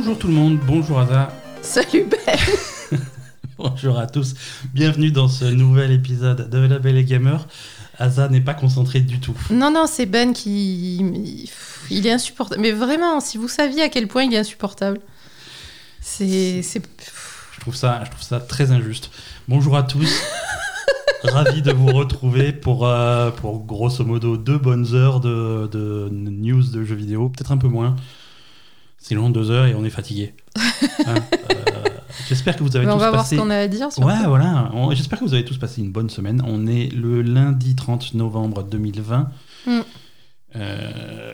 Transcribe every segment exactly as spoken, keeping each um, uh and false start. Bonjour tout le monde, bonjour Asa. Salut Ben. Bonjour à tous, bienvenue dans ce nouvel épisode de La Belle et Gamer. Asa n'est pas concentré du tout. Non, non, c'est Ben qui... Il est insupportable. Mais vraiment, si vous saviez à quel point il est insupportable. C'est... c'est... Je trouve ça, je trouve ça très injuste. Bonjour à tous. Ravi de vous retrouver pour, euh, pour grosso modo deux bonnes heures de, de news de jeux vidéo. Peut-être un peu moins. C'est long, deux heures et on est fatigué. Hein, euh, j'espère que vous avez on tous passé... On va voir ce qu'on a à dire. Sur ouais, ça. Voilà. On... J'espère que vous avez tous passé une bonne semaine. On est le lundi trente novembre deux mille vingt. Mm. Euh...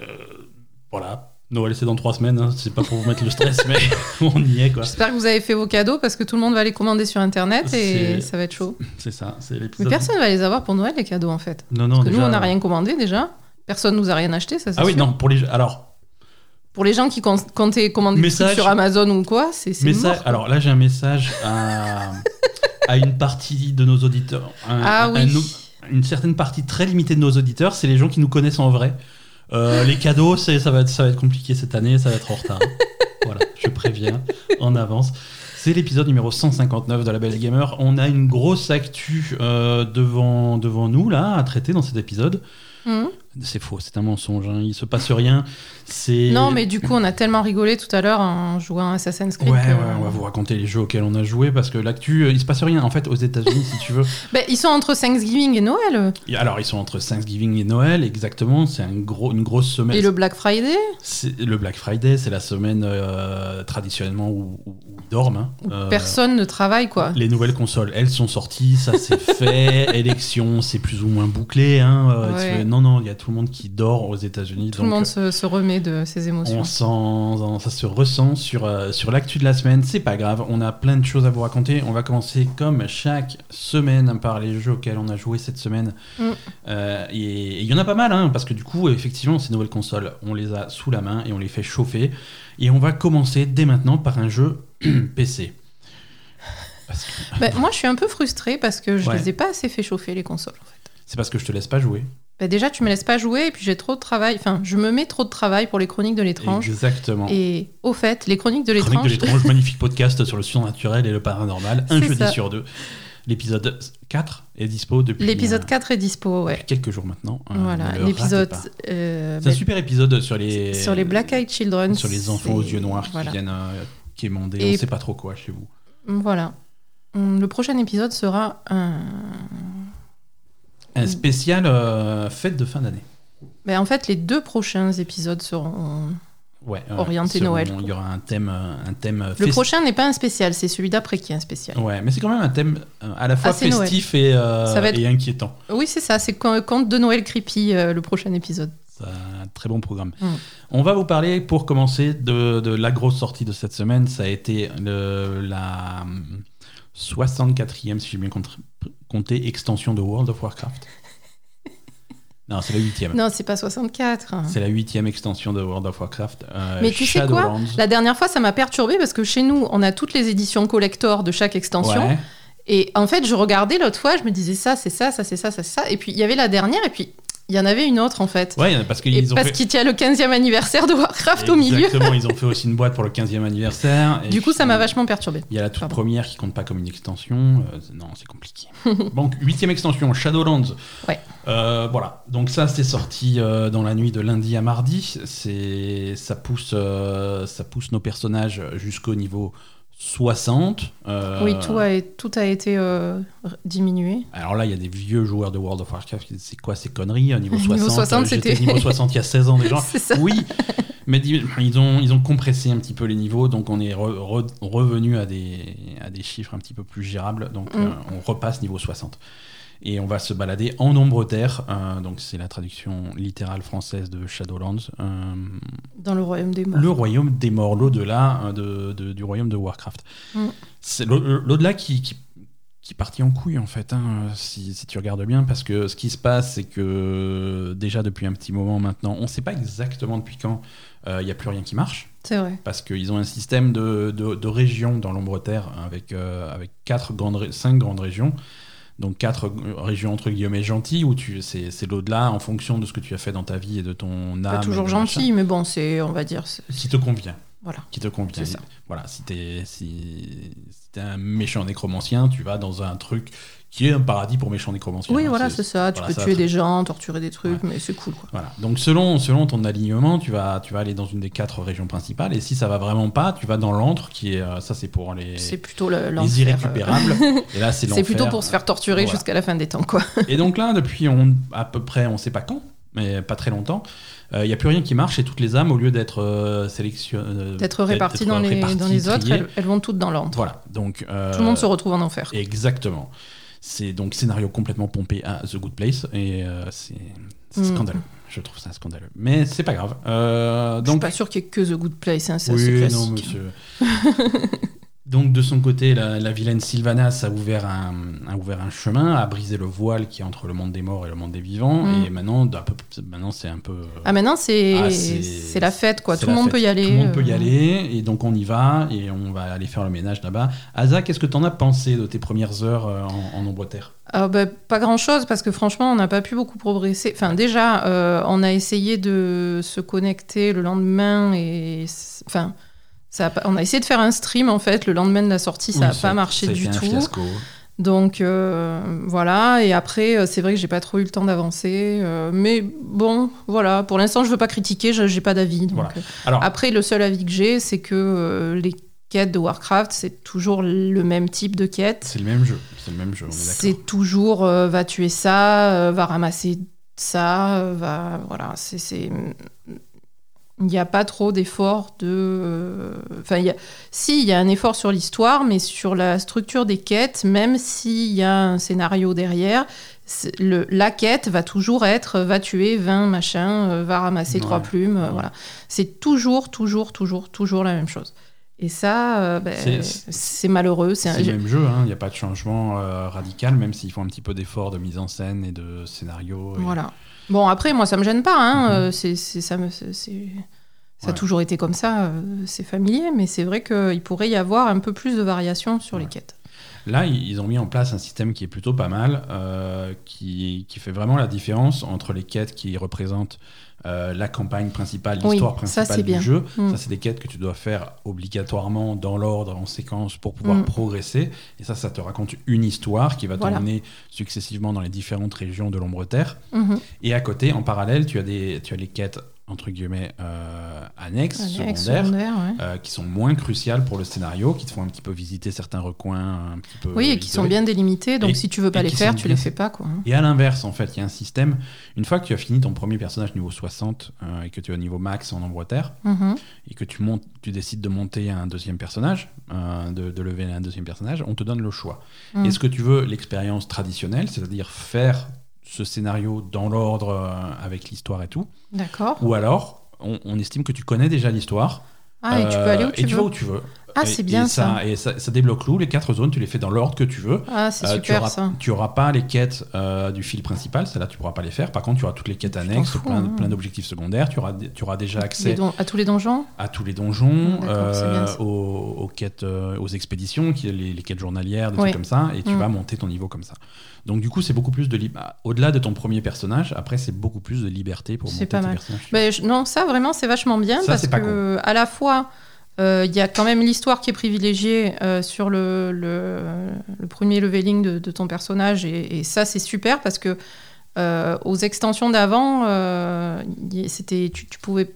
Voilà. Noël, c'est dans trois semaines, hein. C'est pas pour vous mettre le stress, mais on y est, quoi. J'espère que vous avez fait vos cadeaux parce que tout le monde va les commander sur Internet et c'est... ça va être chaud. C'est ça, c'est l'épisode. Mais personne va les avoir pour Noël, les cadeaux, en fait. Non, non, parce que déjà... nous, on n'a rien commandé, déjà. Personne nous a rien acheté, ça, c'est ah oui, sûr. Non, pour les... Alors... Pour les gens qui com- comptaient commander des trucs sur Amazon ou quoi, c'est, c'est message... mort. Quoi. Alors là, j'ai un message à, à une partie de nos auditeurs. Un, ah oui. Un... Une certaine partie très limitée de nos auditeurs, c'est les gens qui nous connaissent en vrai. Euh, les cadeaux, c'est, ça, va être, ça va être compliqué cette année, ça va être en retard. Voilà, je préviens en avance. C'est l'épisode numéro cent cinquante-neuf de La Belle Gamer. On a une grosse actu euh, devant, devant nous là, à traiter dans cet épisode. Mmh. C'est faux, c'est un mensonge, hein. Il se passe rien. C'est... Non, mais du coup, on a tellement rigolé tout à l'heure en jouant à Assassin's Creed. Ouais, que... ouais, on va vous raconter les jeux auxquels on a joué parce que l'actu, il se passe rien en fait aux États-Unis si tu veux. Bah, ils sont entre Thanksgiving et Noël. Alors, ils sont entre Thanksgiving et Noël, exactement. C'est un gros, une grosse semaine. Et le Black Friday ? C'est... Le Black Friday, c'est la semaine euh, traditionnellement où, où ils dorment. Hein. Où euh... personne ne travaille, quoi. Les nouvelles consoles, elles sont sorties, ça c'est fait. Élection, c'est plus ou moins bouclé. Hein. Ouais. Non, non, il y a tout. Tout le monde qui dort aux États-Unis. Tout donc le monde se, se remet de ses émotions. On sent, on, ça se ressent sur, euh, sur l'actu de la semaine. C'est pas grave, on a plein de choses à vous raconter. On va commencer comme chaque semaine par les jeux auxquels on a joué cette semaine. Mm. Euh, et il y en a pas mal, hein, parce que du coup, effectivement, ces nouvelles consoles, on les a sous la main et on les fait chauffer. Et on va commencer dès maintenant par un jeu P C. Parce que... bah, moi, je suis un peu frustrée parce que je ouais. les ai pas assez fait chauffer, les consoles. En fait. C'est parce que je te laisse pas jouer. Bah déjà, tu me laisses pas jouer et puis j'ai trop de travail. Enfin, je me mets trop de travail pour les Chroniques de l'étrange. Exactement. Et au fait, les Chroniques de l'étrange... Chroniques de l'étrange, magnifique podcast sur le surnaturel et le paranormal. Un c'est jeudi ça. Sur deux. L'épisode quatre est dispo depuis... L'épisode quatre est dispo, ouais. Depuis quelques jours maintenant. Voilà, euh, l'épisode... Euh, c'est un super épisode sur les... Sur les Black Eyed Children. Sur les enfants aux yeux noirs voilà. qui viennent euh, quémander. Et on sait pas trop quoi chez vous. Voilà. Le prochain épisode sera un... Un spécial euh, fête de fin d'année. Mais en fait, les deux prochains épisodes seront ouais, euh, orientés seront, Noël. Il y aura un thème, un thème festif. Le prochain n'est pas un spécial, c'est celui d'après qui est un spécial. Ouais, mais c'est quand même un thème à la fois assez festif et, euh, être... et inquiétant. Oui, c'est ça, c'est conte de Noël creepy, euh, le prochain épisode. C'est un très bon programme. Mmh. On va vous parler, pour commencer, de, de la grosse sortie de cette semaine. Ça a été le, la... soixante-quatrième, si j'ai bien compté, extension de World of Warcraft. Non, c'est la huitième. Non, c'est pas soixante-quatre. C'est la huitième extension de World of Warcraft. Euh, Mais tu sais quoi ? La dernière fois, ça m'a perturbée parce que chez nous, on a toutes les éditions collector de chaque extension. Ouais. Et en fait, je regardais l'autre fois, je me disais ça, c'est ça, ça, c'est ça, ça, c'est ça. Et puis, il y avait la dernière et puis... Il y en avait une autre, en fait. Ouais, parce qu'ils et ont parce fait... qu'il y a le quinzième anniversaire de Warcraft exactement, au milieu. Exactement, ils ont fait aussi une boîte pour le quinzième anniversaire. Et du coup, puis, ça m'a vachement perturbé. Il y a la toute Pardon. première qui compte pas comme une extension. Euh, non, c'est compliqué. Donc, huitième extension, Shadowlands. Ouais. Euh, voilà. Donc ça, c'est sorti euh, dans la nuit de lundi à mardi. C'est... Ça, pousse, euh, ça pousse nos personnages jusqu'au niveau... soixante. Euh... Oui, tout a, tout a été euh, diminué. Alors là, il y a des vieux joueurs de World of Warcraft qui disent c'est quoi ces conneries niveau soixante, niveau soixante, c'était niveau soixante il y a seize ans déjà. C'est ça. Oui, mais ils ont, ils ont compressé un petit peu les niveaux, donc on est re, re, revenu à des, à des chiffres un petit peu plus gérables, donc mm. euh, on repasse niveau soixante. Et on va se balader en Ombreterre, euh, donc c'est la traduction littérale française de Shadowlands. Euh, Dans le royaume des morts. Le royaume des morts, l'au-delà de, de, du royaume de Warcraft. Mm. C'est l'au- l'au-delà qui, qui, qui partit en couille, en fait, hein, si, si tu regardes bien, parce que ce qui se passe, c'est que déjà depuis un petit moment maintenant, on ne sait pas exactement depuis quand, il euh, n'y a plus rien qui marche. C'est vrai. Parce qu'ils ont un système de, de, de régions dans l'Ombreterre, avec, euh, avec quatre grandes, cinq grandes régions. Donc quatre régions entre guillemets gentilles où tu c'est c'est l'au-delà en fonction de ce que tu as fait dans ta vie et de ton âme. Pas toujours gentil, mais bon c'est on va dire. C'est, qui te convient. Voilà. Qui te convient. Voilà, si t'es, si, si t'es un méchant nécromancien, tu vas dans un truc qui est un paradis pour méchants nécromanciens. Oui, hein, voilà, c'est, c'est ça. Tu voilà, peux ça, tuer ça, des gens, torturer des trucs, ouais. mais c'est cool, quoi. Voilà. Donc, selon, selon ton alignement, tu vas, tu vas aller dans une des quatre régions principales. Et si ça va vraiment pas, tu vas dans l'antre, qui est... Ça, c'est pour les... C'est plutôt le, l'enfer. Les irrécupérables. Et là, c'est l'enfer. C'est plutôt pour se faire torturer voilà. jusqu'à la fin des temps, quoi. Et donc là, depuis on, à peu près, on sait pas quand, mais pas très longtemps... Il euh, n'y a plus rien qui marche et toutes les âmes, au lieu d'être euh, sélectionnées, euh, d'être réparties d'être dans, les, réparties, dans les triées, autres, elles, elles vont toutes dans l'ordre. Voilà. Donc euh, tout le monde se retrouve en enfer. Exactement. C'est donc scénario complètement pompé à The Good Place et euh, c'est, c'est mmh. scandaleux. Je trouve ça scandaleux, mais c'est pas grave. Euh, donc... Je suis pas sûr qu'il y ait que The Good Place. Hein, c'est oui, assez classique. Non, monsieur. Donc de son côté, la, la vilaine Sylvanas a ouvert un, a ouvert un chemin, a brisé le voile qui est entre le monde des morts et le monde des vivants, mmh. et maintenant, peu, maintenant c'est un peu... Ah maintenant c'est, ah, c'est, c'est la fête quoi, tout le monde fête. peut y aller. Tout le euh... monde peut y aller, et donc on y va, et on va aller faire le ménage là-bas. Asa, qu'est-ce que t'en as pensé de tes premières heures en, en Ombreterre? Euh, bah, pas grand-chose, parce que franchement, on n'a pas pu beaucoup progresser. Enfin, déjà, euh, on a essayé de se connecter le lendemain, et... Enfin... Ça a pas... On a essayé de faire un stream en fait le lendemain de la sortie, ça n'a oui, pas marché du tout. Fiasco. Donc euh, voilà, et après c'est vrai que j'ai pas trop eu le temps d'avancer, euh, mais bon voilà, pour l'instant je veux pas critiquer, j'ai pas d'avis. Donc, voilà. Alors... Après le seul avis que j'ai, c'est que euh, les quêtes de Warcraft, c'est toujours le même type de quête. C'est le même jeu, c'est le même jeu. On est c'est toujours euh, va tuer ça, euh, va ramasser ça, euh, va voilà, c'est c'est. Il n'y a pas trop d'efforts de... Enfin, y a... si, il y a un effort sur l'histoire, mais sur la structure des quêtes, même s'il y a un scénario derrière, le... la quête va toujours être va tuer vingt machins, va ramasser trois ouais. plumes, ouais. voilà. C'est toujours, toujours, toujours, toujours la même chose. Et ça, euh, ben, c'est, c'est, c'est malheureux. C'est, c'est un... le même jeu, il hein, n'y a pas de changement euh, radical, même s'ils font un petit peu d'efforts de mise en scène et de scénario. Et... Voilà. Bon, après, moi, ça me gêne pas. Hein. Mm-hmm. Euh, c'est, c'est, ça me, c'est, c'est... ça ouais. a toujours été comme ça. Euh, c'est familier, mais c'est vrai qu'il pourrait y avoir un peu plus de variations sur ouais. les quêtes. Là, ils ont mis en place un système qui est plutôt pas mal, euh, qui, qui fait vraiment la différence entre les quêtes qui représentent euh, la campagne principale, l'histoire oui, principale ça, du bien. jeu. Mmh. Ça, c'est des quêtes que tu dois faire obligatoirement dans l'ordre, en séquence, pour pouvoir mmh. progresser. Et ça, ça te raconte une histoire qui va voilà. t'emmener successivement dans les différentes régions de l'Ombreterre. Mmh. Et à côté, en parallèle, tu as des, tu as les quêtes entre guillemets euh, annexes, Annexe, secondaires, secondaire, ouais. euh, qui sont moins cruciales pour le scénario, qui te font un petit peu visiter certains recoins un petit peu... Oui, et qui isolés. sont bien délimités, donc et, si tu veux pas les faire, tu les fais pas, quoi. Et à l'inverse, en fait, il y a un système, une fois que tu as fini ton premier personnage niveau soixante, euh, et que tu es au niveau max en Ombreterre, mm-hmm. et que tu, montes, tu décides de monter un deuxième personnage, euh, de, de lever un deuxième personnage, on te donne le choix. Mm. Est-ce que tu veux l'expérience traditionnelle, c'est-à-dire faire... ce scénario dans l'ordre euh, avec l'histoire et tout. D'accord. Ou alors, on, on estime que tu connais déjà l'histoire. Ah, et tu peux aller où tu veux. Et tu vas où tu veux. Ah, et, c'est bien et ça. ça. Et ça, ça débloque l'eau. Les quatre zones, tu les fais dans l'ordre que tu veux. Ah, c'est euh, super tu auras, ça. Tu n'auras pas les quêtes euh, du fil principal. Celles-là, tu ne pourras pas les faire. Par contre, tu auras toutes les quêtes annexes, fou, plein, hein. plein d'objectifs secondaires. Tu auras, tu auras déjà accès... Don- à tous les donjons À tous les donjons, euh, aux, aux quêtes, euh, aux expéditions, qui, les, les quêtes journalières, des oui. trucs comme ça. Et tu mmh. vas monter ton niveau comme ça. Donc du coup, c'est beaucoup plus de li- au-delà de ton premier personnage. Après, c'est beaucoup plus de liberté pour c'est monter pas tes mal. personnages. Mais je, non, ça vraiment, c'est vachement bien ça, parce que à la fois, il euh, y a quand même l'histoire qui est privilégiée euh, sur le, le, le premier leveling de, de ton personnage, et, et ça, c'est super parce que euh, aux extensions d'avant, euh, c'était tu, tu pouvais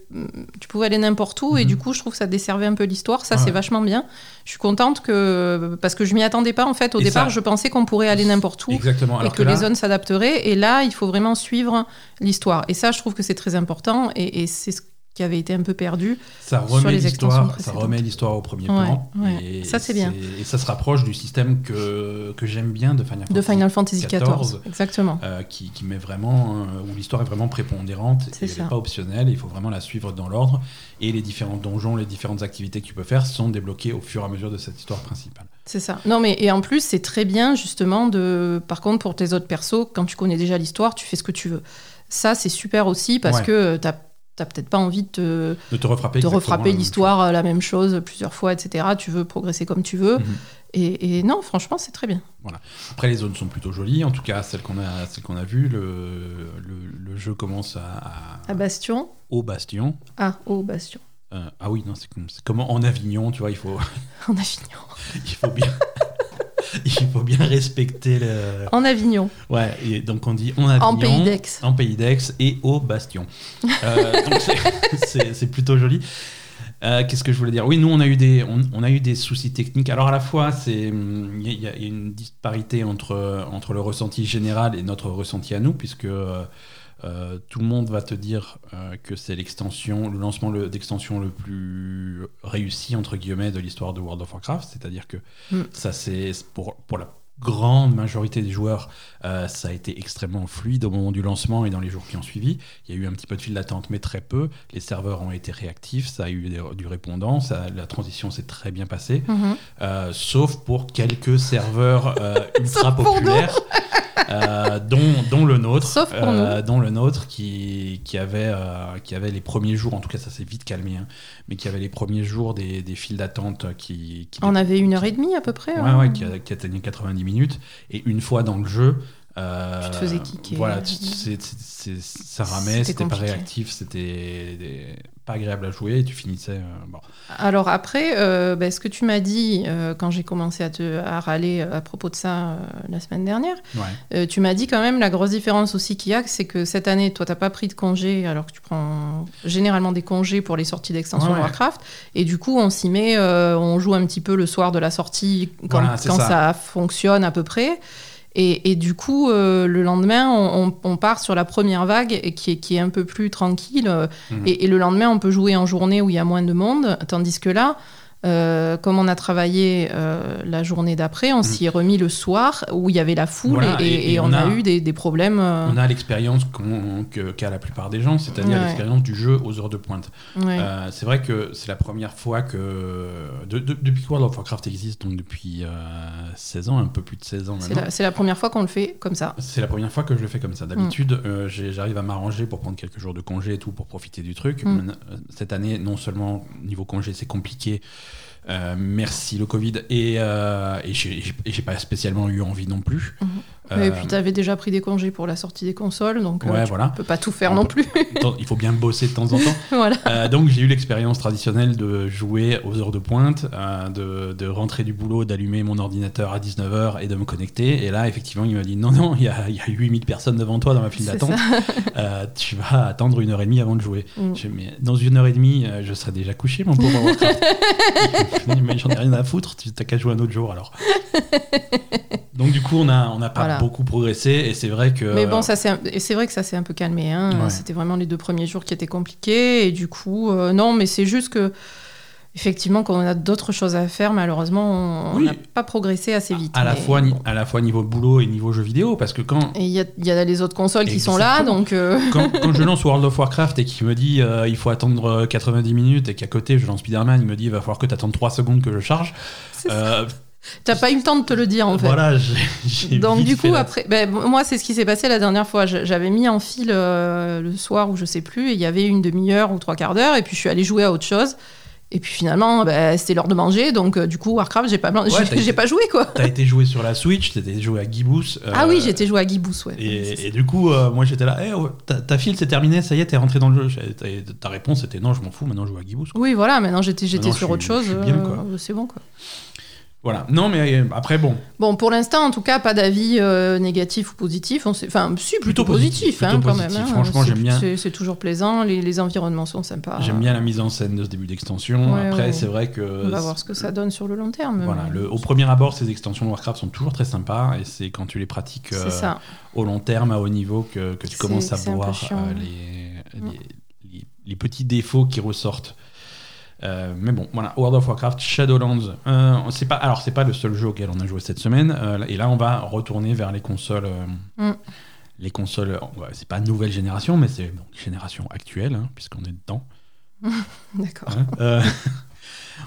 tu pouvais aller n'importe où, mmh. et du coup, je trouve que ça desservait un peu l'histoire. Ça, ah ouais. c'est vachement bien. Je suis contente que... Parce que je m'y attendais pas, en fait. Au et départ, ça... je pensais qu'on pourrait aller n'importe où. Exactement. Alors et que, que là... les zones s'adapteraient. Et là, il faut vraiment suivre l'histoire. Et ça, je trouve que c'est très important. Et, et c'est ce qui avait été un peu perdu ça remet sur les extensions précédentes. Ça remet l'histoire au premier ouais, plan. Ouais. Et ça, c'est bien. C'est... Et ça se rapproche du système que, que j'aime bien de Final, de Final Fantasy quatorze. Exactement. Euh, qui, qui met vraiment... Euh, où l'histoire est vraiment prépondérante. C'est et ça. Elle n'est pas optionnelle. Il faut vraiment la suivre dans l'ordre. Et les différents donjons, les différentes activités que tu peux faire sont débloquées au fur et à mesure de cette histoire principale. C'est ça. Non, mais et en plus, c'est très bien, justement, de... Par contre, pour tes autres persos, quand tu connais déjà l'histoire, tu fais ce que tu veux. Ça, c'est super aussi, parce ouais. que t'as t'as peut-être pas envie de te, de te refrapper, de refrapper l'histoire, même la même chose plusieurs fois, et cetera. Tu veux progresser comme tu veux. Mm-hmm. Et, et non, franchement, c'est très bien. Voilà. Après, les zones sont plutôt jolies. En tout cas, celles qu'on a, celles qu'on a vues, le, le, le jeu commence à... À Bastion. Au Bastion. Ah, au Bastion. Euh, ah oui, non, c'est, c'est comme en Avignon, tu vois, il faut... En Avignon. Il faut bien... Il faut bien respecter le... En Avignon. Ouais, et donc on dit en Avignon, en Pays d'Aix, en Pays d'Aix et au Bastion. Euh, donc c'est, c'est, c'est plutôt joli. Euh, qu'est-ce que je voulais dire ? Oui, nous, on a eu des, on, on a eu des soucis techniques. Alors, à la fois, il y, y a une disparité entre, entre le ressenti général et notre ressenti à nous, puisque euh, tout le monde va te dire euh, que c'est l'extension, le lancement le, d'extension le plus réussi, entre guillemets, de l'histoire de World of Warcraft. C'est-à-dire que mm. ça, c'est pour, pour la grande majorité des joueurs, euh, ça a été extrêmement fluide au moment du lancement et dans les jours qui ont suivi. Il y a eu un petit peu de file d'attente, mais très peu. Les serveurs ont été réactifs, ça a eu des, du répondant, ça, la transition s'est très bien passée, mm-hmm. euh, sauf pour quelques serveurs euh, ultra populaires, euh, dont, dont le nôtre, sauf pour euh, dont le nôtre qui, qui, avait, euh, qui avait les premiers jours, en tout cas ça s'est vite calmé, hein, mais qui avait les premiers jours des, des files d'attente qui, qui... On avait une heure et demie à peu près. Ouais, hein. ouais, qui, qui atteignait quatre-vingt-dix minutes. Minutes, et une fois dans le jeu, euh, tu te faisais kicker. Voilà, tu, c'est, c'est, c'est, ça ramait, c'était, c'était pas réactif, c'était des, pas agréable à jouer et tu finissais. Euh, bon. Alors après, euh, bah, ce que tu m'as dit euh, quand j'ai commencé à te à râler à propos de ça euh, la semaine dernière, ouais. euh, tu m'as dit quand même la grosse différence aussi qu'il y a, c'est que cette année, toi, t'as pas pris de congé alors que tu prends généralement des congés pour les sorties d'extension ouais, ouais. de Warcraft, et du coup, on s'y met, euh, on joue un petit peu le soir de la sortie quand, voilà, quand ça. ça fonctionne à peu près. Et, et du coup, euh, le lendemain, on, on part sur la première vague qui est, qui est un peu plus tranquille. Mmh. Et, et le lendemain, on peut jouer en journée où il y a moins de monde. Tandis que là, euh, comme on a travaillé euh, la journée d'après, on mmh. s'y est remis le soir où il y avait la foule. Voilà, et, et, et, et on, on a, a eu des, des problèmes. Euh... On a l'expérience qu'on, que, qu'a la plupart des gens, c'est-à-dire ouais. l'expérience du jeu aux heures de pointe. Ouais. Euh, c'est vrai que c'est la première fois que... De, de, depuis que World of Warcraft existe, donc depuis... Euh... seize ans, un peu plus de seize ans maintenant. C'est la, c'est la première fois qu'on le fait comme ça. C'est la première fois que je le fais comme ça. D'habitude, mm. euh, j'ai, j'arrive à m'arranger pour prendre quelques jours de congé et tout, pour profiter du truc. Mm. Cette année, non seulement niveau congé, c'est compliqué, euh, merci le Covid, et, euh, et, j'ai, et j'ai pas spécialement eu envie non plus. Mm. Euh, et puis t'avais déjà pris des congés pour la sortie des consoles, donc ouais, euh, tu voilà. peux pas tout faire on non peut, plus. Il faut bien bosser de temps en temps. voilà. euh, donc j'ai eu l'expérience traditionnelle de jouer aux heures de pointe, euh, de, de rentrer du boulot, d'allumer mon ordinateur à dix-neuf heures et de me connecter. Et là, effectivement, il m'a dit non, non, il y a, y a huit mille personnes devant toi dans ma file d'attente. Euh, tu vas attendre une heure et demie avant de jouer. Mm. Je, mais dans une heure et demie, je serai déjà couché, mon pauvre Warcraft. Mais j'en ai rien à foutre, tu t'as qu'à jouer un autre jour alors. Donc du coup, on n'a on a pas voilà. beaucoup progressé et c'est vrai que... Mais bon, ça c'est, un... c'est vrai que ça s'est un peu calmé. Hein. Ouais. C'était vraiment les deux premiers jours qui étaient compliqués. Et du coup, euh, non, mais c'est juste que... Effectivement, quand on a d'autres choses à faire, malheureusement, on oui. n'a pas progressé assez vite. À, à, la fois, bon. à la fois niveau boulot et niveau jeux vidéo, parce que quand... Et il y, y a les autres consoles et qui sont là, donc... Euh... Quand, quand je lance World of Warcraft et qu'il me dit euh, il faut attendre quatre-vingt-dix minutes et qu'à côté, je lance Spider-Man, il me dit il va falloir que tu attendes trois secondes que je charge. C'est euh, ça. T'as pas eu le temps de te le dire en fait. Voilà, j'ai, j'ai donc du coup après, ben, moi c'est ce qui s'est passé la dernière fois. J'avais mis en file euh, le soir ou je sais plus, et il y avait une demi-heure ou trois quarts d'heure, et puis je suis allée jouer à autre chose. Et puis finalement, bah, c'était l'heure de manger, donc euh, du coup, Warcraft, j'ai pas, blan- ouais, j'ai, été, j'ai pas joué, quoi. T'as été joué sur la Switch, t'as été joué à Gibus. Euh, ah oui, j'ai été joué à Gibus, ouais. Et, et du coup, euh, moi, j'étais là, hey, ouais, ta, ta file, c'est terminé, ça y est, t'es rentré dans le jeu. Et ta réponse était, non, je m'en fous, maintenant, je joue à Gibus. Quoi. Oui, voilà, maintenant, j'étais, j'étais maintenant, sur suis, autre chose. Bien, euh, c'est bon, quoi. Voilà. Non, mais après, bon. Bon, pour l'instant, en tout cas, pas d'avis euh, négatif ou positif. On enfin, si, plutôt, plutôt positif, positif hein, plutôt quand positif. Même. Hein. Franchement, c'est, j'aime bien. C'est, c'est toujours plaisant. Les, les environnements sont sympas. J'aime bien la mise en scène de ce début d'extension. Ouais, après, ouais. c'est vrai que... On va voir ce que ça donne sur le long terme. Voilà. Mais... Le, au premier abord, ces extensions de Warcraft sont toujours très sympas. Et c'est quand tu les pratiques euh, au long terme, à haut niveau, que, que tu commences à voir euh, les, ouais. les, les, les petits défauts qui ressortent. Euh, mais bon, voilà, World of Warcraft, Shadowlands, euh, c'est pas, alors c'est pas le seul jeu auquel on a joué cette semaine, euh, et là on va retourner vers les consoles, euh, mm. les consoles, ouais, c'est pas nouvelle génération, mais c'est bon, génération actuelle, hein, puisqu'on est dedans. D'accord. Hein, euh,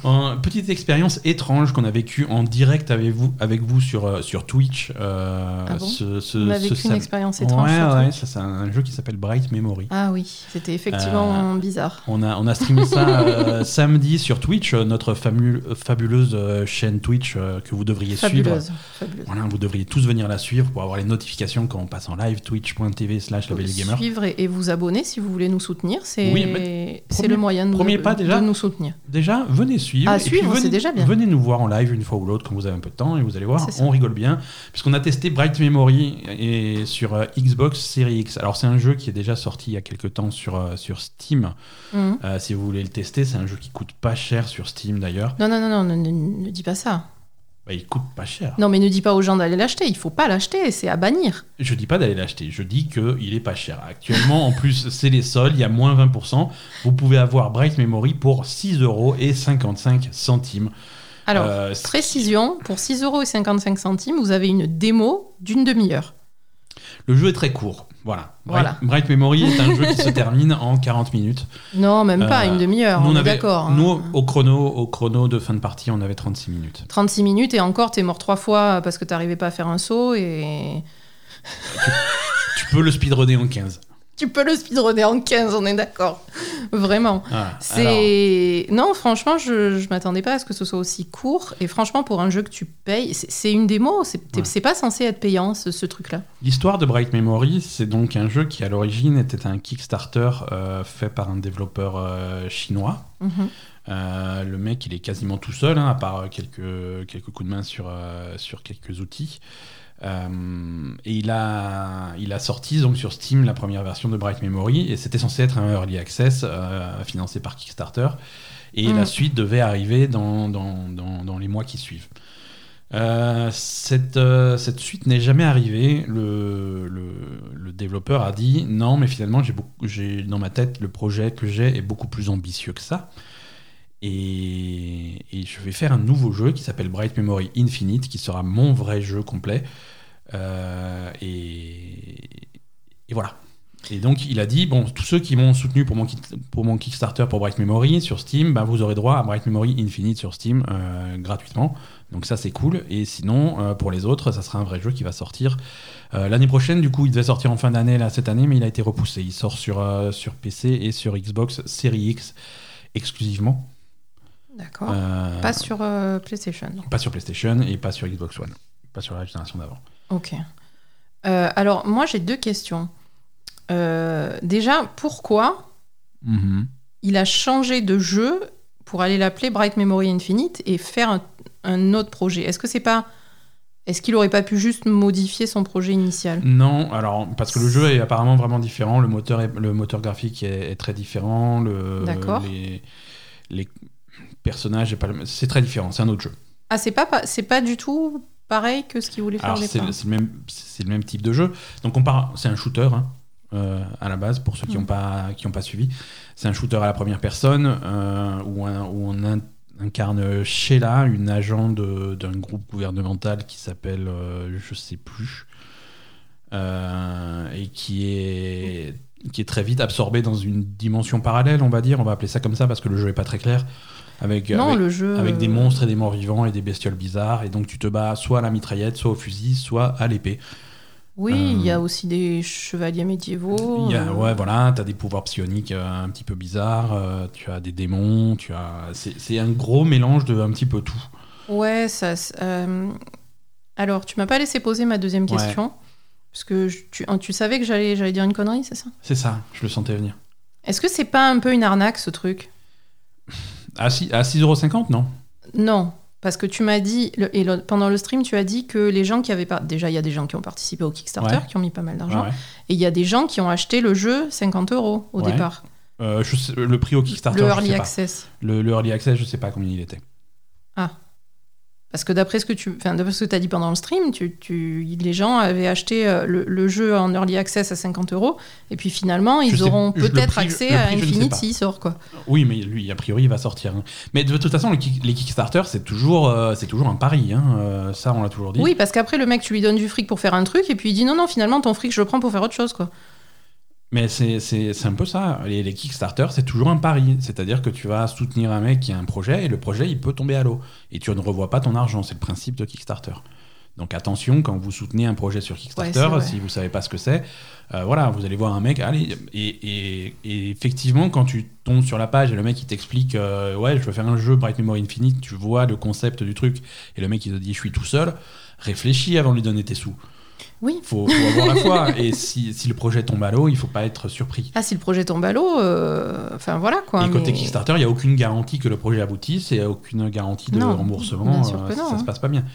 Euh, petite expérience étrange qu'on a vécue en direct avec vous, avec vous sur, euh, sur Twitch. Euh, ah bon ce, ce, On a vécu ce, une ça... étrange étrange ouais, sur ouais, Twitch. Ça, c'est un jeu qui s'appelle Bright Memory. Ah oui, c'était effectivement euh, bizarre. On a, on a streamé ça euh, samedi sur Twitch, notre famu- fabuleuse euh, chaîne Twitch euh, que vous devriez fabuleuse, suivre. Fabuleuse. Voilà, vous devriez tous venir la suivre pour avoir les notifications quand on passe en live, twitch.tv slash La Belle et Gamer. Suivre et, et vous abonner si vous voulez nous soutenir, c'est, oui, c'est premier, le moyen de, premier pas déjà, de nous soutenir. Déjà, venez suivre. Ah, et suivre, venez, c'est déjà bien. Venez nous voir en live une fois ou l'autre quand vous avez un peu de temps et vous allez voir, on rigole bien. Puisqu'on a testé Bright Memory et sur euh, Xbox Series X. Alors c'est un jeu qui est déjà sorti il y a quelques temps sur, euh, sur Steam. Mm. Euh, si vous voulez le tester, c'est un jeu qui coûte pas cher sur Steam d'ailleurs. Non, non, non, non, ne, ne, ne dis pas ça. Bah, il coûte pas cher. Non, mais ne dis pas aux gens d'aller l'acheter. Il faut pas l'acheter, c'est à bannir. Je dis pas d'aller l'acheter. Je dis que il est pas cher. Actuellement, en plus, c'est les soldes. Il y a moins vingt pour cent. Vous pouvez avoir Bright Memory pour six euros et cinquante-cinq centimes. Alors, euh, précision, pour six euros et cinquante-cinq centimes, vous avez une démo d'une demi-heure. Le jeu est très court. Voilà. Voilà. Bright Memory est un jeu qui se termine en quarante minutes. Non, même pas, euh, une demi-heure, on, on avait, est d'accord. Nous, hein. au, chrono, au chrono de fin de partie, on avait trente-six minutes. trente-six minutes, et encore, t'es mort trois fois parce que t'arrivais pas à faire un saut, et... Tu, tu peux le speedrunner en quinze. Tu peux le speedrunner en quinze, on est d'accord. Vraiment. Ah, c'est... Alors... Non, franchement, je, je m'attendais pas à ce que ce soit aussi court. Et franchement, pour un jeu que tu payes, c'est, c'est une démo. C'est, ouais. c'est pas censé être payant, ce, ce truc-là. L'histoire de Bright Memory, c'est donc un jeu qui, à l'origine, était un Kickstarter euh, fait par un développeur euh, chinois. Mm-hmm. Euh, le mec, il est quasiment tout seul, hein, à part quelques, quelques coups de main sur, euh, sur quelques outils. Euh, et il a, il a sorti donc sur Steam la première version de Bright Memory, et c'était censé être un early access euh, financé par Kickstarter, et mmh. la suite devait arriver dans, dans, dans, dans les mois qui suivent. Euh, cette, euh, cette suite n'est jamais arrivée. Le, le, le développeur a dit non, mais finalement j'ai beaucoup, j'ai, dans ma tête, le projet que j'ai est beaucoup plus ambitieux que ça. Et, et je vais faire un nouveau jeu qui s'appelle Bright Memory Infinite, qui sera mon vrai jeu complet. Euh, et, et voilà. Et donc, il a dit, bon, tous ceux qui m'ont soutenu pour mon, pour mon Kickstarter pour Bright Memory sur Steam, bah, vous aurez droit à Bright Memory Infinite sur Steam euh, gratuitement. Donc ça, c'est cool. Et sinon, euh, pour les autres, ça sera un vrai jeu qui va sortir euh, l'année prochaine. Du coup, il devait sortir en fin d'année, là, cette année, mais il a été repoussé. Il sort sur, euh, sur P C et sur Xbox Series X exclusivement. D'accord. Euh, pas sur euh, PlayStation. Donc. Pas sur PlayStation et pas sur Xbox One. Pas sur la génération d'avant. Ok. Euh, alors, moi, j'ai deux questions. Euh, déjà, pourquoi mm-hmm. il a changé de jeu pour aller l'appeler Bright Memory Infinite et faire un, un autre projet ? Est-ce que c'est pas... Est-ce qu'il aurait pas pu juste modifier son projet initial ? Non, alors parce que le jeu est apparemment vraiment différent. Le moteur, est, le moteur graphique est, est très différent. Le, D'accord. Les... les... personnage, pas le... c'est très différent, c'est un autre jeu. Ah, c'est pas, c'est pas du tout pareil que ce qu'il voulait faire. Alors, c'est, le, c'est, le même, c'est le même type de jeu. Donc, on part, c'est un shooter hein, euh, à la base, pour ceux qui n'ont mmh. pas, pas suivi. C'est un shooter à la première personne euh, où, un, où on in- incarne Sheila, une agent de, d'un groupe gouvernemental qui s'appelle euh, je sais plus, euh, et qui est, qui est très vite absorbée dans une dimension parallèle, on va dire. On va appeler ça comme ça parce que le jeu n'est pas très clair. Avec, non, avec, le jeu... avec des monstres et des morts vivants et des bestioles bizarres. Et donc, tu te bats soit à la mitraillette, soit au fusil, soit à l'épée. Oui, il euh... y a aussi des chevaliers médiévaux. Y a, euh... Ouais, voilà, tu as des pouvoirs psioniques euh, un petit peu bizarres, euh, tu as des démons, tu as... C'est, c'est un gros mélange de un petit peu tout. Ouais, ça... Euh... Alors, tu m'as pas laissé poser ma deuxième question, ouais. parce que je, tu, tu savais que j'allais, j'allais dire une connerie, c'est ça ? C'est ça, je le sentais venir. Est-ce que c'est pas un peu une arnaque, ce truc ? À, six, à six euros cinquante, non ? Non, parce que tu m'as dit, le, et le, pendant le stream, tu as dit que les gens qui avaient pas... Déjà, il y a des gens qui ont participé au Kickstarter, ouais. qui ont mis pas mal d'argent, ouais, ouais. et il y a des gens qui ont acheté le jeu cinquante euros au ouais. départ. Euh, je sais, le prix au Kickstarter, le early je sais access. Pas. Le, le Early Access, je sais pas combien il était. Ah, parce que d'après ce que tu enfin, d'après ce que t'as dit pendant le stream, tu, tu, les gens avaient acheté le, le jeu en Early Access à cinquante euros, et puis finalement, ils je auront sais, peut-être prix, accès prix, à Infinite s'il sort, quoi. Oui, mais lui, a priori, il va sortir. Hein. Mais de toute façon, le, les Kickstarter, c'est toujours, euh, c'est toujours un pari. Hein. Euh, ça, on l'a toujours dit. Oui, parce qu'après, le mec, tu lui donnes du fric pour faire un truc, et puis il dit non, non, finalement, ton fric, je le prends pour faire autre chose, quoi. Mais c'est, c'est, c'est un peu ça. Les, les Kickstarter, c'est toujours un pari. C'est-à-dire que tu vas soutenir un mec qui a un projet et le projet, il peut tomber à l'eau. Et tu ne revois pas ton argent. C'est le principe de Kickstarter. Donc attention, quand vous soutenez un projet sur Kickstarter, ouais, si vous ne savez pas ce que c'est, euh, voilà, vous allez voir un mec, allez, et, et, et effectivement, quand tu tombes sur la page et le mec il t'explique euh, « Ouais, je veux faire un jeu Bright Memory Infinite », tu vois le concept du truc, et le mec il te dit « Je suis tout seul », réfléchis avant de lui donner tes sous. Oui. Faut, faut avoir la foi. Et si, si le projet tombe à l'eau, il faut pas être surpris. Ah, si le projet tombe à l'eau, euh... enfin voilà quoi. Et mais... côté Kickstarter, il y a aucune garantie que le projet aboutisse, et aucune garantie de non, remboursement. Bien sûr que euh, non, ça, ça hein. se passe pas bien.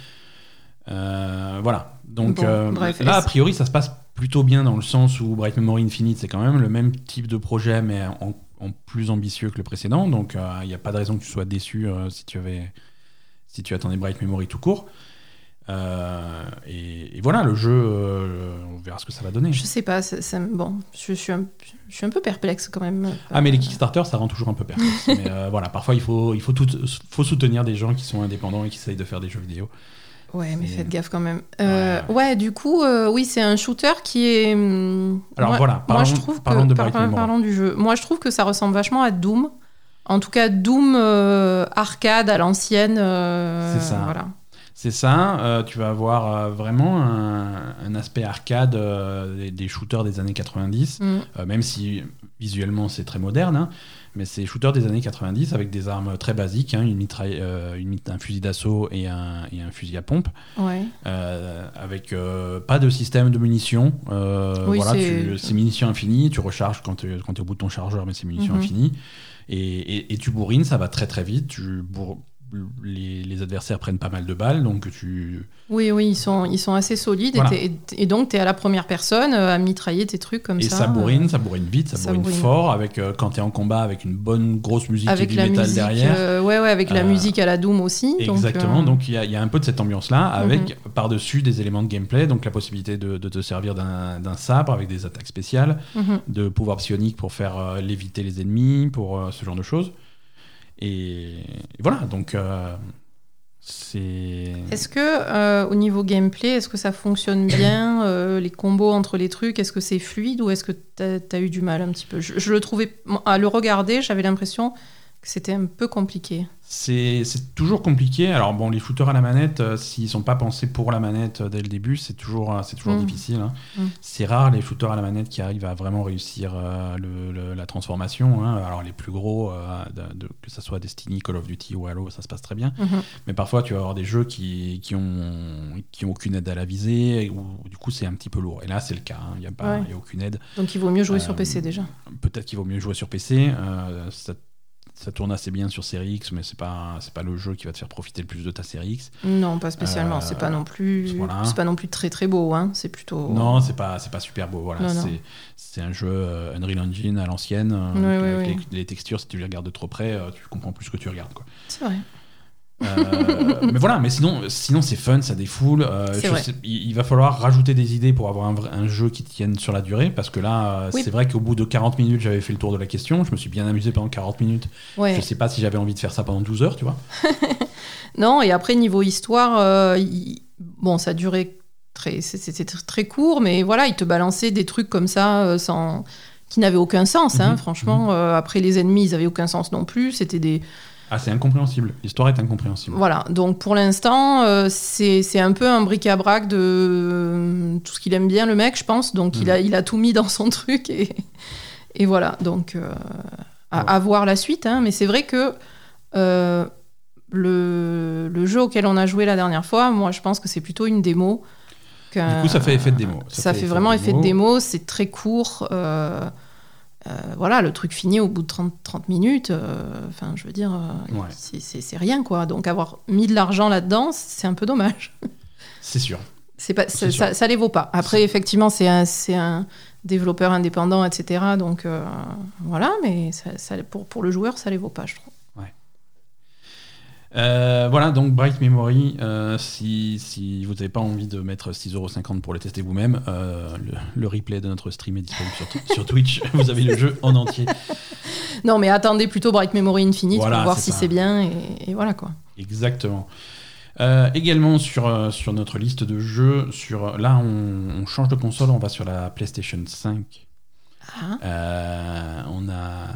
Euh, voilà. Donc bon, euh, bref, là, a priori, ça se passe plutôt bien dans le sens où Bright Memory Infinite, c'est quand même le même type de projet, mais en, en plus ambitieux que le précédent. Donc il euh, y a pas de raison que tu sois déçu euh, si tu avais, si tu attendais Bright Memory tout court. Euh, et, et voilà, le jeu, euh, on verra ce que ça va donner. Je sais pas, c'est, c'est, bon, je, je, suis un, je suis un peu perplexe quand même. Ah, mais les Kickstarter, ça rend toujours un peu perplexe. Mais euh, voilà, parfois il faut, il faut, tout, faut soutenir des gens qui sont indépendants et qui essayent de faire des jeux vidéo. Ouais, mais et... faites gaffe quand même. Euh, ouais. ouais, du coup, euh, oui, c'est un shooter qui est. Alors moi, voilà, parlons, moi, je trouve parlons que, de par, par, parlons du jeu. Moi, je trouve que ça ressemble vachement à Doom. En tout cas, Doom euh, arcade à l'ancienne. Euh, c'est ça. Voilà. C'est ça, euh, tu vas avoir euh, vraiment un, un aspect arcade euh, des, des shooters des années quatre-vingt-dix, mmh. euh, même si visuellement c'est très moderne, hein, mais c'est shooters des années quatre-vingt-dix avec des armes très basiques, hein, une mitraille, euh, une, un fusil d'assaut et un, et un fusil à pompe, ouais. euh, avec euh, pas de système de munitions, euh, oui, voilà, c'est... Tu, c'est munitions infinies, tu recharges quand tu es au bout de ton chargeur, mais c'est munitions mmh. infinies, et, et, et tu bourrines, ça va très très vite, tu bourrines. Les, les adversaires prennent pas mal de balles, donc tu... Oui, oui, ils sont, ils sont assez solides, voilà. et, et donc t'es à la première personne à mitrailler tes trucs comme et ça. Et ça bourrine, euh, ça bourrine vite, ça, ça bourrine, bourrine fort, avec, euh, quand t'es en combat avec une bonne grosse musique avec et du la métal musique, derrière. Euh, ouais, ouais, avec euh, la musique à la Doom aussi. Exactement, donc il euh... y, y a un peu de cette ambiance-là, avec mm-hmm. par-dessus des éléments de gameplay, donc la possibilité de, de te servir d'un, d'un sabre avec des attaques spéciales, mm-hmm. de pouvoirs psioniques pour faire euh, léviter les ennemis, pour euh, ce genre de choses. Et voilà, donc euh, c'est... Est-ce que, euh, au niveau gameplay, est-ce que ça fonctionne bien, euh, les combos entre les trucs, est-ce que c'est fluide ou est-ce que t'as, t'as eu du mal un petit peu ? je, je le trouvais, à le regarder, j'avais l'impression que c'était un peu compliqué. C'est, c'est toujours compliqué. Alors bon, les shooters à la manette, euh, s'ils sont pas pensés pour la manette euh, dès le début, c'est toujours, euh, c'est toujours mmh. difficile. Hein. Mmh. C'est rare les shooters à la manette qui arrivent à vraiment réussir euh, le, le, la transformation. Hein. Alors les plus gros, euh, de, de, que ça soit Destiny, Call of Duty ou Halo, ça se passe très bien. Mmh. Mais parfois, tu vas avoir des jeux qui, qui ont, qui ont aucune aide à la visée, ou du coup, c'est un petit peu lourd. Et là, c'est le cas. Il hein. n'y a, ouais. a aucune aide. Donc il vaut mieux jouer euh, sur P C déjà. Peut-être qu'il vaut mieux jouer sur P C. Euh, ça Ça tourne assez bien sur Série X, mais c'est pas c'est pas le jeu qui va te faire profiter le plus de ta Série X. Non, pas spécialement. Euh, c'est pas non plus voilà. c'est pas non plus très très beau, hein. C'est plutôt non, c'est pas c'est pas super beau. Voilà, non, c'est non. c'est un jeu euh, Unreal Engine à l'ancienne. Euh, oui, avec oui, les, oui. les textures, si tu les regardes de trop près, euh, tu comprends plus ce que tu regardes, quoi. C'est vrai. euh, mais voilà, mais sinon, sinon c'est fun, ça défoule. Euh, je sais, il, il va falloir rajouter des idées pour avoir un, vrai, un jeu qui tienne sur la durée, parce que là, euh, oui. c'est vrai qu'au bout de quarante minutes, j'avais fait le tour de la question. Je me suis bien amusé pendant quarante minutes. Ouais. Je sais pas si j'avais envie de faire ça pendant douze heures, tu vois. Non, et après, niveau histoire, euh, il... bon, ça durait très, c'était très court, mais voilà, il te balançait des trucs comme ça euh, sans... qui n'avaient aucun sens, hein, mmh, franchement. Mmh. Euh, après, les ennemis, ils n'avaient aucun sens non plus. C'était des. Ah, c'est incompréhensible. L'histoire est incompréhensible. Voilà. Donc, pour l'instant, euh, c'est, c'est un peu un bric-à-brac de euh, tout ce qu'il aime bien, le mec, je pense. Donc, mmh. il a, il a tout mis dans son truc. Et, et voilà. Donc, euh, à, ouais. à voir la suite. Hein. Mais c'est vrai que euh, le, le jeu auquel on a joué la dernière fois, moi, je pense que c'est plutôt une démo. Qu'un, du coup, ça fait effet de démo. Ça, ça fait, fait vraiment effet de démo. C'est très court. Euh, Euh, voilà, le truc fini au bout de trente minutes, enfin, euh, je veux dire, euh, ouais. c'est, c'est, c'est rien, quoi. Donc, avoir mis de l'argent là-dedans, c'est un peu dommage. C'est sûr. C'est pas, c'est, c'est sûr. Ça, ça les vaut pas. Après, c'est... effectivement, c'est un, c'est un développeur indépendant, et cetera. Donc, euh, voilà, mais ça, ça, pour, pour le joueur, ça les vaut pas, je trouve. Ouais. Euh, voilà, donc Bright Memory, euh, si, si vous n'avez pas envie de mettre six euros cinquante pour le tester vous-même, euh, le, le replay de notre stream est disponible sur, t- sur Twitch. Vous avez le jeu en entier. Non, mais attendez plutôt Bright Memory Infinite, voilà, pour voir c'est si ça. C'est bien et, et voilà quoi. Exactement. Euh, également sur, sur notre liste de jeux, sur, là on, on change de console, on va sur la PlayStation cinq. Ah. Euh, on a,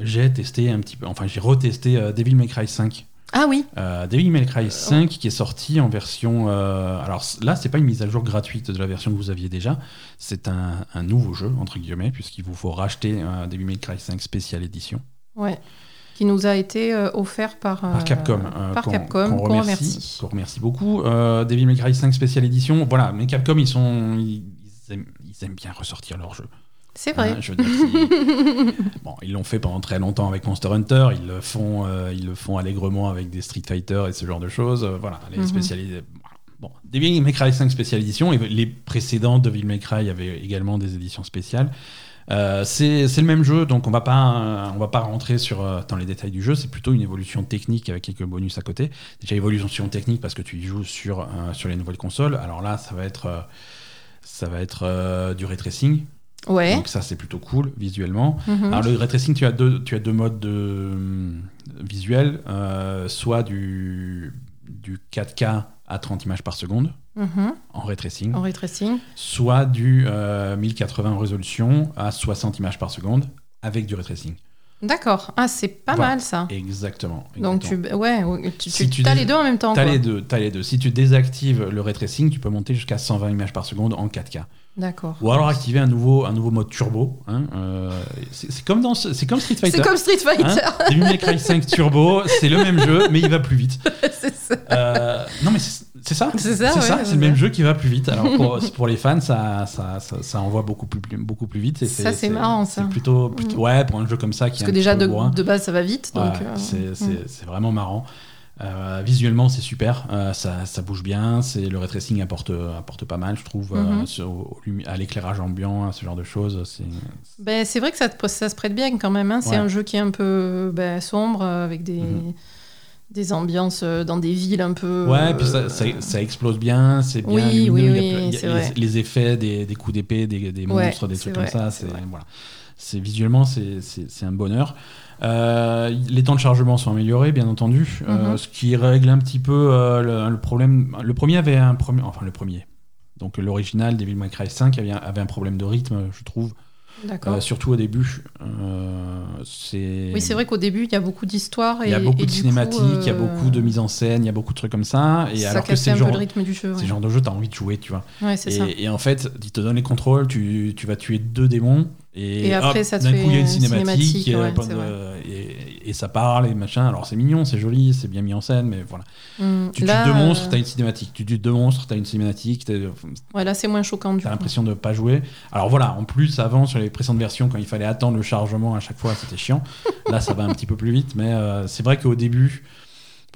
j'ai testé un petit peu, enfin j'ai retesté euh, Devil May Cry cinq. Ah oui. Euh, Devil May Cry cinq qui est sorti en version. Euh, alors là, c'est pas une mise à jour gratuite de la version que vous aviez déjà. C'est un, un nouveau jeu entre guillemets puisqu'il vous faut racheter euh, Devil May Cry cinq spécial édition. Ouais. Qui nous a été euh, offert par, euh, par Capcom. Euh, par qu'on, Capcom. Qu'on remercie, qu'on remercie. Qu'on remercie beaucoup. Euh, Devil May Cry cinq spécial édition. Voilà. Mais Capcom, ils sont, ils, ils, aiment, ils aiment bien ressortir leurs jeux. C'est vrai. Hein, je veux dire, ils... bon, ils l'ont fait pendant très longtemps avec Monster Hunter, ils le font, euh, ils le font allègrement avec des Street Fighter et ce genre de choses. Euh, voilà, les mm-hmm. spécialisés. Bon, Devil May Cry cinq Special Edition, et les précédents Devil May Cry avaient également des éditions spéciales. Euh, c'est, c'est le même jeu, donc on va pas, on va pas rentrer sur, dans les détails du jeu. C'est plutôt une évolution technique avec quelques bonus à côté. Déjà évolution technique parce que tu y joues sur, euh, sur les nouvelles consoles. Alors là, ça va être, euh, ça va être euh, du ray tracing. Ouais. Donc ça c'est plutôt cool visuellement. Mm-hmm. Alors le ray tracing, tu as deux, tu as deux modes de, de visuels, euh, soit du, du quatre K à trente images par seconde mm-hmm. en ray tracing, en ray tracing, soit du euh, mille quatre-vingts en résolution à soixante images par seconde avec du ray tracing. D'accord. Ah, c'est pas voilà. mal ça. Exactement. exactement. Donc tu, ouais, tu, si tu as dés- les deux en même temps. T'as quoi. les deux, t'as les deux. Si tu désactives le ray tracing, tu peux monter jusqu'à cent vingt images par seconde en quatre K. D'accord. Ou alors activer un nouveau, un nouveau mode turbo. Hein. Euh, c'est, c'est comme dans, c'est comme Street Fighter. C'est comme Street Fighter. Hein. Devil May Cry cinq Turbo, c'est le même jeu, mais il va plus vite. C'est ça. Euh, non mais c'est, c'est ça. C'est ça. C'est, ouais, ça, c'est, c'est le même jeu qui va plus vite. Alors pour, pour les fans, ça, ça, ça, ça envoie beaucoup plus, beaucoup plus vite. Et c'est, ça c'est, c'est marrant ça. C'est plutôt, plutôt, ouais, pour un jeu comme ça qui. Parce est que déjà de, de base ça va vite, donc. Ouais, euh, c'est, c'est, hum. c'est vraiment marrant. Euh, visuellement c'est super, euh, ça, ça bouge bien, c'est, le ray tracing apporte, apporte pas mal je trouve, mm-hmm. euh, sur, au, à l'éclairage ambiant, à ce genre de choses. C'est, c'est... Ben, c'est vrai que ça, te, ça se prête bien quand même, hein. C'est ouais. un jeu qui est un peu ben, sombre, avec des, mm-hmm. des ambiances dans des villes un peu... Ouais, euh... puis ça, ça, ça explose bien, c'est bien oui, lumineux, oui, oui, il y a, c'est les, vrai. les effets des, des coups d'épée, des, des monstres, ouais, des trucs vrai, comme ça, c'est, c'est, voilà. c'est, visuellement c'est, c'est, c'est un bonheur. Euh, les temps de chargement sont améliorés, bien entendu, mm-hmm. euh, ce qui règle un petit peu euh, le, le problème. Le premier avait un problème, enfin le premier, donc l'original Devil May Cry cinq avait un, avait un problème de rythme, je trouve. D'accord. Euh, surtout au début. Euh, c'est... Oui, c'est vrai qu'au début, il y a beaucoup d'histoires. Il y a beaucoup de cinématiques, il euh... y a beaucoup de mise en scène, il y a beaucoup de trucs comme ça. Et ça alors que c'est un genre, peu le rythme du jeu. Ouais. C'est le genre de jeu, tu as envie de jouer, tu vois. Ouais, c'est et, ça. Et en fait, ils te donnent les contrôles, tu, tu vas tuer deux démons. Et, et après, hop, ça te d'un fait coup, il y a une cinématique, cinématique et, ouais, euh, et, et ça parle et machin. Alors, c'est mignon, c'est joli, c'est bien mis en scène, mais voilà. Mmh, tu tues deux monstres, t'as une cinématique. Tu tues deux monstres, t'as une cinématique. T'as... Ouais, là, c'est moins choquant. Du t'as coup. l'impression de pas jouer. Alors, voilà, en plus, avant, sur les précédentes versions, quand il fallait attendre le chargement à chaque fois, c'était chiant. Là, ça va un petit peu plus vite, mais euh, c'est vrai qu'au début.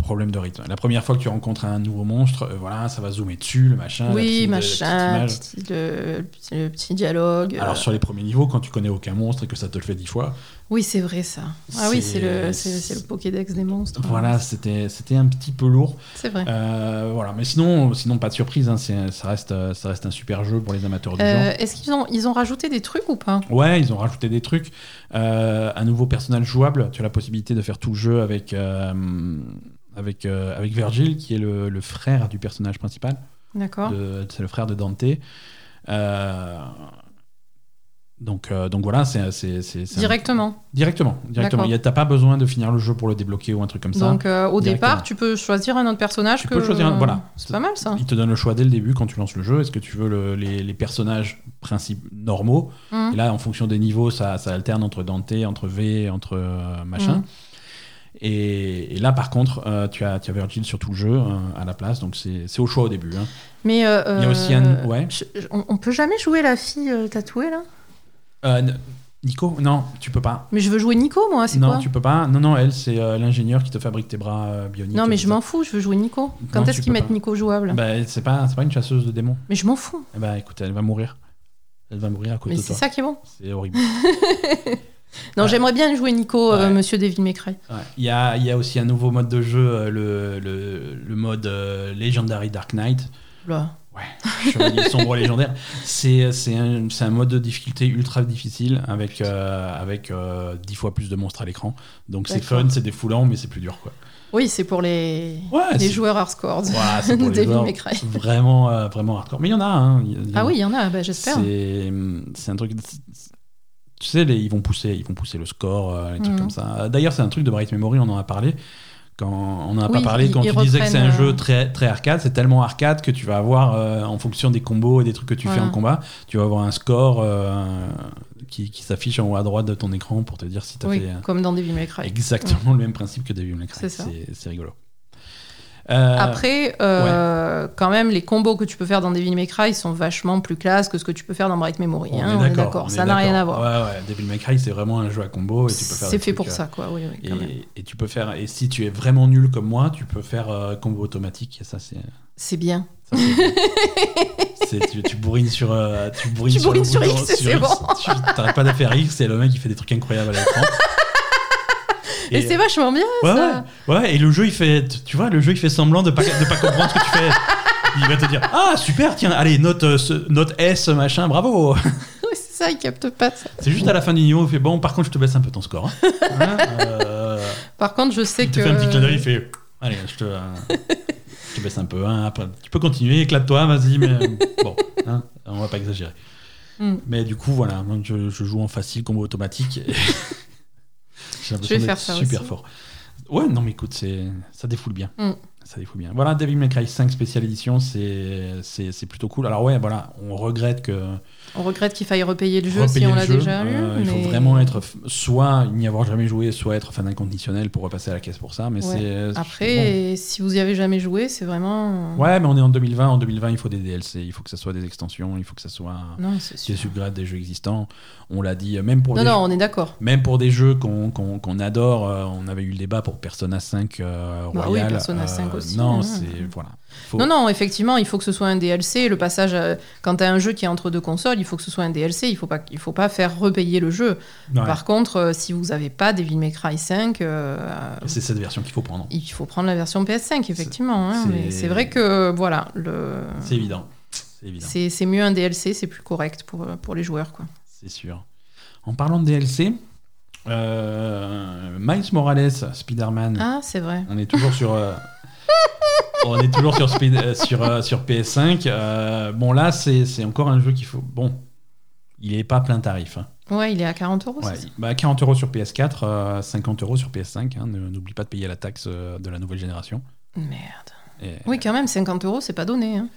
Problème de rythme. La première fois que tu rencontres un nouveau monstre, euh, voilà, ça va zoomer dessus, le machin. Oui, la petite, machin, la petite image. Le, le, le petit dialogue. Alors, euh... sur les premiers niveaux, quand tu connais aucun monstre et que ça te le fait dix fois. Oui, c'est vrai, ça. Ah c'est... oui, c'est le, c'est, c'est le Pokédex des monstres. Voilà, ouais. c'était, c'était un petit peu lourd. C'est vrai. Euh, voilà, mais sinon, sinon pas de surprise, hein, c'est, ça, reste, ça reste un super jeu pour les amateurs du euh, genre. Est-ce qu'ils ont, ils ont rajouté des trucs ou pas ? Ouais, ils ont rajouté des trucs. Euh, un nouveau personnage jouable, tu as la possibilité de faire tout le jeu avec... Euh, Avec, euh, avec Virgil, qui est le, le frère du personnage principal. D'accord. De, c'est le frère de Dante. Euh, donc, euh, donc voilà, c'est... c'est, c'est, c'est directement. Un... Directement. Directement. Il y a, t'as pas besoin de finir le jeu pour le débloquer ou un truc comme ça. Donc euh, au départ, tu peux choisir un autre personnage. Tu que... peux choisir un... Voilà. C'est, c'est pas mal, ça. Il te donne le choix dès le début, quand tu lances le jeu. Est-ce que tu veux le, les, les personnages principaux normaux mmh. Et là, en fonction des niveaux, ça, ça alterne entre Dante, entre V, entre euh, machin. Mmh. Et, et là, par contre, euh, tu as, tu as Virgil sur tout le jeu euh, à la place, donc c'est, c'est au choix au début. Hein. Mais euh, il y a aussi un, ouais. Je, je, on, on peut jamais jouer la fille euh, tatouée là. Euh, n- Nico, non, tu peux pas. Mais je veux jouer Nico, moi. C'est non, quoi tu peux pas. Non, non, elle, c'est euh, l'ingénieur qui te fabrique tes bras euh, bioniques. Non, mais je ça. m'en fous. Je veux jouer Nico. Quand non, est-ce qu'ils mettent pas. Nico jouable ? Bah, c'est pas, c'est pas une chasseuse de démons. Mais je m'en fous. Et bah, écoute, elle va mourir. Elle va mourir à cause mais de toi. Mais c'est ça qui est bon. C'est horrible. Non, ouais. J'aimerais bien jouer Nico, ouais. euh, Monsieur Devil May Cry. Ouais. Il, y a, il y a aussi un nouveau mode de jeu, le, le, le mode euh, Legendary Dark Knight. Là. Ouais, Chevalier sombre légendaire. C'est, c'est, un, c'est un mode de difficulté ultra difficile avec, euh, avec euh, dix fois plus de monstres à l'écran. Donc D'accord. c'est fun, c'est défoulant, mais c'est plus dur, quoi. Oui, c'est pour les, ouais, les c'est... joueurs hardcore de ouais, Devil May Cry. Vraiment, euh, vraiment hardcore. Mais il y en a. Hein. Y, y ah y oui, il y en a, bah, j'espère. C'est, c'est un truc... tu sais, les, ils vont pousser, ils vont pousser le score, euh, les trucs mmh. comme ça. D'ailleurs, c'est un truc de Bright Memory, on en a parlé. Quand on n'en a oui, pas parlé, quand tu disais que c'est un euh... jeu très, très arcade, c'est tellement arcade que tu vas avoir, euh, en fonction des combos et des trucs que tu voilà. fais en combat, tu vas avoir un score euh, qui, qui s'affiche en haut à droite de ton écran pour te dire si tu as oui, fait... comme dans Devil May Cry. Exactement ouais. le même principe que Devil May Cry, c'est, c'est, c'est rigolo. Euh, Après, euh, ouais. quand même, les combos que tu peux faire dans Devil May Cry sont vachement plus classe que ce que tu peux faire dans Bright Memory. On, hein, est, on d'accord, est d'accord, on ça est n'a d'accord. rien à voir. Ouais, ouais. Devil May Cry, c'est vraiment un jeu à combo. Et tu peux faire c'est fait trucs, pour euh, ça, quoi. Oui, oui, quand et, même. Et tu peux faire. Et si tu es vraiment nul comme moi, tu peux faire euh, combo automatique. Et ça, c'est. C'est bien. Ça, c'est, c'est, tu, tu bourrines sur, euh, tu bourrines tu sur, bourrines sur X, sur, c'est sur, bon. Tu t'arrêtes pas de faire X, et le mec il fait des trucs incroyables à l'écran. Et, et c'est vachement bien ouais, ça. Ouais, ouais, et le jeu il fait, tu vois, le jeu il fait semblant de pas de pas comprendre ce que tu fais. Il va te dire ah super, tiens, allez, note euh, ce, note S machin, bravo. Oui, c'est ça, il capte pas ça. C'est juste à la fin du niveau, il fait bon, par contre je te baisse un peu ton score. Hein. Hein, euh... Par contre, je sais il te que fait un petit clin d'œil, il fait allez, je te euh, je te baisse un peu hein, après tu peux continuer, éclate-toi, vas-y, mais bon, hein, on va pas exagérer. Mm. Mais du coup, voilà, je, je joue en facile combo automatique. Et... J'ai je vais faire ça super aussi. Fort. Ouais, non mais écoute, c'est ça défoule bien. Mm. Ça défoule bien. Voilà, Devil May Cry cinq Special Edition, c'est c'est c'est plutôt cool. Alors ouais, voilà, on regrette que on regrette qu'il faille repayer le jeu repayer si on l'a jeu. déjà lu. Euh, mais... Il faut vraiment être soit n'y avoir jamais joué, soit être fan inconditionnel pour repasser à la caisse pour ça. Mais ouais. c'est après, bon. Si vous y avez jamais joué, c'est vraiment. Ouais, mais on est en deux mille vingt. En deux mille vingt, il faut des D L C, il faut que ça soit des extensions, il faut que ça soit non, des upgrades des jeux existants. On l'a dit, même pour non, des non, jeux, on est d'accord. Même pour des jeux qu'on qu'on, qu'on adore, euh, on avait eu le débat pour Persona cinq euh, Royal. Bah oui, Persona cinq euh, aussi. Non, mmh. c'est voilà. Faut... Non, non, effectivement, il faut que ce soit un D L C. Le passage, à... quand tu as un jeu qui est entre deux consoles, il faut que ce soit un D L C. Il ne faut, faut pas faire repayer le jeu. Ouais. Par contre, euh, si vous n'avez pas Devil May Cry cinq... Euh, c'est cette version qu'il faut prendre. Il faut prendre la version P S cinq, effectivement. C'est, hein, c'est... Mais c'est vrai que, voilà... Le... C'est évident. C'est, évident. C'est, c'est mieux un D L C, c'est plus correct pour, pour les joueurs, quoi. C'est sûr. En parlant de D L C... Euh, Miles Morales, Spider-Man... Ah, c'est vrai. On est toujours sur... Euh... On est toujours sur, sur, sur P S cinq. Euh, bon, là, c'est, c'est encore un jeu qu'il faut... Bon, il n'est pas plein tarif. Hein. Ouais, il est à quarante euros. Ouais, bah, quarante euros sur P S quatre, euh, cinquante euros sur P S cinq. Hein, n'oublie pas de payer la taxe de la nouvelle génération. Merde. Et... Oui, quand même, cinquante euros, c'est pas donné. Hein.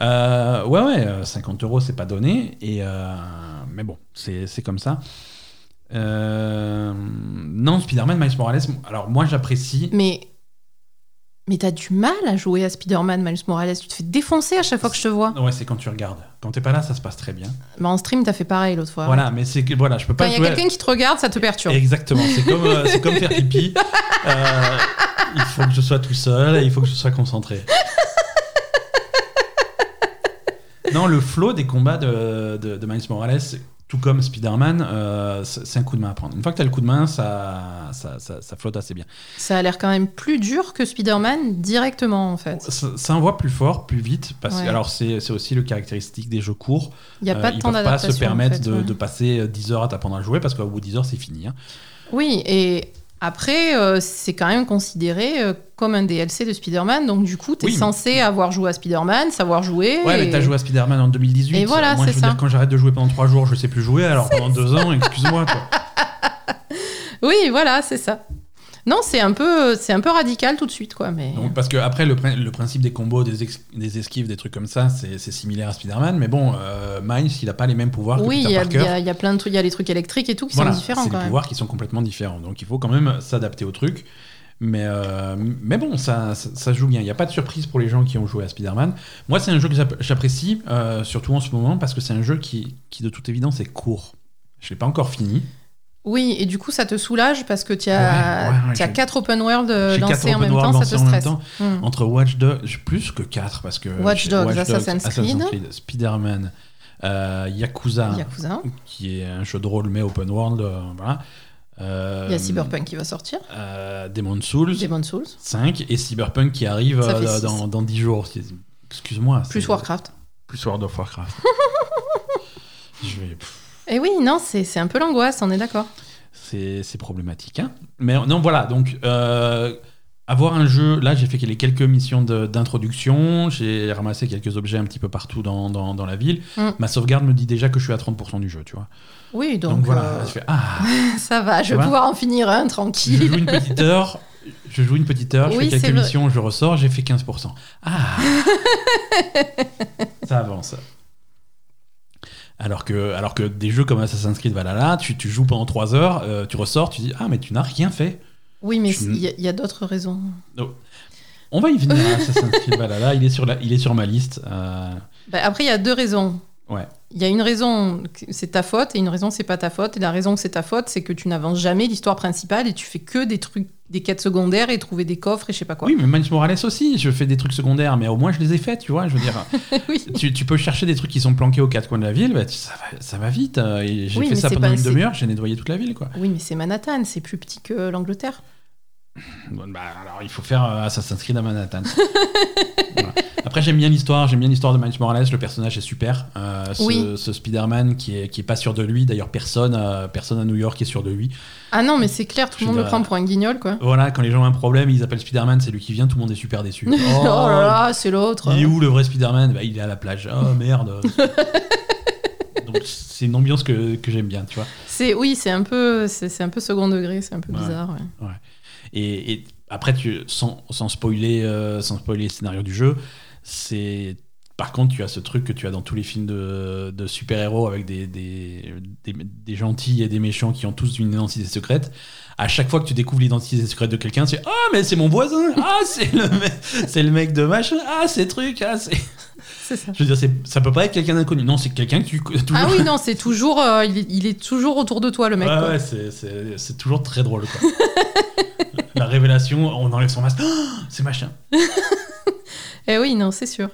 Euh, ouais, ouais, cinquante euros, c'est pas donné. Et, euh, mais bon, c'est, c'est comme ça. Euh, non, Spider-Man, Miles Morales... Alors, moi, j'apprécie... Mais... Mais t'as du mal à jouer à Spider-Man, Miles Morales. Tu te fais défoncer à chaque fois que je te vois. Ouais, c'est quand tu regardes. Quand t'es pas là, ça se passe très bien. Bah en stream, t'as fait pareil l'autre fois. Voilà, mais c'est que voilà, je peux pas. Quand il y a quelqu'un à... qui te regarde, ça te perturbe. Exactement. C'est comme euh, c'est comme faire pipi. Euh, il faut que je sois tout seul et il faut que je sois concentré. Non, le flow des combats de de, de Miles Morales. Tout comme Spider-Man, euh, c'est un coup de main à prendre. Une fois que t'as le coup de main, ça, ça, ça, ça flotte assez bien. Ça a l'air quand même plus dur que Spider-Man directement, en fait. Ça, ça envoie plus fort, plus vite. Parce ouais. que, alors, c'est, c'est aussi le caractéristique des jeux courts. Il y a pas de euh, temps d'adaptation. Ils ne peuvent pas se permettre en fait, de, ouais. de passer dix heures à t'apprendre à jouer, parce qu'au bout de dix heures, c'est fini. Hein. Oui, et... Après, euh, c'est quand même considéré euh, comme un D L C de Spider-Man, donc du coup, t'es oui, censé mais... avoir joué à Spider-Man, savoir jouer. Ouais, et... mais t'as joué à Spider-Man en deux mille dix-huit. Et voilà, moi, c'est je veux ça. Dire, quand j'arrête de jouer pendant trois jours, je sais plus jouer, alors pendant deux ans, excuse-moi, quoi. Oui, voilà, c'est ça. Non, c'est un peu, c'est un peu radical tout de suite, quoi. Mais... Donc, parce que après, le, le principe des combos, des, ex, des esquives, des trucs comme ça, c'est, c'est similaire à Spider-Man, mais bon, euh, Miles, il a pas les mêmes pouvoirs. Oui, que Peter Parker. Oui, il y a plein de trucs, il y a les trucs électriques et tout qui voilà, sont différents. C'est quand des même. Pouvoirs qui sont complètement différents, donc il faut quand même s'adapter au truc. Mais euh, mais bon, ça, ça ça joue bien. Il y a pas de surprise pour les gens qui ont joué à Spider-Man. Moi, c'est un jeu que j'apprécie, euh, surtout en ce moment, parce que c'est un jeu qui, qui de toute évidence, est court. Je l'ai pas encore fini. Oui, et du coup, ça te soulage parce que tu as ouais, ouais, quatre open world lancés en même temps, ça te stresse. En mm. Entre Watch Dogs, plus que quatre, parce que Watch Dogs, Watch Dogs Assassin's, Creed. Assassin's Creed, Spider-Man, euh, Yakuza, Yakuza, qui est un jeu de rôle mais open world, euh, voilà. Euh, Il y a Cyberpunk qui va sortir. Euh, Demon's Souls, Demon's Souls, cinq, et Cyberpunk qui arrive euh, dans, dans dix jours. Excuse-moi. Plus c'est... Warcraft. Plus World of Warcraft. Je vais... Et oui, non, c'est, c'est un peu l'angoisse, on est d'accord. C'est, c'est problématique. Hein mais non, voilà, donc euh, Avoir un jeu, là j'ai fait les quelques missions de, d'introduction, j'ai ramassé quelques objets un petit peu partout dans, dans, dans la ville. Mm. Ma sauvegarde me dit déjà que je suis à trente pour cent du jeu, tu vois. Oui, donc, donc voilà, euh... je fais, ah, ça va, je vais pouvoir en finir un, tranquille. Je joue une petite heure, je joue une petite heure, oui, je fais quelques missions, je ressors, j'ai fait quinze pour cent. Ah, ça avance. Alors que, alors que des jeux comme Assassin's Creed Valhalla, tu, tu joues pendant trois heures, euh, tu ressors, tu dis, ah mais tu n'as rien fait. Oui, mais il y, y a d'autres raisons. Oh. On va y venir à Assassin's Creed Valhalla, il est sur, la, il est sur ma liste. Euh... Bah après, il y a deux raisons. Ouais. Il y a une raison, c'est ta faute, et une raison, c'est pas ta faute. Et la raison que c'est ta faute, c'est que tu n'avances jamais l'histoire principale et tu fais que des trucs, des quêtes secondaires et trouver des coffres et je sais pas quoi. Oui, mais Miles Morales aussi, je fais des trucs secondaires, mais au moins je les ai faits, tu vois. Je veux dire, oui. tu, tu peux chercher des trucs qui sont planqués aux quatre coins de la ville, bah, tu, ça, va, ça va vite. Et j'ai oui, fait ça pendant pas, une demi-heure, j'ai nettoyé toute la ville, quoi. Oui, mais c'est Manhattan, c'est plus petit que l'Angleterre. Bon, bah, alors il faut faire euh, Assassin's Creed à Manhattan. Voilà. Après j'aime bien l'histoire, j'aime bien l'histoire de Miles Morales, le personnage est super. Euh, ce, oui. ce Spider-Man qui est, qui est pas sûr de lui, d'ailleurs personne, euh, personne à New York est sûr de lui. Ah non mais c'est clair, tout le monde le prend pour un guignol quoi. Voilà, quand les gens ont un problème, ils appellent Spider-Man, c'est lui qui vient, tout le monde est super déçu. Oh, oh là là, c'est l'autre. Il est où le vrai Spider-Man ? Bah, il est à la plage. Oh merde. Donc c'est une ambiance que, que j'aime bien, tu vois. C'est, oui, c'est un peu, c'est, c'est un peu second degré, c'est un peu ouais. bizarre. Ouais. ouais. Et, et après, tu, sans, sans, spoiler, euh, sans spoiler le scénario du jeu, c'est... par contre, tu as ce truc que tu as dans tous les films de, de super-héros avec des, des, des, des gentils et des méchants qui ont tous une identité secrète. À chaque fois que tu découvres l'identité secrète de quelqu'un, tu dis « Ah, oh, mais c'est mon voisin ! Ah, c'est le, me- c'est le mec de machin ! Ah, c'est truc ! Ah, c'est... » C'est ça. Je veux dire, c'est, ça peut pas être quelqu'un d'inconnu. Non, c'est quelqu'un que tu... Toujours... Ah oui, non, c'est toujours... Euh, il, est, il est toujours autour de toi, le mec. Ouais, quoi. ouais, c'est, c'est, c'est toujours très drôle, quoi. La révélation, on enlève son masque, oh, c'est machin. Eh oui, non, c'est sûr.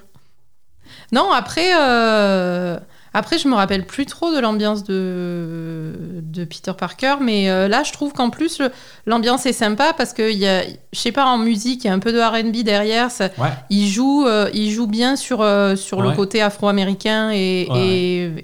Non, après, euh, après je me rappelle plus trop de l'ambiance de, de Peter Parker, mais euh, là, je trouve qu'en plus, le, l'ambiance est sympa parce que, il y a, je sais pas, en musique, il y a un peu de R and B derrière. Ça, ouais. il, joue, euh, il joue bien sur, euh, sur ouais. le côté afro-américain et, ouais.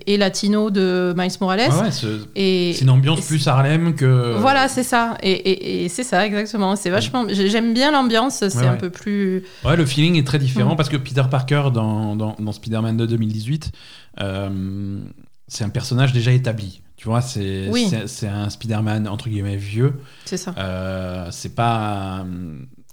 et, et latino de Miles Morales. Ouais, ouais, c'est, et, c'est une ambiance plus Harlem que... Voilà, c'est ça. Et, et, et c'est ça, exactement. C'est vachement... J'aime bien l'ambiance, c'est ouais, un ouais. peu plus... Ouais, le feeling est très différent mmh. parce que Peter Parker, dans, dans, dans Spider-Man de deux mille dix-huit... Euh, c'est un personnage déjà établi, tu vois, c'est, oui. c'est, c'est un Spider-Man entre guillemets vieux. C'est ça. Euh, c'est pas.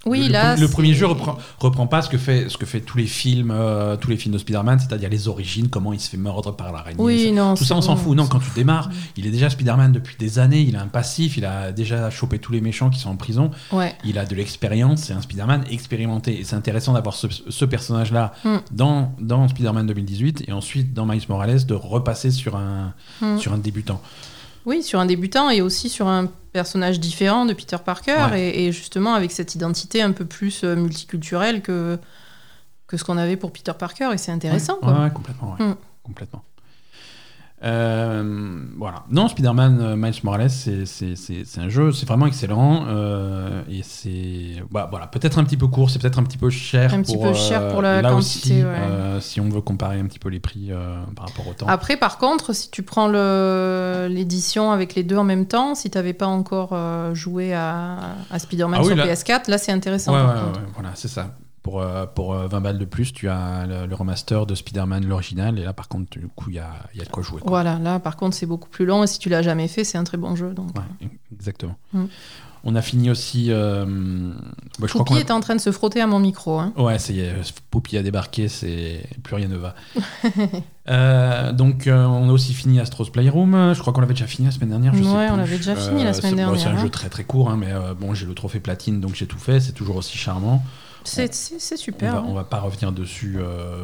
Oui, le, là. Le, le premier jeu reprend, reprend pas ce que fait, ce que fait tous les films, euh, tous les films de Spider-Man, c'est-à-dire les origines, comment il se fait mordre par l'araignée. Oui, non. Tout ça, on s'en fout. Non, quand tu démarres, il est déjà Spider-Man depuis des années. Il a un passif, il a déjà chopé tous les méchants qui sont en prison. Ouais. Il a de l'expérience. C'est un Spider-Man expérimenté. Et c'est intéressant d'avoir ce, ce personnage-là mm. dans dans Spider-Man deux mille dix-huit et ensuite dans Miles Morales de repasser sur un mm. sur un débutant. Oui, sur un débutant et aussi sur un personnage différent de Peter Parker ouais. et, et justement avec cette identité un peu plus multiculturelle que, que ce qu'on avait pour Peter Parker et c'est intéressant. Ouais, quoi. Ouais, ouais, complètement. Ouais. Mm. complètement. Euh, voilà. Non, Spider-Man, Miles Morales, c'est, c'est, c'est, c'est un jeu, c'est vraiment excellent euh, et c'est bah, voilà, peut-être un petit peu court, c'est peut-être un petit peu cher, un petit pour, peu cher euh, pour la là quantité. Aussi, ouais. euh, si on veut comparer un petit peu les prix euh, par rapport au temps. Après, par contre, si tu prends le, l'édition avec les deux en même temps, si t'avais pas encore euh, joué à, à Spider-Man ah oui, sur là... P S quatre, là c'est intéressant. Ouais, ouais, ouais, voilà, c'est ça. Pour, pour vingt balles de plus, tu as le, le remaster de Spider-Man, l'original. Et là, par contre, du coup, il y a, y a de quoi jouer. Quoi. Voilà, là, par contre, c'est beaucoup plus long. Et si tu l'as jamais fait, c'est un très bon jeu. Donc. Ouais, exactement. Mm. On a fini aussi... Euh, bah, je Poupie est a... en train de se frotter à mon micro. Hein. Ouais, ça y est, Poupie a débarqué, c'est... plus rien ne va. euh, donc, euh, on a aussi fini Astro's Playroom. Je crois qu'on l'avait déjà fini la semaine dernière, je ouais, sais plus. Ouais, on l'avait déjà fini euh, la semaine c'est, dernière. Bah, c'est un hein. jeu très très court, hein, mais euh, bon, j'ai le trophée platine, donc j'ai tout fait. C'est toujours aussi charmant. C'est, c'est, c'est super. On va, ouais. on va pas revenir dessus. Euh,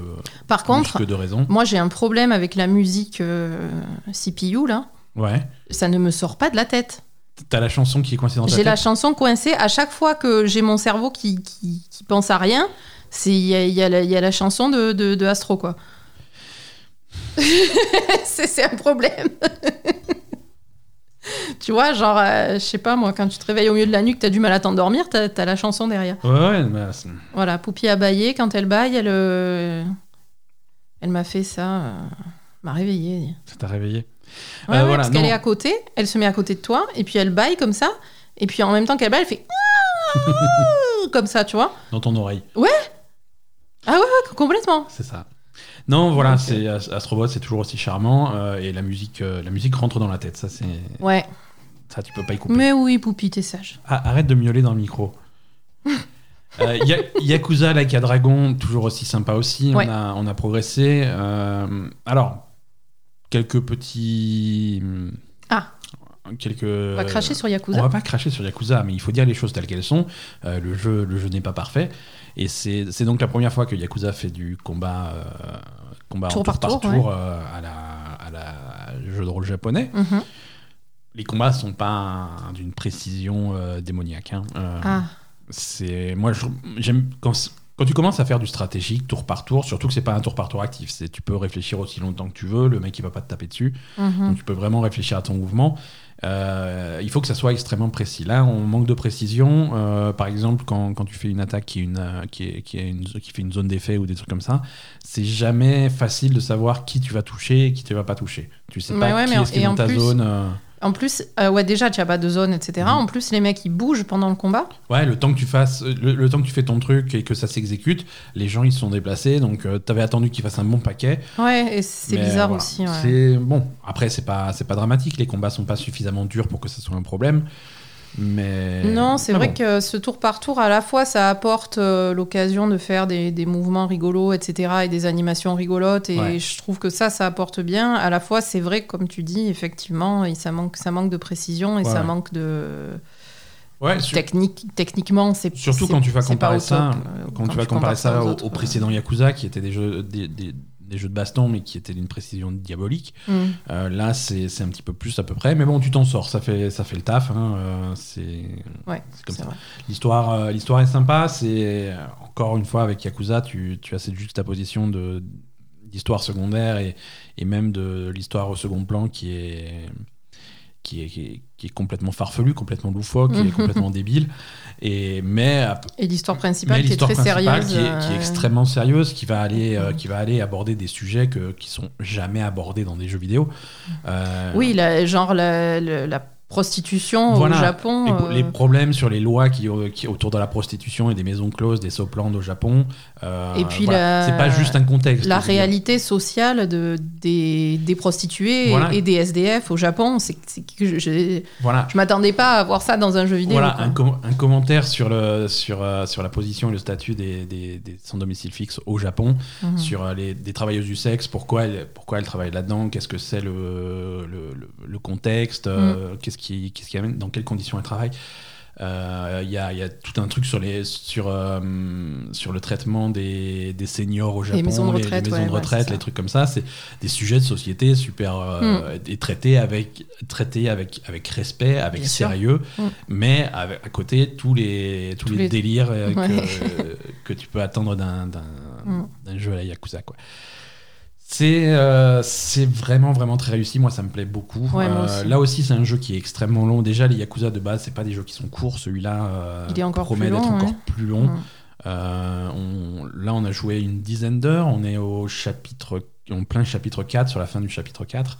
Par contre, de raison. Moi j'ai un problème avec la musique euh, C P U là. Ouais. Ça ne me sort pas de la tête. T'as la chanson qui est coincée dans ta j'ai tête. J'ai la chanson coincée à chaque fois que j'ai mon cerveau qui qui, qui pense à rien. C'est il y a il y, y a la chanson de de, de Astro quoi. c'est, c'est un problème. Tu vois, genre, euh, je sais pas moi, quand tu te réveilles au milieu de la nuit, que t'as du mal à t'endormir, t'as, t'as la chanson derrière. Ouais, ouais, bah, c'est... Voilà, Poupie a baillé, quand elle baille, elle, euh, elle m'a fait ça, euh, m'a réveillée. Ça t'a réveillée ouais, euh, ouais, voilà, parce non. qu'elle est à côté, elle se met à côté de toi, et puis elle baille comme ça, et puis en même temps qu'elle baille, elle fait comme ça, tu vois. Dans ton oreille. Ouais. Ah ouais, ouais, complètement. C'est ça. Non, voilà, okay. c'est Astro Bot, c'est toujours aussi charmant euh, et la musique, euh, la musique rentre dans la tête, ça c'est. Ouais. Ça, tu peux pas y couper. Mais oui, Poupie, t'es sage. Ah, arrête de miauler dans le micro. euh, Yakuza, Like a Dragon, toujours aussi sympa aussi. Ouais. On a, on a progressé. Euh, alors, quelques petits. Ah. Quelques... On va cracher sur Yakuza. On va pas cracher sur Yakuza, mais il faut dire les choses telles qu'elles sont. Euh, le jeu, le jeu n'est pas parfait. Et c'est, c'est donc la première fois que Yakuza fait du combat, euh, combat tour en tour par tour, par tour ouais. euh, à la, à la jeu de rôle japonais. Mm-hmm. Les combats sont pas d'une précision euh, démoniaque. Hein. Euh, ah. C'est moi, je, j'aime quand, quand tu commences à faire du stratégique tour par tour, surtout que c'est pas un tour par tour actif. C'est tu peux réfléchir aussi longtemps que tu veux. Le mec il va pas te taper dessus, mm-hmm. donc tu peux vraiment réfléchir à ton mouvement. Euh, il faut que ça soit extrêmement précis. Là, on manque de précision. Euh, par exemple, quand, quand tu fais une attaque qui, une, euh, qui, est, qui, est une, qui fait une zone d'effet ou des trucs comme ça, c'est jamais facile de savoir qui tu vas toucher et qui tu vas pas toucher. Tu sais mais pas ouais, qui est-ce qui est dans ta plus, zone. Euh... En plus, euh, ouais, déjà, tu n'as pas de zone, et cetera. Mmh. En plus, les mecs, ils bougent pendant le combat. Ouais, le temps que tu fasses, le, le temps que tu fais ton truc et que ça s'exécute, les gens, ils se sont déplacés. Donc, euh, tu avais attendu qu'ils fassent un bon paquet. Ouais, et c'est mais, bizarre voilà. aussi. Ouais. C'est, bon, après, c'est pas, c'est pas dramatique. Les combats sont pas suffisamment dur pour que ça soit un problème, mais non, c'est ah vrai bon. Que ce tour par tour, à la fois, ça apporte euh, l'occasion de faire des, des mouvements rigolos, et cetera, et des animations rigolotes, et ouais. je trouve que ça, ça apporte bien. À la fois, c'est vrai, comme tu dis, effectivement, et ça manque, ça manque de précision et ouais. ça manque de ouais, sur... technique. Techniquement, c'est surtout c'est, quand tu vas comparer ça, top, quand, quand tu vas comparer ça aux, autres, aux précédents Yakuza, qui étaient des jeux des, des... des jeux de baston, mais qui étaient d'une précision diabolique. Mmh. Euh, là, c'est, c'est un petit peu plus à peu près. Mais bon, tu t'en sors, ça fait, ça fait le taf. Hein. Euh, c'est, ouais, c'est comme c'est ça. L'histoire, euh, l'histoire est sympa. C'est, encore une fois, avec Yakuza, tu, tu as cette juxtaposition de, d'histoire secondaire et, et même de l'histoire au second plan qui est... Qui est, qui, est, qui est complètement farfelu, complètement loufoque, qui est complètement débile. Et, mais, et l'histoire principale mais qui l'histoire est très sérieuse. Qui est, qui est extrêmement sérieuse, qui va aller, euh, qui va aller aborder des sujets que, qui sont jamais abordés dans des jeux vidéo. Euh, oui, la, genre la, la, la prostitution voilà, au Japon. Les, euh... les problèmes sur les lois qui, qui, autour de la prostitution et des maisons closes, des soap-lands au Japon. Euh, et puis voilà, la... c'est pas juste un contexte. La réalité dire. sociale de, des, des prostituées voilà. et des S D F au Japon, c'est, c'est que je, voilà. je m'attendais pas à voir ça dans un jeu vidéo. Voilà, un, com- un commentaire sur, le, sur, euh, sur la position et le statut des, des, des sans domicile fixe au Japon, mmh. sur euh, les, des travailleuses du sexe, pourquoi elles, pourquoi elles travaillent là-dedans, qu'est-ce que c'est le, le, le, le contexte, mmh. euh, qu'est-ce qui, qu'est-ce qui amène, dans quelles conditions elles travaillent. Il euh, y, y a tout un truc sur, les, sur, euh, sur le traitement des, des seniors au Japon, les maisons de retraite, les, les, ouais, de retraite, ouais, les trucs comme ça. C'est des sujets de société super euh, mm. et traités avec, traités avec, avec respect, avec bien sérieux, mm. mais avec, à côté tous les, tous tous les, les... délires ouais. que, que tu peux attendre d'un, d'un, mm. d'un jeu à la Yakuza, quoi. C'est, euh, c'est vraiment, vraiment très réussi. Moi, ça me plaît beaucoup. Ouais, euh, aussi. Là aussi, c'est un jeu qui est extrêmement long. Déjà, les Yakuza de base, c'est pas des jeux qui sont courts. Celui-là euh, Il est encore promet plus long, d'être ouais. encore plus long. Ouais. Euh, on, là, on a joué une dizaine d'heures. On est au chapitre, en plein chapitre quatre, sur la fin du chapitre quatre.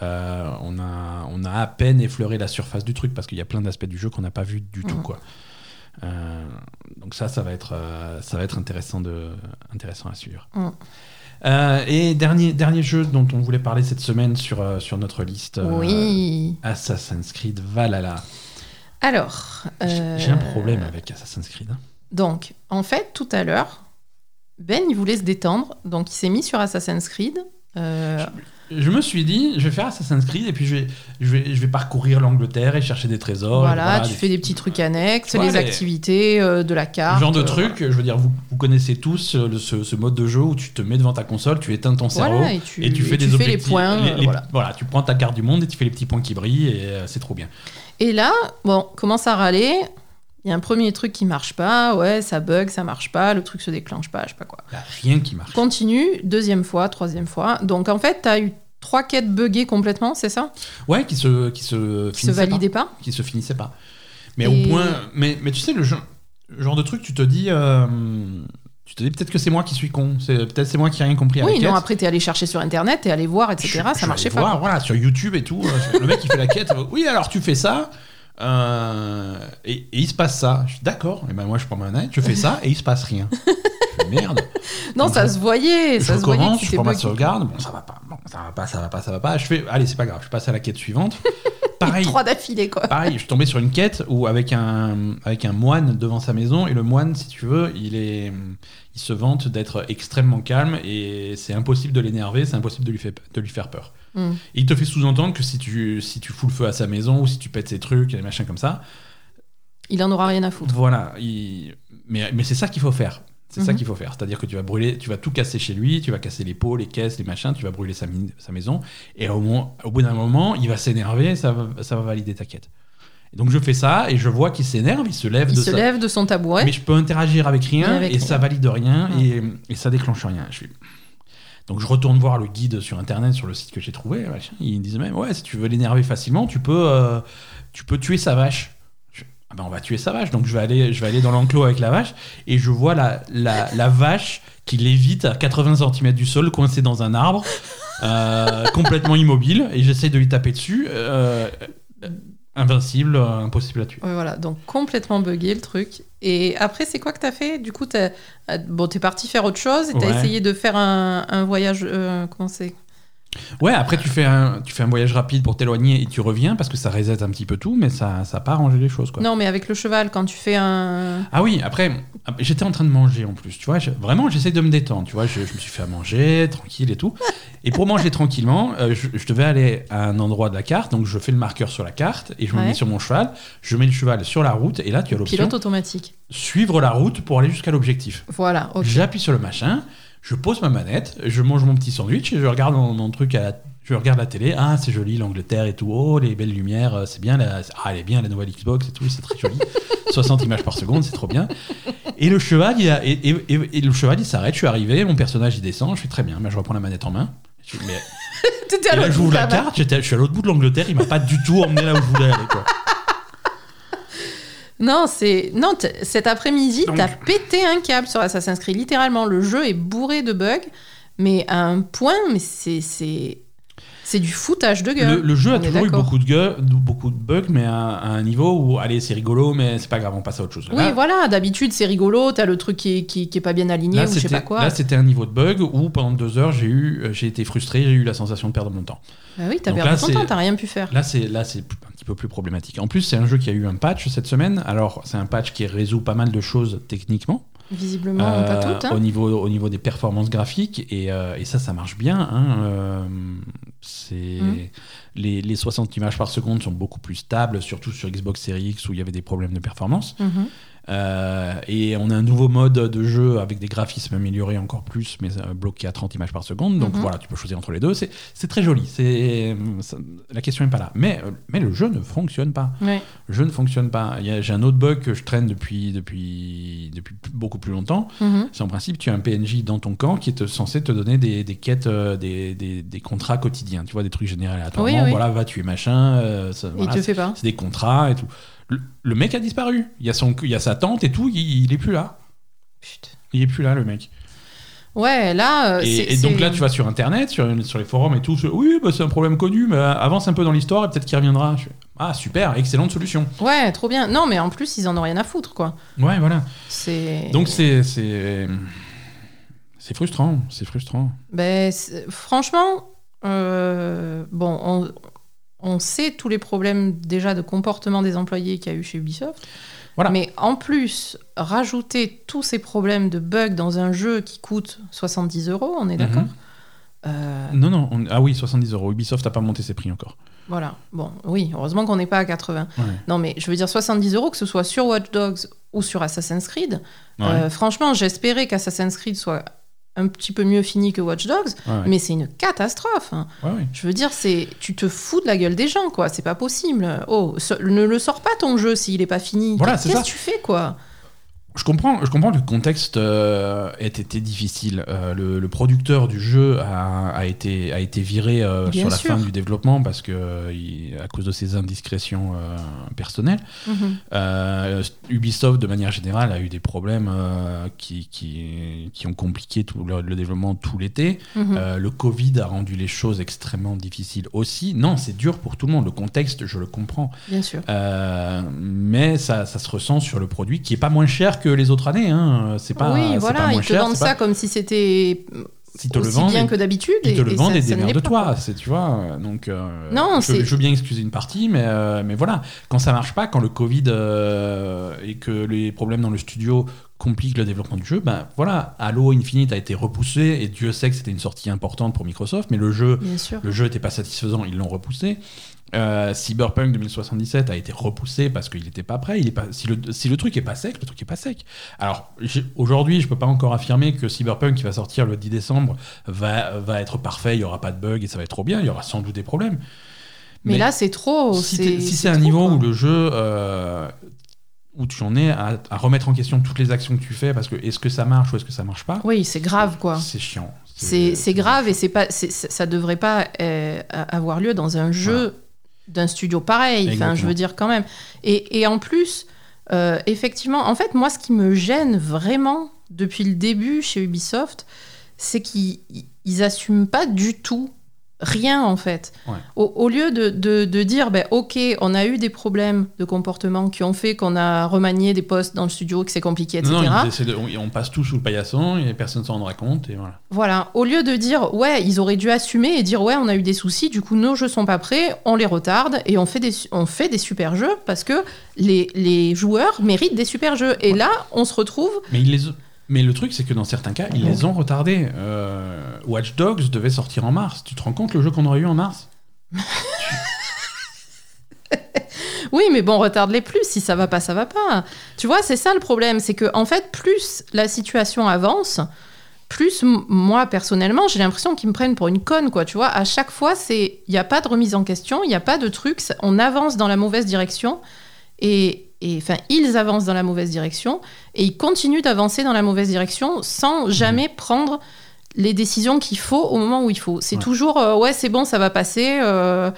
Euh, on, a, on a à peine effleuré la surface du truc parce qu'il y a plein d'aspects du jeu qu'on n'a pas vu du tout. Ouais. Quoi. Euh, donc ça, ça va être, euh, ça va être intéressant, de, intéressant à suivre. Ouais. Euh, et dernier, dernier jeu dont on voulait parler cette semaine sur, euh, sur notre liste, euh, oui. Assassin's Creed Valhalla. Alors... Euh... J'ai un problème avec Assassin's Creed. Donc, en fait, tout à l'heure, Ben, il voulait se détendre, donc il s'est mis sur Assassin's Creed. Euh... Je, je me suis dit, je vais faire Assassin's Creed et puis je vais, je vais, je vais parcourir l'Angleterre et chercher des trésors. Voilà, voilà tu des... fais des petits trucs annexes, ouais, les activités euh, de la carte. Genre de euh, truc, voilà. Je veux dire, vous, vous connaissez tous le, ce, ce mode de jeu où tu te mets devant ta console, tu éteins ton cerveau voilà, et, tu, et tu fais et des tu objectifs. Fais les points, les, les, voilà. voilà, tu prends ta carte du monde et tu fais les petits points qui brillent et euh, c'est trop bien. Et là, bon, commence à râler. Il y a un premier truc qui marche pas, ouais, ça bug, ça marche pas, le truc se déclenche pas, je sais pas quoi. Il y a rien qui marche. Continue, deuxième fois, troisième fois. Donc en fait, t'as eu trois quêtes buggées complètement, c'est ça ? Ouais, qui se qui se qui se validaient pas. pas. Qui se finissaient pas. Mais et... au point, mais mais tu sais le genre, genre de truc, tu te dis. Euh... Tu te dis peut-être que c'est moi qui suis con, c'est, peut-être c'est moi qui n'ai rien compris à la quête. Oui, non, après t'es allé chercher sur internet, t'es allé voir, et cetera. Je, ça je marchais pas. Voir, voilà, sur YouTube et tout. Le mec il fait la quête. Oui, alors tu fais ça. Euh, et, et il se passe ça. Je suis d'accord. Et ben moi je prends ma manette, je fais ça et il se passe rien. Je fais, merde. Non, donc, ça se voyait. Ça se voyait. Je prends ma sauvegarde. Bon, ça va pas. Bon, ça va pas. Ça va pas. Ça va pas. Je fais. Allez, c'est pas grave. Je passe à la quête suivante. Pareil. Trois d'affilée quoi. Pareil. Je suis tombé sur une quête où avec un avec un moine devant sa maison et le moine, si tu veux, il est il se vante d'être extrêmement calme et c'est impossible de l'énerver, c'est impossible de lui faire de lui faire peur. Mm. Il te fait sous-entendre que si tu, si tu fous le feu à sa maison ou si tu pètes ses trucs et des machins comme ça, il en aura rien à foutre. Voilà. Il... Mais, mais c'est ça qu'il faut faire. C'est mm-hmm. ça qu'il faut faire. C'est-à-dire que tu vas brûler, tu vas tout casser chez lui, tu vas casser les pots, les caisses, les machins, tu vas brûler sa, mine, sa maison. Et au, moment, au bout d'un moment, il va s'énerver, ça va, ça va valider ta quête. Et donc je fais ça et je vois qu'il s'énerve, il se lève, il de, se sa... lève de son tabouret. Mais je peux interagir avec rien avec et rien. Ça valide rien mm. et, et ça déclenche rien. Je suis... Donc je retourne voir le guide sur internet, sur le site que j'ai trouvé, machin. Ils disent même ouais, si tu veux l'énerver facilement, tu peux, euh, tu peux tuer sa vache. Je, ah ben on va tuer sa vache, donc je vais aller, je vais aller dans l'enclos avec la vache et je vois la la, la vache qui lévite à quatre-vingts centimètres du sol, coincée dans un arbre, euh, complètement immobile, et j'essaie de lui taper dessus. Euh, invincible, euh, impossible à tuer. Oui, voilà, donc complètement buggé le truc. Et après, c'est quoi que t'as fait ? Du coup, t'as... Bon, t'es parti faire autre chose et t'as ouais. essayé de faire un, un voyage... Euh, comment c'est ? Ouais, après, tu fais, un, tu fais un voyage rapide pour t'éloigner et tu reviens parce que ça reset un petit peu tout, mais ça n'a pas arrangé les choses, quoi. Non, mais avec le cheval, quand tu fais un... Ah oui, après, j'étais en train de manger en plus, tu vois. Je, vraiment, j'essaie de me détendre, tu vois. Je, je me suis fait à manger, tranquille et tout. Et pour manger tranquillement, euh, je, je devais aller à un endroit de la carte, donc je fais le marqueur sur la carte et je me ouais. mets sur mon cheval. Je mets le cheval sur la route et là, tu as l'option... Pilote automatique. Suivre la route pour aller jusqu'à l'objectif. Voilà, ok. J'appuie sur le machin... Je pose ma manette, je mange mon petit sandwich et je regarde mon, mon truc à la, je regarde la télé. Ah, c'est joli, l'Angleterre et tout. Oh, les belles lumières, c'est bien. La, ah, elle est bien, la nouvelle Xbox et tout, c'est très joli. soixante images par seconde, c'est trop bien. Et le cheval, il, a, et, et, et, et le cheval, il s'arrête. Je suis arrivé, mon personnage, il descend. Je suis très bien. Mais je reprends la manette en main. Je, mais, et là, j'ouvre la carte. Je suis à l'autre bout de l'Angleterre. Il m'a pas du tout emmené là où je voulais aller, quoi. Non, c'est... non cet après-midi, donc... t'as pété un câble sur Assassin's Creed, littéralement. Le jeu est bourré de bugs, mais à un point, mais c'est, c'est... c'est du foutage de gueule. Le, le jeu on a toujours d'accord. eu beaucoup de, gueule, beaucoup de bugs, mais à, à un niveau où, allez, c'est rigolo, mais c'est pas grave, on passe à autre chose. Là, oui, voilà, d'habitude, c'est rigolo, t'as le truc qui est, qui, qui est pas bien aligné là, ou je sais pas quoi. Là, c'était un niveau de bug où, pendant deux heures, j'ai, eu, j'ai été frustré, j'ai eu la sensation de perdre mon temps. Ah oui, t'as donc perdu là, ton c'est... temps, t'as rien pu faire. Là, c'est... Là, c'est... un peu plus problématique. En plus, c'est un jeu qui a eu un patch cette semaine. Alors, c'est un patch qui résout pas mal de choses techniquement. Visiblement, euh, pas toutes. Hein. Au niveau, au niveau des performances graphiques. Et, euh, et ça, ça marche bien. Hein. Euh, c'est... Mmh. Les, les soixante images par seconde sont beaucoup plus stables, surtout sur Xbox Series X où il y avait des problèmes de performance. Mmh. Euh, et on a un nouveau mode de jeu avec des graphismes améliorés encore plus, mais bloqué à trente images par seconde. Donc mmh. voilà, tu peux choisir entre les deux. C'est, c'est très joli. C'est, ça, la question n'est pas là. Mais, mais le jeu ne fonctionne pas. Oui. Le jeu ne fonctionne pas. Il y a, j'ai un autre bug que je traîne depuis, depuis, depuis beaucoup plus longtemps. Mmh. C'est en principe, tu as un P N J dans ton camp qui est censé te donner des, des quêtes, des, des, des contrats quotidiens. Tu vois, des trucs générés aléatoirement. Oui, oui. Voilà, va tuer machin. Euh, ça, il voilà, te fait pas. C'est des contrats et tout. Le mec a disparu. Il y a, son, il y a sa tante et tout, il, il est plus là. Putain. Il est plus là, le mec. Ouais, là... Euh, et, c'est, et donc c'est... là, tu vas sur Internet, sur, sur les forums et tout. Oui, bah, c'est un problème connu, mais avance un peu dans l'histoire et peut-être qu'il reviendra. Je... Ah, super, excellente solution. Ouais, trop bien. Non, mais en plus, ils en ont rien à foutre, quoi. Ouais, voilà. C'est... Donc c'est... C'est, c'est frustrant, c'est frustrant. Ben, c'est... franchement, euh... bon, on... on sait tous les problèmes déjà de comportement des employés qu'il y a eu chez Ubisoft. Voilà. Mais en plus, rajouter tous ces problèmes de bugs dans un jeu qui coûte soixante-dix euros, on est d'accord ? Mm-hmm. euh... Non, non. On... Ah oui, soixante-dix euros. Ubisoft n'a pas monté ses prix encore. Voilà. Bon, oui, heureusement qu'on n'est pas à quatre-vingts. Ouais. Non, mais je veux dire soixante-dix euros, que ce soit sur Watch Dogs ou sur Assassin's Creed. Ouais. Euh, franchement, j'espérais qu'Assassin's Creed soit... un petit peu mieux fini que Watch Dogs, ouais, ouais. mais c'est une catastrophe. Hein. Ouais, ouais. Je veux dire, c'est tu te fous de la gueule des gens, quoi. C'est pas possible. Oh, so... ne le sors pas ton jeu s'il est pas fini. Voilà, qu'est-ce que tu fais, quoi ? Je comprends, je comprends que le contexte euh, ait été difficile. Euh, le, le producteur du jeu a, a, été, a été viré euh, sur la sûr. fin du développement parce que il, à cause de ses indiscrétions euh, personnelles. Mm-hmm. Euh, Ubisoft, de manière générale, a eu des problèmes euh, qui, qui, qui ont compliqué tout le, le développement tout l'été. Mm-hmm. Euh, le Covid a rendu les choses extrêmement difficiles aussi. Non, c'est dur pour tout le monde. Le contexte, je le comprends. Bien sûr. Euh, mais ça, ça se ressent sur le produit qui n'est pas moins cher que les autres années, hein. C'est pas, oui, c'est voilà, pas moins ils te cher, vendent ça pas... comme si c'était si te aussi le vendent, bien que d'habitude. Ils te et, le vendent et démerde-toi, tu vois. Donc, euh, non, je, je veux bien excuser une partie, mais, euh, mais voilà. Quand ça marche pas, quand le Covid euh, et que les problèmes dans le studio compliquent le développement du jeu, ben voilà, Halo Infinite a été repoussé et Dieu sait que c'était une sortie importante pour Microsoft, mais le jeu le jeu était pas satisfaisant, ils l'ont repoussé. Euh, Cyberpunk vingt soixante-dix-sept a été repoussé parce qu'il n'était pas prêt. Il est pas, si, le, si le truc n'est pas sec, le truc n'est pas sec. Alors aujourd'hui, je ne peux pas encore affirmer que Cyberpunk qui va sortir le dix décembre va, va être parfait, il n'y aura pas de bugs et ça va être trop bien, il y aura sans doute des problèmes. Mais, mais là, c'est trop. Si c'est, si c'est, c'est un trop, niveau quoi. Où le jeu, euh, où tu en es à, à remettre en question toutes les actions que tu fais parce que est-ce que ça marche ou est-ce que ça ne marche pas ? Oui, c'est grave quoi. C'est chiant. C'est, c'est, c'est grave et c'est pas, c'est, ça ne devrait pas euh, avoir lieu dans un jeu. Voilà. D'un studio pareil, enfin, je veux dire quand même. Et, et en plus, euh, effectivement, en fait, moi, ce qui me gêne vraiment depuis le début chez Ubisoft, c'est qu'ils ils assument pas du tout rien, en fait. Ouais. Au, au lieu de, de, de dire, ben, OK, on a eu des problèmes de comportement qui ont fait qu'on a remanié des postes dans le studio, que c'est compliqué, et cetera. Non, non, de, on, on passe tout sous le paillasson et personne ne s'en rendra compte. Et voilà. Voilà. Au lieu de dire, ouais, ils auraient dû assumer et dire, ouais, on a eu des soucis, du coup, nos jeux ne sont pas prêts, on les retarde et on fait des, on fait des super jeux parce que les, les joueurs méritent des super jeux. Et ouais. Là, on se retrouve... Mais ils les... Mais le truc, c'est que dans certains cas, ils les ont retardés. Euh, Watch Dogs devait sortir en mars. Tu te rends compte le jeu qu'on aurait eu en mars ? Oui, mais bon, retarde-les plus. Si ça va pas, ça va pas. Tu vois, c'est ça le problème. C'est que, en fait, plus la situation avance, plus, m- moi, personnellement, j'ai l'impression qu'ils me prennent pour une conne, quoi. Tu vois, à chaque fois, il n'y a pas de remise en question, il n'y a pas de truc. On avance dans la mauvaise direction et... Et, enfin, ils avancent dans la mauvaise direction et ils continuent d'avancer dans la mauvaise direction sans jamais mmh. prendre les décisions qu'il faut au moment où il faut. C'est ouais. toujours euh, ouais, c'est bon, ça va passer, euh,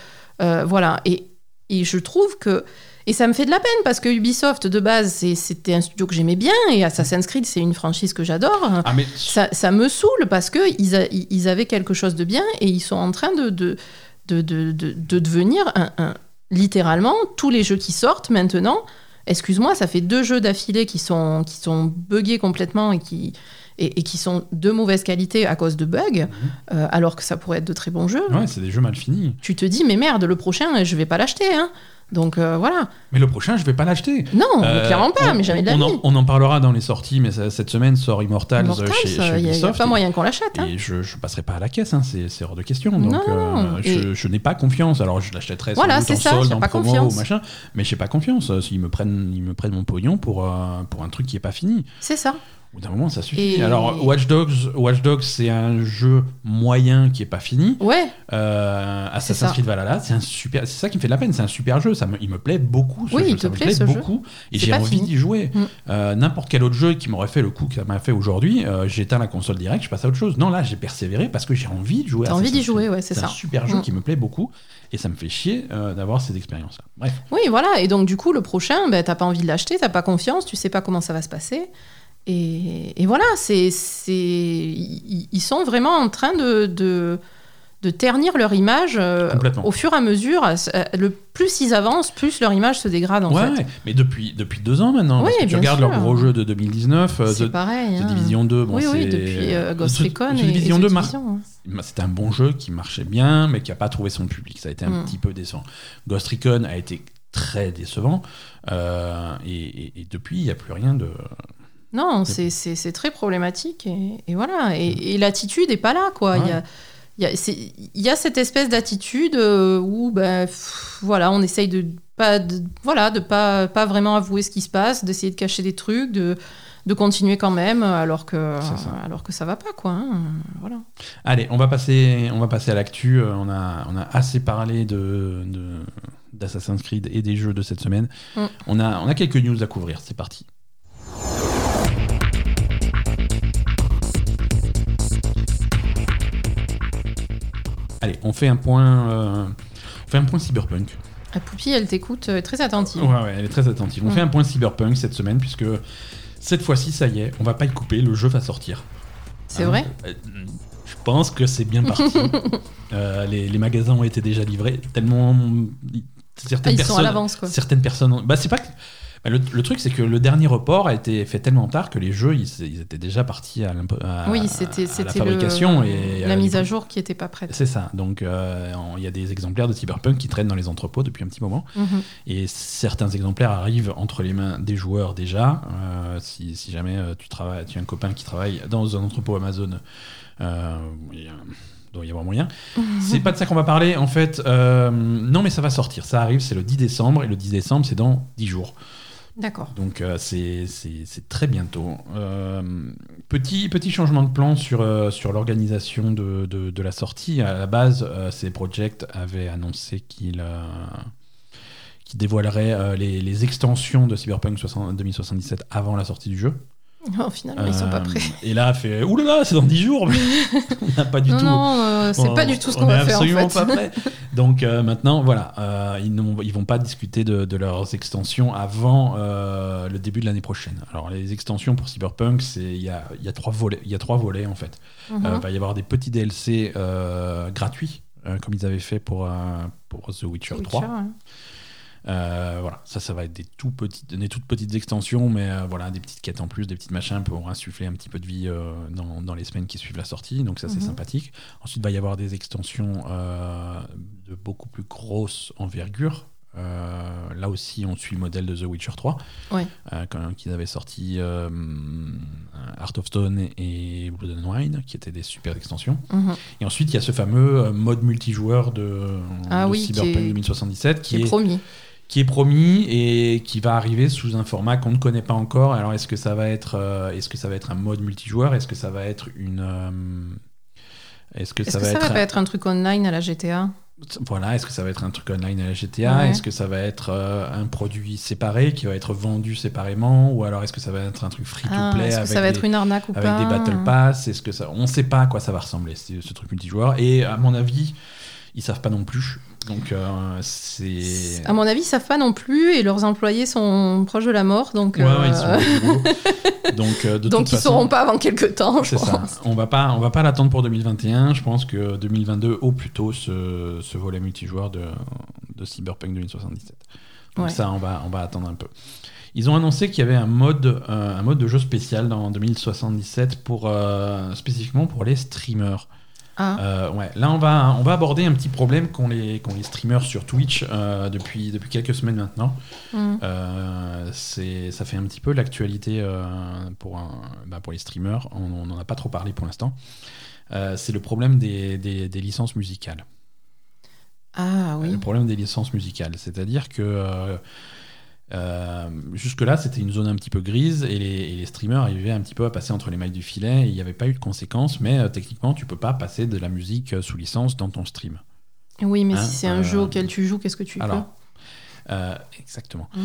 euh, voilà. Et, et je trouve que et ça me fait de la peine parce que Ubisoft de base c'est, c'était un studio que j'aimais bien et Assassin's Creed c'est une franchise que j'adore. Ah, mais... ça, ça me saoule parce que ils, a, ils avaient quelque chose de bien et ils sont en train de de de de, de, de devenir un, un littéralement tous les jeux qui sortent maintenant. Excuse-moi, ça fait deux jeux d'affilée qui sont, qui sont buggés complètement et qui, et, et qui sont de mauvaise qualité à cause de bugs, mmh. euh, alors que ça pourrait être de très bons jeux. Ouais, c'est des jeux mal finis. Tu te dis, mais merde, le prochain, je vais pas l'acheter, hein. Donc euh, voilà. Mais le prochain, je vais pas l'acheter. Non, euh, clairement pas, on, mais jamais de la vie. On en parlera dans les sorties, mais ça, cette semaine sort Immortals, Immortals chez, chez Ubisoft. Il n'y a pas moyen qu'on l'achète. Hein. Et je ne passerai pas à la caisse, hein, c'est, c'est hors de question. Donc non, euh, et... je, je n'ai pas confiance. Alors je l'achèterai voilà, sans doute en ça, solde, en promo, confiance. Ou machin, mais je n'ai pas confiance. Ils me prennent, ils me prennent mon pognon pour, euh, pour un truc qui n'est pas fini. C'est ça. Au bout d'un moment, ça suffit. Et... Alors, Watch Dogs, Watch Dogs, c'est un jeu moyen qui n'est pas fini. Ouais. Euh, Assassin's Creed Valhalla, c'est un super. C'est ça qui me fait de la peine. C'est un super jeu. Ça me, il me plaît beaucoup. Ce oui, jeu. il te ça plaît, me plaît ce beaucoup. Jeu. Et c'est j'ai envie fini. d'y jouer. Mm. Euh, n'importe quel autre jeu qui m'aurait fait le coup que ça m'a fait aujourd'hui, euh, j'éteins la console direct, je passe à autre chose. Non, là, j'ai persévéré parce que j'ai envie de jouer. T'as envie d'y jouer, ouais, c'est, c'est ça. C'est un super mm. jeu qui me plaît beaucoup. Et ça me fait chier euh, d'avoir ces expériences-là. Bref. Oui, voilà. Et donc, du coup, le prochain, ben, t'as pas envie de l'acheter, t'as pas confiance, tu sais pas comment ça va se passer. Et, et voilà, c'est, c'est, ils sont vraiment en train de, de, de ternir leur image au fur et à mesure. Le plus ils avancent, plus leur image se dégrade en ouais, fait. Ouais, mais depuis, depuis deux ans maintenant. Oui, parce que tu regardes sûr. leur gros jeu de deux mille dix-neuf, c'est de, pareil, hein. The Division deux. Bon, oui, c'est, oui, depuis euh, Ghost Recon et The Division deux. Mar- C'était un bon jeu qui marchait bien, mais qui n'a pas trouvé son public. Ça a été un mm. petit peu décent. Ghost Recon a été très décevant. Euh, et, et, et depuis, il n'y a plus rien de... Non, c'est, c'est, c'est très problématique. Et, et voilà. Et, et l'attitude n'est pas là, quoi. Il ouais. y, a, y, a, c'est, y a cette espèce d'attitude où, ben, pff, voilà, on essaye de pas, de, voilà, de pas, pas vraiment avouer ce qui se passe, d'essayer de cacher des trucs, de, de continuer quand même, alors que ça. alors que ça va pas, quoi. Hein. Voilà. Allez, on va passer, on va passer à l'actu. On a, on a assez parlé de, de, d'Assassin's Creed et des jeux de cette semaine. Mm. On a, on a quelques news à couvrir. C'est parti. Allez, on fait un point, euh, on fait un point cyberpunk. La Poupie, elle t'écoute euh, très attentive. Ouais, ouais, elle est très attentive. On mmh. fait un point cyberpunk cette semaine, puisque cette fois-ci, ça y est, on va pas y couper, le jeu va sortir. C'est hein, vrai euh, je pense que c'est bien parti. euh, les, les magasins ont été déjà livrés, tellement... Certaines ah, ils personnes, sont à l'avance, quoi. Certaines personnes... Ont... Bah, c'est pas que... Le, le truc, c'est que le dernier report a été fait tellement tard que les jeux, ils, ils étaient déjà partis à, à, oui, c'était, c'était à la fabrication. Le, et la mise à jour qui n'était pas prête. C'est ça. Donc, il euh, y a des exemplaires de Cyberpunk qui traînent dans les entrepôts depuis un petit moment. Mm-hmm. Et certains exemplaires arrivent entre les mains des joueurs déjà. Euh, si, si jamais tu, travailles, tu as un copain qui travaille dans un entrepôt Amazon... Euh, y a... donc il y a vraiment moyen. C'est pas de ça qu'on va parler, en fait. Euh, non, mais ça va sortir. Ça arrive, c'est le dix décembre. Et le dix décembre, c'est dans dix jours. D'accord. Donc, euh, c'est, c'est, c'est très bientôt. Euh, petit, petit changement de plan sur, euh, sur l'organisation de, de, de la sortie. À la base, euh, C D Projekt avait annoncé qu'il... Euh, qu'il dévoilerait euh, les, les extensions de Cyberpunk vingt soixante-dix-sept avant la sortie du jeu. Non, finalement, euh, ils sont pas prêts. Et là, fait oulala, c'est dans dix jours. On n'a pas du non, tout. Non, euh, c'est on, pas du tout ce qu'on va faire. On n'est absolument pas prêts. Donc euh, maintenant, voilà, euh, ils ne vont pas discuter de, de leurs extensions avant euh, le début de l'année prochaine. Alors, les extensions pour Cyberpunk, c'est il y a il y a trois volets. Il y a trois volets en fait. Il mm-hmm. euh, va y avoir des petits D L C euh, gratuits, euh, comme ils avaient fait pour euh, pour The Witcher, The Witcher trois. Hein. Euh, voilà, ça, ça va être des, tout petites, des toutes petites extensions, mais euh, voilà, des petites quêtes en plus, des petites machins pour insuffler un petit peu de vie euh, dans, dans les semaines qui suivent la sortie, donc ça, c'est mm-hmm. sympathique. Ensuite, il va y avoir des extensions euh, de beaucoup plus grosse envergure. Euh, là aussi, on suit le modèle de The Witcher trois, ouais. euh, quand, qu'ils avaient sorti euh, Heart of Stone et Blood and Wine, qui étaient des super extensions. Mm-hmm. Et ensuite, il y a ce fameux mode multijoueur de, ah, de oui, Cyberpunk qui est, vingt soixante-dix-sept qui, qui est, est promis. qui est promis et qui va arriver sous un format qu'on ne connaît pas encore. Alors, est-ce que ça va être, euh, est-ce que ça va être un mode multijoueur ? Est-ce que ça va être une... Euh, est-ce que est-ce ça, que va, ça être... va pas être un truc online à la G T A ? Voilà, est-ce que ça va être un truc online à la G T A ? Ouais. Est-ce que ça va être euh, un produit séparé qui va être vendu séparément ? Ou alors, est-ce que ça va être un truc free-to-play ? Ah, est-ce avec que ça va des, être une arnaque ou avec pas ? Avec des Battle Pass ? Est-ce que ça... On ne sait pas à quoi ça va ressembler, ce, ce truc multijoueur. Et à mon avis... Ils savent pas non plus, donc euh, c'est... À mon avis, ils savent pas non plus, et leurs employés sont proches de la mort, donc... Ouais, euh... ouais, ils sont donc, euh, de donc toute ils façon, sauront pas avant quelques temps, je pense. C'est ça, on va pas, on va pas l'attendre pour deux mille vingt et un, je pense que deux mille vingt-deux, au plus tôt, ce, ce volet multijoueur de, de Cyberpunk vingt soixante-dix-sept. Donc ouais. ça, on va, on va attendre un peu. Ils ont annoncé qu'il y avait un mode, euh, un mode de jeu spécial dans vingt soixante-dix-sept, pour, euh, spécifiquement pour les streamers. Ah. Euh, ouais. Là, on va, on va aborder un petit problème qu'ont les, qu'ont les streamers sur Twitch euh, depuis, depuis quelques semaines maintenant. Mmh. Euh, c'est, ça fait un petit peu l'actualité euh, pour, un, bah, pour les streamers. On n'en a pas trop parlé pour l'instant. Euh, c'est le problème des, des, des licences musicales. Ah oui. Le problème des licences musicales. C'est-à-dire que... Euh, Euh, jusque-là, c'était une zone un petit peu grise et les, et les streamers arrivaient un petit peu à passer entre les mailles du filet. Il n'y avait pas eu de conséquences, mais euh, techniquement, tu ne peux pas passer de la musique sous licence dans ton stream. Oui, mais hein, si c'est euh, un jeu auquel tu joues, qu'est-ce que tu alors, peux euh, exactement. Mm.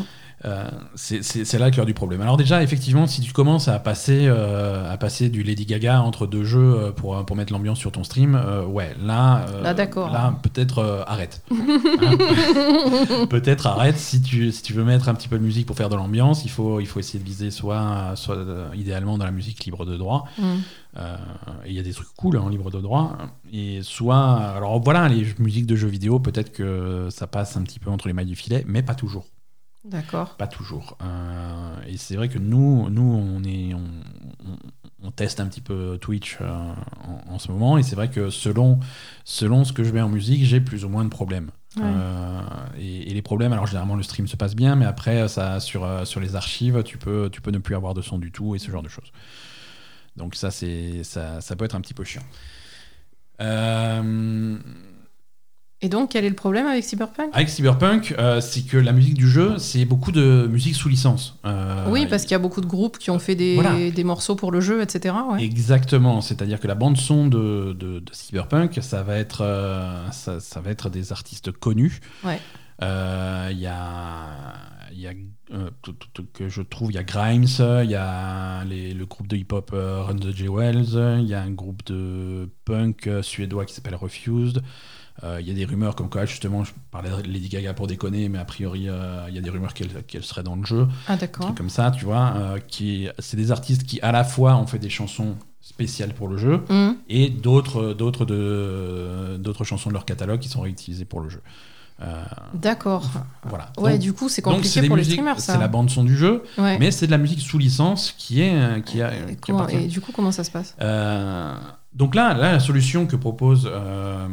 Euh, c'est, c'est, c'est là le cœur du problème. Alors déjà, effectivement, si tu commences à passer, euh, à passer du Lady Gaga entre deux jeux pour, pour mettre l'ambiance sur ton stream, euh, ouais, là, euh, là, d'accord. là peut-être euh, arrête. Hein peut-être arrête. Si tu, si tu veux mettre un petit peu de musique pour faire de l'ambiance, il faut, il faut essayer de viser soit, soit euh, idéalement dans la musique libre de droit. Mm. Euh, et il y a des trucs cool en hein, libre de droit. Et soit... Alors voilà, les musiques de jeux vidéo, peut-être que ça passe un petit peu entre les mailles du filet, mais pas toujours. D'accord. Pas toujours. Euh, et c'est vrai que nous, nous on, est, on, on, on teste un petit peu Twitch euh, en, en ce moment, et c'est vrai que selon, selon ce que je mets en musique, j'ai plus ou moins de problèmes. Ouais. Euh, et, et les problèmes, alors généralement le stream se passe bien, mais après, ça, sur, sur les archives, tu peux, tu peux ne plus avoir de son du tout, et ce genre de choses. Donc ça, c'est, ça, ça peut être un petit peu chiant. Euh... Et donc, quel est le problème avec Cyberpunk ? Avec Cyberpunk, euh, c'est que la musique du jeu, c'est beaucoup de musique sous licence. Euh, oui, parce qu'il y a beaucoup de groupes qui ont fait des, voilà. des morceaux pour le jeu, et cetera. Ouais. Exactement, c'est-à-dire que la bande-son de, de, de Cyberpunk, ça va être, euh, ça, ça va être des artistes connus. Ouais. euh, y a, y a euh, que je trouve, il y a Grimes, il y a les, le groupe de hip-hop euh, Run the Jewels, il y a un groupe de punk suédois qui s'appelle Refused. Il euh, y a des rumeurs comme quoi, justement, je parlais de Lady Gaga pour déconner, mais a priori, il euh, y a des rumeurs qu'elle, qu'elle serait dans le jeu. Ah, d'accord. Comme ça, tu vois. Euh, qui, c'est des artistes qui, à la fois, ont fait des chansons spéciales pour le jeu mmh. et d'autres, d'autres, de, d'autres chansons de leur catalogue qui sont réutilisées pour le jeu. Euh, d'accord. Voilà. Ouais, donc, du coup, c'est compliqué donc c'est pour musiques, les streamers, ça. C'est la bande-son du jeu, ouais. mais c'est de la musique sous licence qui est... Qui a, et, qui comment, et du coup, comment ça se passe euh, Donc là, là, la solution que propose... Euh,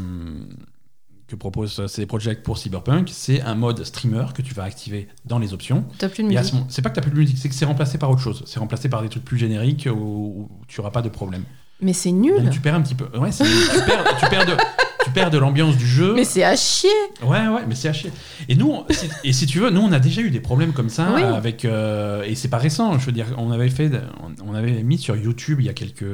que propose C D Projekt pour Cyberpunk, c'est un mode streamer que tu vas activer dans les options. T'as plus de musique. Ce moment, c'est pas que t'as plus de musique, c'est que c'est remplacé par autre chose. C'est remplacé par des trucs plus génériques où, où tu auras pas de problème. Mais c'est nul. Donc, tu perds un petit peu. Ouais, c'est, tu perds, tu perds de, tu perds de l'ambiance du jeu. Mais c'est à chier. Ouais, ouais, mais c'est à chier. Et nous, on, et si tu veux, nous on a déjà eu des problèmes comme ça oui. avec. Euh, et c'est pas récent. Je veux dire, on avait fait, on, on avait mis sur YouTube il y a quelques.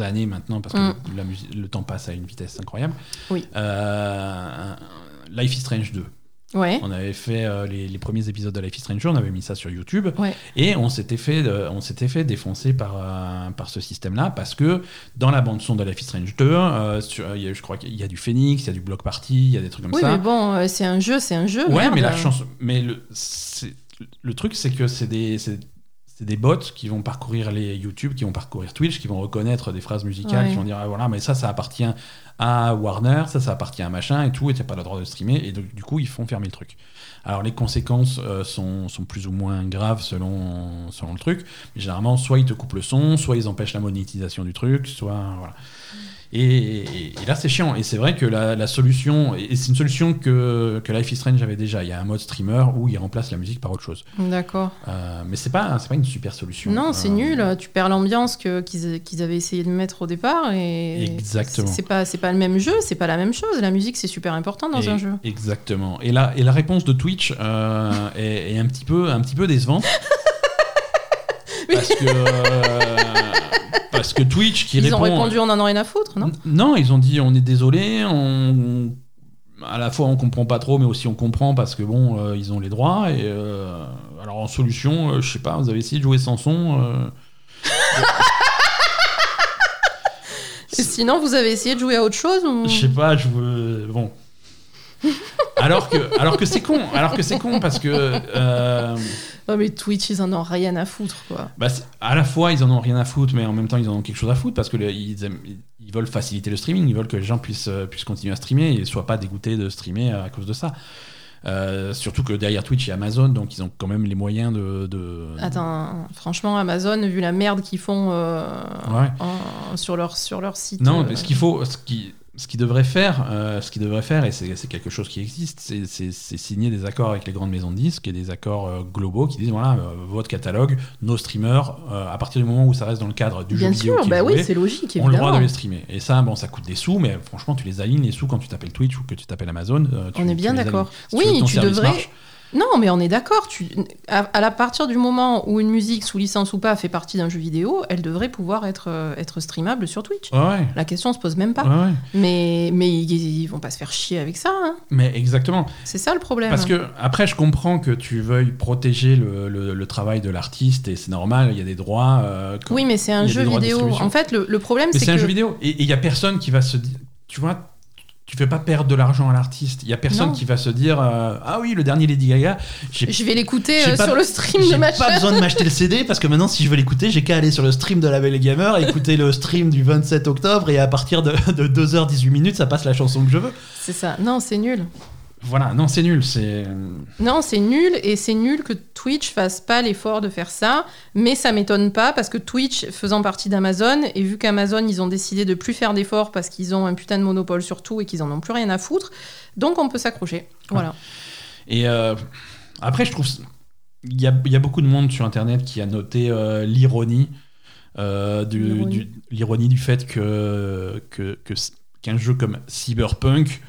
Années maintenant parce que mm. le, la musique, le temps passe à une vitesse incroyable. Oui. Euh, Life is Strange deux. Ouais. On avait fait euh, les, les premiers épisodes de Life is Strange deux, on avait mis ça sur YouTube ouais. et on s'était fait, euh, on s'était fait défoncer par, euh, par ce système-là parce que dans la bande son de Life is Strange deux, euh, sur, euh, je crois qu'il y a du Phoenix, il y a du Block Party, il y a des trucs comme oui, ça. Oui, mais bon, euh, c'est un jeu, c'est un jeu. Ouais, merde. mais la chance, mais le, c'est, le truc c'est que c'est des c'est, c'est des bots qui vont parcourir les YouTube, qui vont parcourir Twitch, qui vont reconnaître des phrases musicales, ouais. qui vont dire ah voilà mais ça ça appartient à Warner, ça ça appartient à machin et tout et t'as pas le droit de streamer et donc, du coup ils font fermer le truc. Alors les conséquences euh, sont sont plus ou moins graves selon selon le truc. Mais généralement soit ils te coupent le son, soit ils empêchent la monétisation du truc, soit voilà. Et, et, et là c'est chiant et c'est vrai que la, la solution et c'est une solution que, que Life is Strange avait déjà, il y a un mode streamer où il remplace la musique par autre chose d'accord euh, mais c'est pas, c'est pas une super solution non c'est euh, nul, tu perds l'ambiance que, qu'ils, qu'ils avaient essayé de mettre au départ et exactement. C'est, c'est, pas, c'est pas le même jeu, c'est pas la même chose, la musique c'est super important dans et, un jeu exactement, et la, et la réponse de Twitch euh, est, est un petit peu, un petit peu décevante parce que euh, parce que Twitch qui ils répond... Ils ont répondu, on en a rien à foutre, non ? Non, ils ont dit, on est désolé, on... à la fois on comprend pas trop, mais aussi on comprend parce que bon, euh, ils ont les droits. Et euh... alors en solution, euh, je sais pas, vous avez essayé de jouer sans son. Euh... et sinon, vous avez essayé de jouer à autre chose ou... Je sais pas, je veux... Bon... alors que alors que c'est con alors que c'est con parce que euh, non mais Twitch ils en ont rien à foutre quoi bah à la fois ils en ont rien à foutre mais en même temps ils en ont quelque chose à foutre parce que le, ils, aiment, ils veulent faciliter le streaming, ils veulent que les gens puissent puissent continuer à streamer et soient pas dégoûtés de streamer à cause de ça. Euh, surtout que derrière Twitch il y a Amazon, donc ils ont quand même les moyens de, de... Attends, franchement Amazon vu la merde qu'ils font euh, ouais. en, sur leur sur leur site. Non, mais ce qu'il faut ce qui Ce qu'ils devraient faire, euh, ce qu'ils devraient faire, et c'est, c'est quelque chose qui existe, c'est, c'est, c'est signer des accords avec les grandes maisons de disques et des accords euh, globaux qui disent voilà euh, votre catalogue, nos streamers, euh, à partir du moment où ça reste dans le cadre du bien jeu sûr, vidéo, bah oui, joué, c'est logique, on a le droit de les streamer. Et ça, bon, ça coûte des sous, mais franchement, tu les alignes les sous quand tu t'appelles Twitch ou que tu t'appelles Amazon. Euh, tu, on est bien d'accord. Si oui, tu, veux, ton tu devrais. Marche, non, mais on est d'accord. Tu... À, à partir du moment où une musique sous licence ou pas fait partie d'un jeu vidéo, elle devrait pouvoir être, euh, être streamable sur Twitch. Ouais. La question se pose même pas. Ouais. Mais, mais ils, ils vont pas se faire chier avec ça. Hein. Mais exactement. C'est ça le problème. Parce que après, je comprends que tu veuilles protéger le, le, le travail de l'artiste et c'est normal. Il y a des droits. Euh, oui, mais c'est un jeu vidéo. En fait, le, le problème, mais c'est, c'est que c'est un jeu vidéo. Et il y a personne qui va se dire, tu vois. Tu fais pas perdre de l'argent à l'artiste. Il y a personne non. qui va se dire euh, ah oui le dernier Lady Gaga. J'ai, je vais l'écouter euh, pas, sur le stream de ma chaîne. J'ai pas besoin de m'acheter le C D parce que maintenant si je veux l'écouter j'ai qu'à aller sur le stream de La Belle et Gamer, écouter le stream du vingt-sept octobre et à partir de, de deux heures dix-huit minutes ça passe la chanson que je veux. C'est ça. Non c'est nul. Voilà, non, c'est nul. C'est... Non, c'est nul, et c'est nul que Twitch fasse pas l'effort de faire ça, mais ça m'étonne pas, parce que Twitch, faisant partie d'Amazon, et vu qu'Amazon, ils ont décidé de plus faire d'efforts parce qu'ils ont un putain de monopole sur tout et qu'ils en ont plus rien à foutre, donc on peut s'accrocher. Voilà. Ouais. Et euh, après, je trouve... Il y a, y a beaucoup de monde sur Internet qui a noté euh, l'ironie, euh, du, l'ironie. Du, l'ironie du fait que, que, que, qu'un jeu comme Cyberpunk...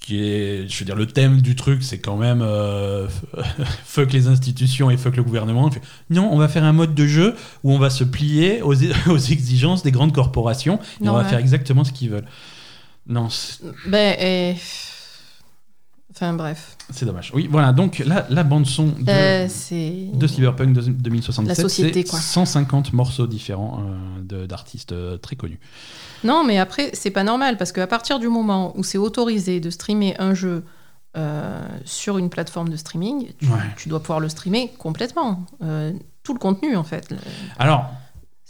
qui est, je veux dire, le thème du truc, c'est quand même euh, fuck les institutions et fuck le gouvernement. Non, on va faire un mode de jeu où on va se plier aux, aux exigences des grandes corporations et non, on va ouais. faire exactement ce qu'ils veulent. Non. C'est... Ben, et... Enfin bref. C'est dommage. Oui, voilà, donc la, la bande-son de, euh, de Cyberpunk deux mille soixante-sept, la société, c'est quoi. cent cinquante morceaux différents euh, de, d'artistes très connus. Non, mais après, c'est pas normal, parce qu'à partir du moment où c'est autorisé de streamer un jeu euh, sur une plateforme de streaming, tu, ouais. tu dois pouvoir le streamer complètement. Euh, tout le contenu, en fait. Alors...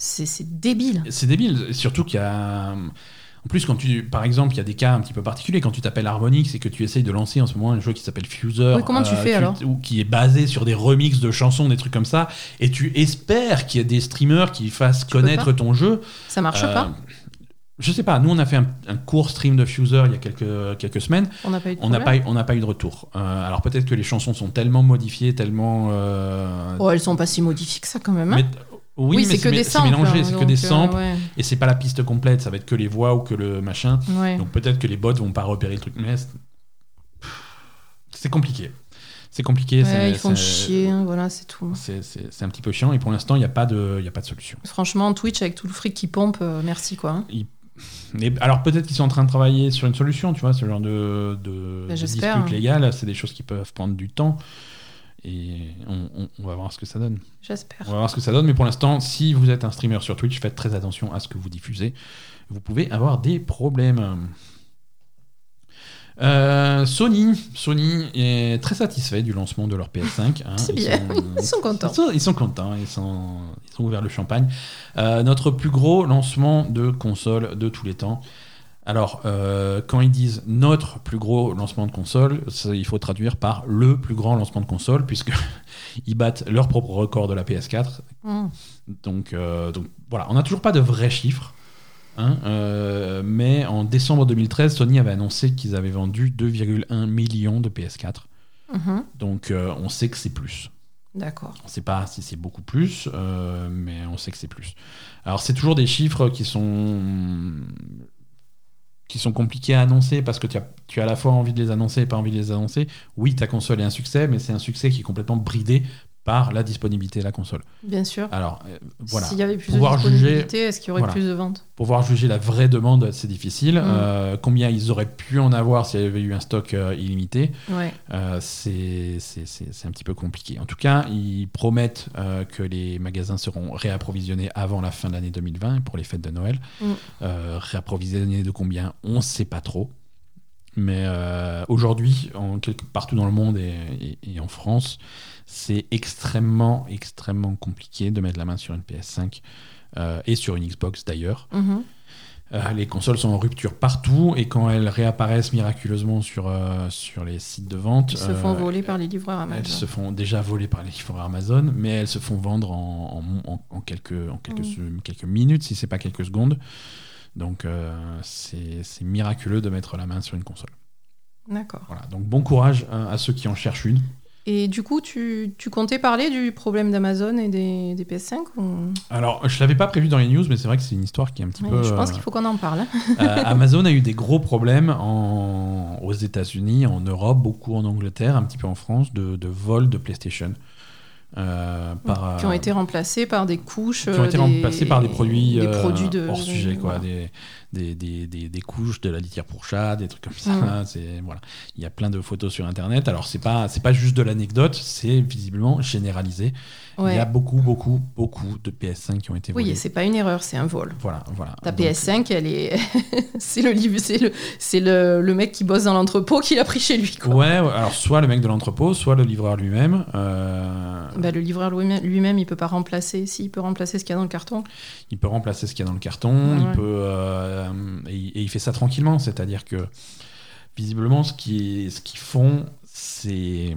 C'est, c'est débile. C'est débile, surtout qu'il y a... En plus, quand tu, par exemple, il y a des cas un petit peu particuliers. Quand tu t'appelles Harmonix et que tu essayes de lancer en ce moment un jeu qui s'appelle Fuser, oui, comment tu euh, fais, tu, alors ou, qui est basé sur des remixes de chansons, des trucs comme ça, et tu espères qu'il y a des streamers qui fassent tu connaître ton jeu. Ça marche euh, pas. Je sais pas. Nous, on a fait un, un court stream de Fuser il y a quelques, quelques semaines. On n'a pas eu de on n'a pas, on n'a pas eu de retour. Euh, alors peut-être que les chansons sont tellement modifiées, tellement. Euh... Oh, elles sont pas si modifiées que ça quand même. Hein. Mais, Oui, oui, mais c'est, c'est, que, c'est, des c'est samples, mélangé, c'est que des samples, euh, ouais. et c'est pas la piste complète, ça va être que les voix ou que le machin. Ouais. Donc peut-être que les bots vont pas repérer le truc, mais c'est, c'est compliqué. C'est compliqué. Ouais, c'est, ils font c'est... chier, voilà, c'est tout. C'est, c'est, c'est un petit peu chiant, et pour l'instant, il n'y a, a pas de solution. Franchement, Twitch, avec tout le fric qui pompe, euh, merci, quoi. Il... Et alors peut-être qu'ils sont en train de travailler sur une solution, tu vois, ce genre de, de, ben, de disputes hein. légales, c'est des choses qui peuvent prendre du temps. Et on, on, on va voir ce que ça donne. J'espère. On va voir ce que ça donne, mais pour l'instant, si vous êtes un streamer sur Twitch, faites très attention à ce que vous diffusez. Vous pouvez avoir des problèmes. Euh, Sony, Sony est très satisfait du lancement de leur P S cinq. Hein. C'est ils bien, sont, ils sont contents. Ils sont, ils sont contents, ils sont, ils sont ouverts le champagne. Euh, notre plus gros lancement de console de tous les temps. Alors, euh, quand ils disent notre plus gros lancement de console, ça, il faut traduire par le plus grand lancement de console, puisqu'ils battent leur propre record de la P S quatre. Mmh. Donc, euh, donc voilà, on n'a toujours pas de vrais chiffres. Hein, euh, mais en décembre deux mille treize, Sony avait annoncé qu'ils avaient vendu deux virgule un millions de P S quatre. Mmh. Donc euh, on sait que c'est plus. D'accord. On ne sait pas si c'est beaucoup plus, euh, mais on sait que c'est plus. Alors c'est toujours des chiffres qui sont... qui sont compliqués à annoncer parce que tu as, tu as à la fois envie de les annoncer et pas envie de les annoncer. Oui, ta console est un succès, mais c'est un succès qui est complètement bridé par la disponibilité de la console. Bien sûr. Alors, euh, voilà. S'il y avait plus pouvoir de disponibilité, juger, est-ce qu'il y aurait voilà. plus de ventes ? Pouvoir juger la vraie demande, c'est difficile. Mmh. Euh, combien ils auraient pu en avoir s'il y avait eu un stock euh, illimité ? Ouais. euh, c'est, c'est, c'est, c'est un petit peu compliqué. En tout cas, ils promettent euh, que les magasins seront réapprovisionnés avant la fin de l'année deux mille vingt pour les fêtes de Noël. Mmh. Euh, réapprovisionnés de combien ? On ne sait pas trop. Mais euh, aujourd'hui, en quelque, partout dans le monde et, et, et en France, c'est extrêmement, extrêmement compliqué de mettre la main sur une P S cinq euh, et sur une Xbox d'ailleurs. Mmh. Euh, les consoles sont en rupture partout et quand elles réapparaissent miraculeusement sur, euh, sur les sites de vente... Elles se font euh, voler par les livreurs Amazon. Elles se font déjà voler par les livreurs Amazon, mais elles se font vendre en, en, en, en, quelques, en quelques, mmh. quelques minutes, si ce n'est pas quelques secondes. Donc, euh, c'est, c'est miraculeux de mettre la main sur une console. D'accord. Voilà, donc, bon courage à, à ceux qui en cherchent une. Et du coup, tu, tu comptais parler du problème d'Amazon et des, des P S cinq ou... Alors, je ne l'avais pas prévu dans les news, mais c'est vrai que c'est une histoire qui est un petit ouais, peu... Je pense euh, qu'il faut qu'on en parle. euh, Amazon a eu des gros problèmes en, aux États-Unis, en Europe, beaucoup en Angleterre, un petit peu en France, de, de vol de PlayStation. Euh, par, qui ont été remplacés par des couches qui ont été des, remplacés par des produits, des euh, produits de, hors sujet quoi, voilà. des, des, des, des, des couches de la litière pour chat, des trucs comme ça. Mmh. C'est, voilà. Il y a plein de photos sur internet. Alors c'est pas, c'est pas juste de l'anecdote, c'est visiblement généralisé. Ouais. Il y a beaucoup beaucoup beaucoup de P S cinq qui ont été volés. Oui, et c'est pas une erreur, c'est un vol. Voilà, voilà. Ta donc, P S cinq, elle est c'est le livre, c'est le c'est le, le mec qui bosse dans l'entrepôt qui l'a pris chez lui quoi. Ouais, alors soit le mec de l'entrepôt, soit le livreur lui-même. Euh... Bah, le livreur lui-même, il peut pas remplacer. Si, il peut remplacer ce qu'il y a dans le carton. Il peut remplacer ce qu'il y a dans le carton. Ouais. Il peut, euh, et, et il fait ça tranquillement. C'est-à-dire que, visiblement, ce, qui, ce qu'ils font, c'est...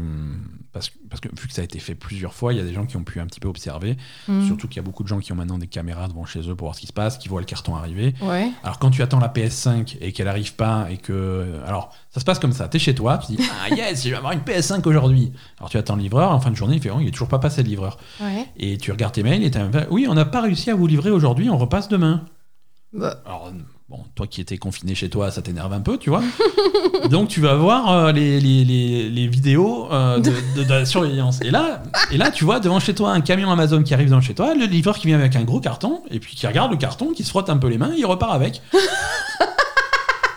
Parce que, parce que vu que ça a été fait plusieurs fois, il y a des gens qui ont pu un petit peu observer. Mmh. Surtout qu'il y a beaucoup de gens qui ont maintenant des caméras devant chez eux pour voir ce qui se passe, qui voient le carton arriver. Ouais. Alors, quand tu attends la P S cinq et qu'elle arrive pas et que... Alors... Ça se passe comme ça, t'es chez toi, tu dis ah yes, je vais avoir une P S cinq aujourd'hui. Alors tu attends le livreur, en fin de journée, il fait oh, il est toujours pas passé le livreur. Ouais. Et tu regardes tes mails et t'as oui, on n'a pas réussi à vous livrer aujourd'hui, on repasse demain. Bah. Alors bon, toi qui étais confiné chez toi, ça t'énerve un peu, tu vois. Donc tu vas voir euh, les, les, les, les vidéos euh, de, de, de la surveillance. Et là, et là, tu vois devant chez toi un camion Amazon qui arrive devant chez toi, le livreur qui vient avec un gros carton et puis qui regarde le carton, qui se frotte un peu les mains, et il repart avec.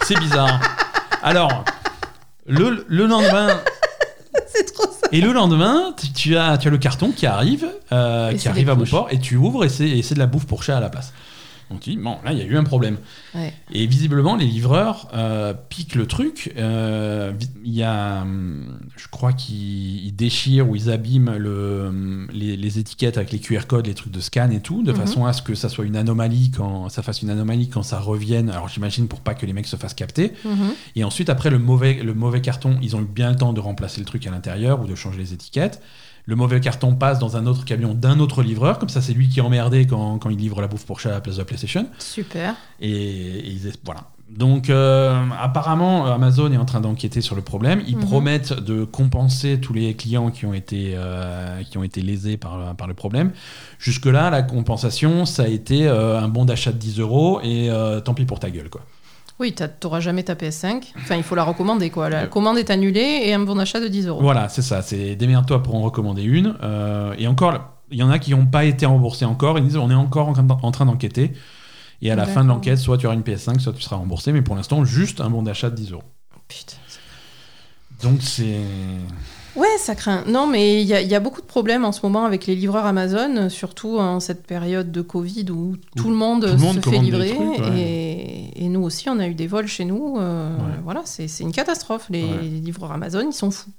C'est bizarre. Alors, Le, le lendemain... C'est trop ça. Et le lendemain, tu, tu, as, tu as le carton qui arrive, euh, qui arrive à bon port, et tu ouvres et c'est, et c'est de la bouffe pour chat à la place. Donc tu dis, bon, là, il y a eu un problème. Ouais. Et visiblement, les livreurs euh, piquent le truc. Il euh, y a, je crois qu'ils déchirent ou ils abîment le, les, les étiquettes avec les Q R codes, les trucs de scan et tout, de mm-hmm. façon à ce que ça soit une anomalie quand ça fasse une anomalie quand ça revienne. Alors j'imagine pour pas que les mecs se fassent capter. Mm-hmm. Et ensuite, après le mauvais, le mauvais carton, ils ont eu bien le temps de remplacer le truc à l'intérieur ou de changer les étiquettes. Le mauvais carton passe dans un autre camion d'un autre livreur, comme ça c'est lui qui est emmerdé quand, quand il livre la bouffe pour chat à la place de la PlayStation. Super. Et, et ils, voilà. Donc euh, apparemment Amazon est en train d'enquêter sur le problème. Ils mm-hmm. promettent de compenser tous les clients qui ont été, euh, qui ont été lésés par, par le problème. Jusque-là, la compensation, ça a été euh, un bon d'achat de dix euros et euh, tant pis pour ta gueule, quoi. Oui, t'auras jamais ta P S cinq. Enfin, il faut la recommander, quoi. La commande est annulée et un bon d'achat de dix euros. Voilà, c'est ça. C'est démerde-toi pour en recommander une. Euh, et encore, il y en a qui n'ont pas été remboursés encore. Ils disent, on est encore en train d'enquêter. Et à la D'accord. fin de l'enquête, soit tu auras une P S cinq, soit tu seras remboursé. Mais pour l'instant, juste un bon d'achat de dix euros. Putain. Donc, c'est... Ouais, ça craint. Non, mais il y, y a beaucoup de problèmes en ce moment avec les livreurs Amazon, surtout en cette période de Covid où tout, où le, monde tout le monde se fait livrer. Trucs, ouais. et, et nous aussi, on a eu des vols chez nous. Euh, ouais. Voilà, c'est, c'est une catastrophe. Les, ouais. les livreurs Amazon, ils sont fous.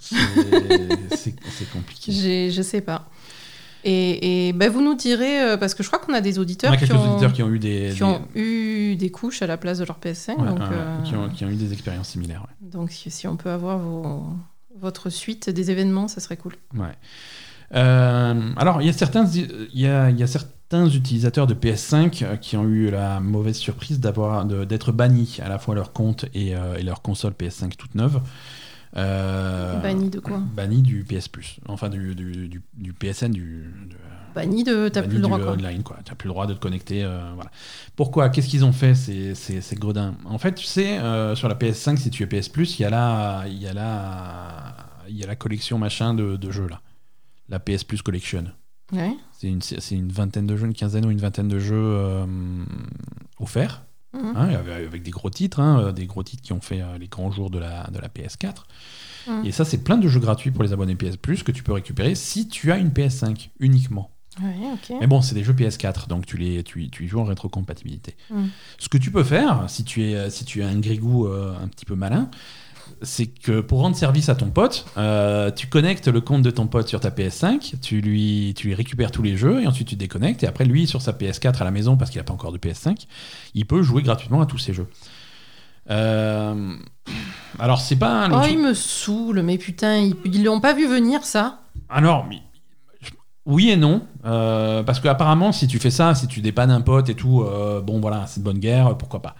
C'est, c'est, c'est compliqué. J'ai, je sais pas. Et, et ben vous nous direz, parce que je crois qu'on a des auditeurs, on a quelques qui, ont, auditeurs qui ont eu des, qui des... ont eu des couches à la place de leur P S cinq, ouais, donc, ouais, euh... qui, ont, qui ont eu des expériences similaires. Ouais. Donc si on peut avoir vos... votre suite des événements, ça serait cool. Ouais. Euh, alors, il y a certains, il y a, il y a certains utilisateurs de P S cinq qui ont eu la mauvaise surprise d'avoir, de, d'être bannis à la fois leur compte et, euh, et leur console P S cinq toute neuve. Euh, bannis de quoi ? Bannis du P S Plus, enfin du, du, du, du P S N, du. De... Banni de, t'as banni plus le droit. Quoi. Online, quoi. T'as plus le droit de te connecter. Euh, voilà. Pourquoi ? Qu'est-ce qu'ils ont fait, ces, ces, ces gredins ? En fait, tu sais, euh, sur la P S cinq, si tu es P S Plus, il y a la, il y a la, il y a la collection machin de, de jeux là, la P S Plus Collection. Ouais. C'est une, c'est une vingtaine de jeux, une quinzaine ou une vingtaine de jeux euh, offerts, mmh. hein, avec des gros titres, hein, des gros titres qui ont fait les grands jours de la, de la P S quatre. Mmh. Et ça, c'est plein de jeux gratuits pour les abonnés P S Plus que tu peux récupérer si tu as une P S cinq uniquement. Ouais, okay. Mais bon, c'est des jeux P S quatre, donc tu, les, tu, tu y joues en rétrocompatibilité. Mm. Ce que tu peux faire, si tu es, si tu es un grigou euh, un petit peu malin, c'est que pour rendre service à ton pote, euh, tu connectes le compte de ton pote sur ta P S cinq, tu lui, tu lui récupères tous les jeux, et ensuite tu te déconnectes, et après lui, sur sa P S quatre à la maison, parce qu'il n'a pas encore de P S cinq, il peut jouer gratuitement à tous ces jeux. Euh... Alors, c'est pas... Oh, jeu... il me saoule, mais putain, ils, ils l'ont pas vu venir, ça. Alors, mais... Oui et non, euh, parce que apparemment si tu fais ça, si tu dépannes un pote et tout, euh, bon voilà, c'est de bonne guerre, pourquoi pas.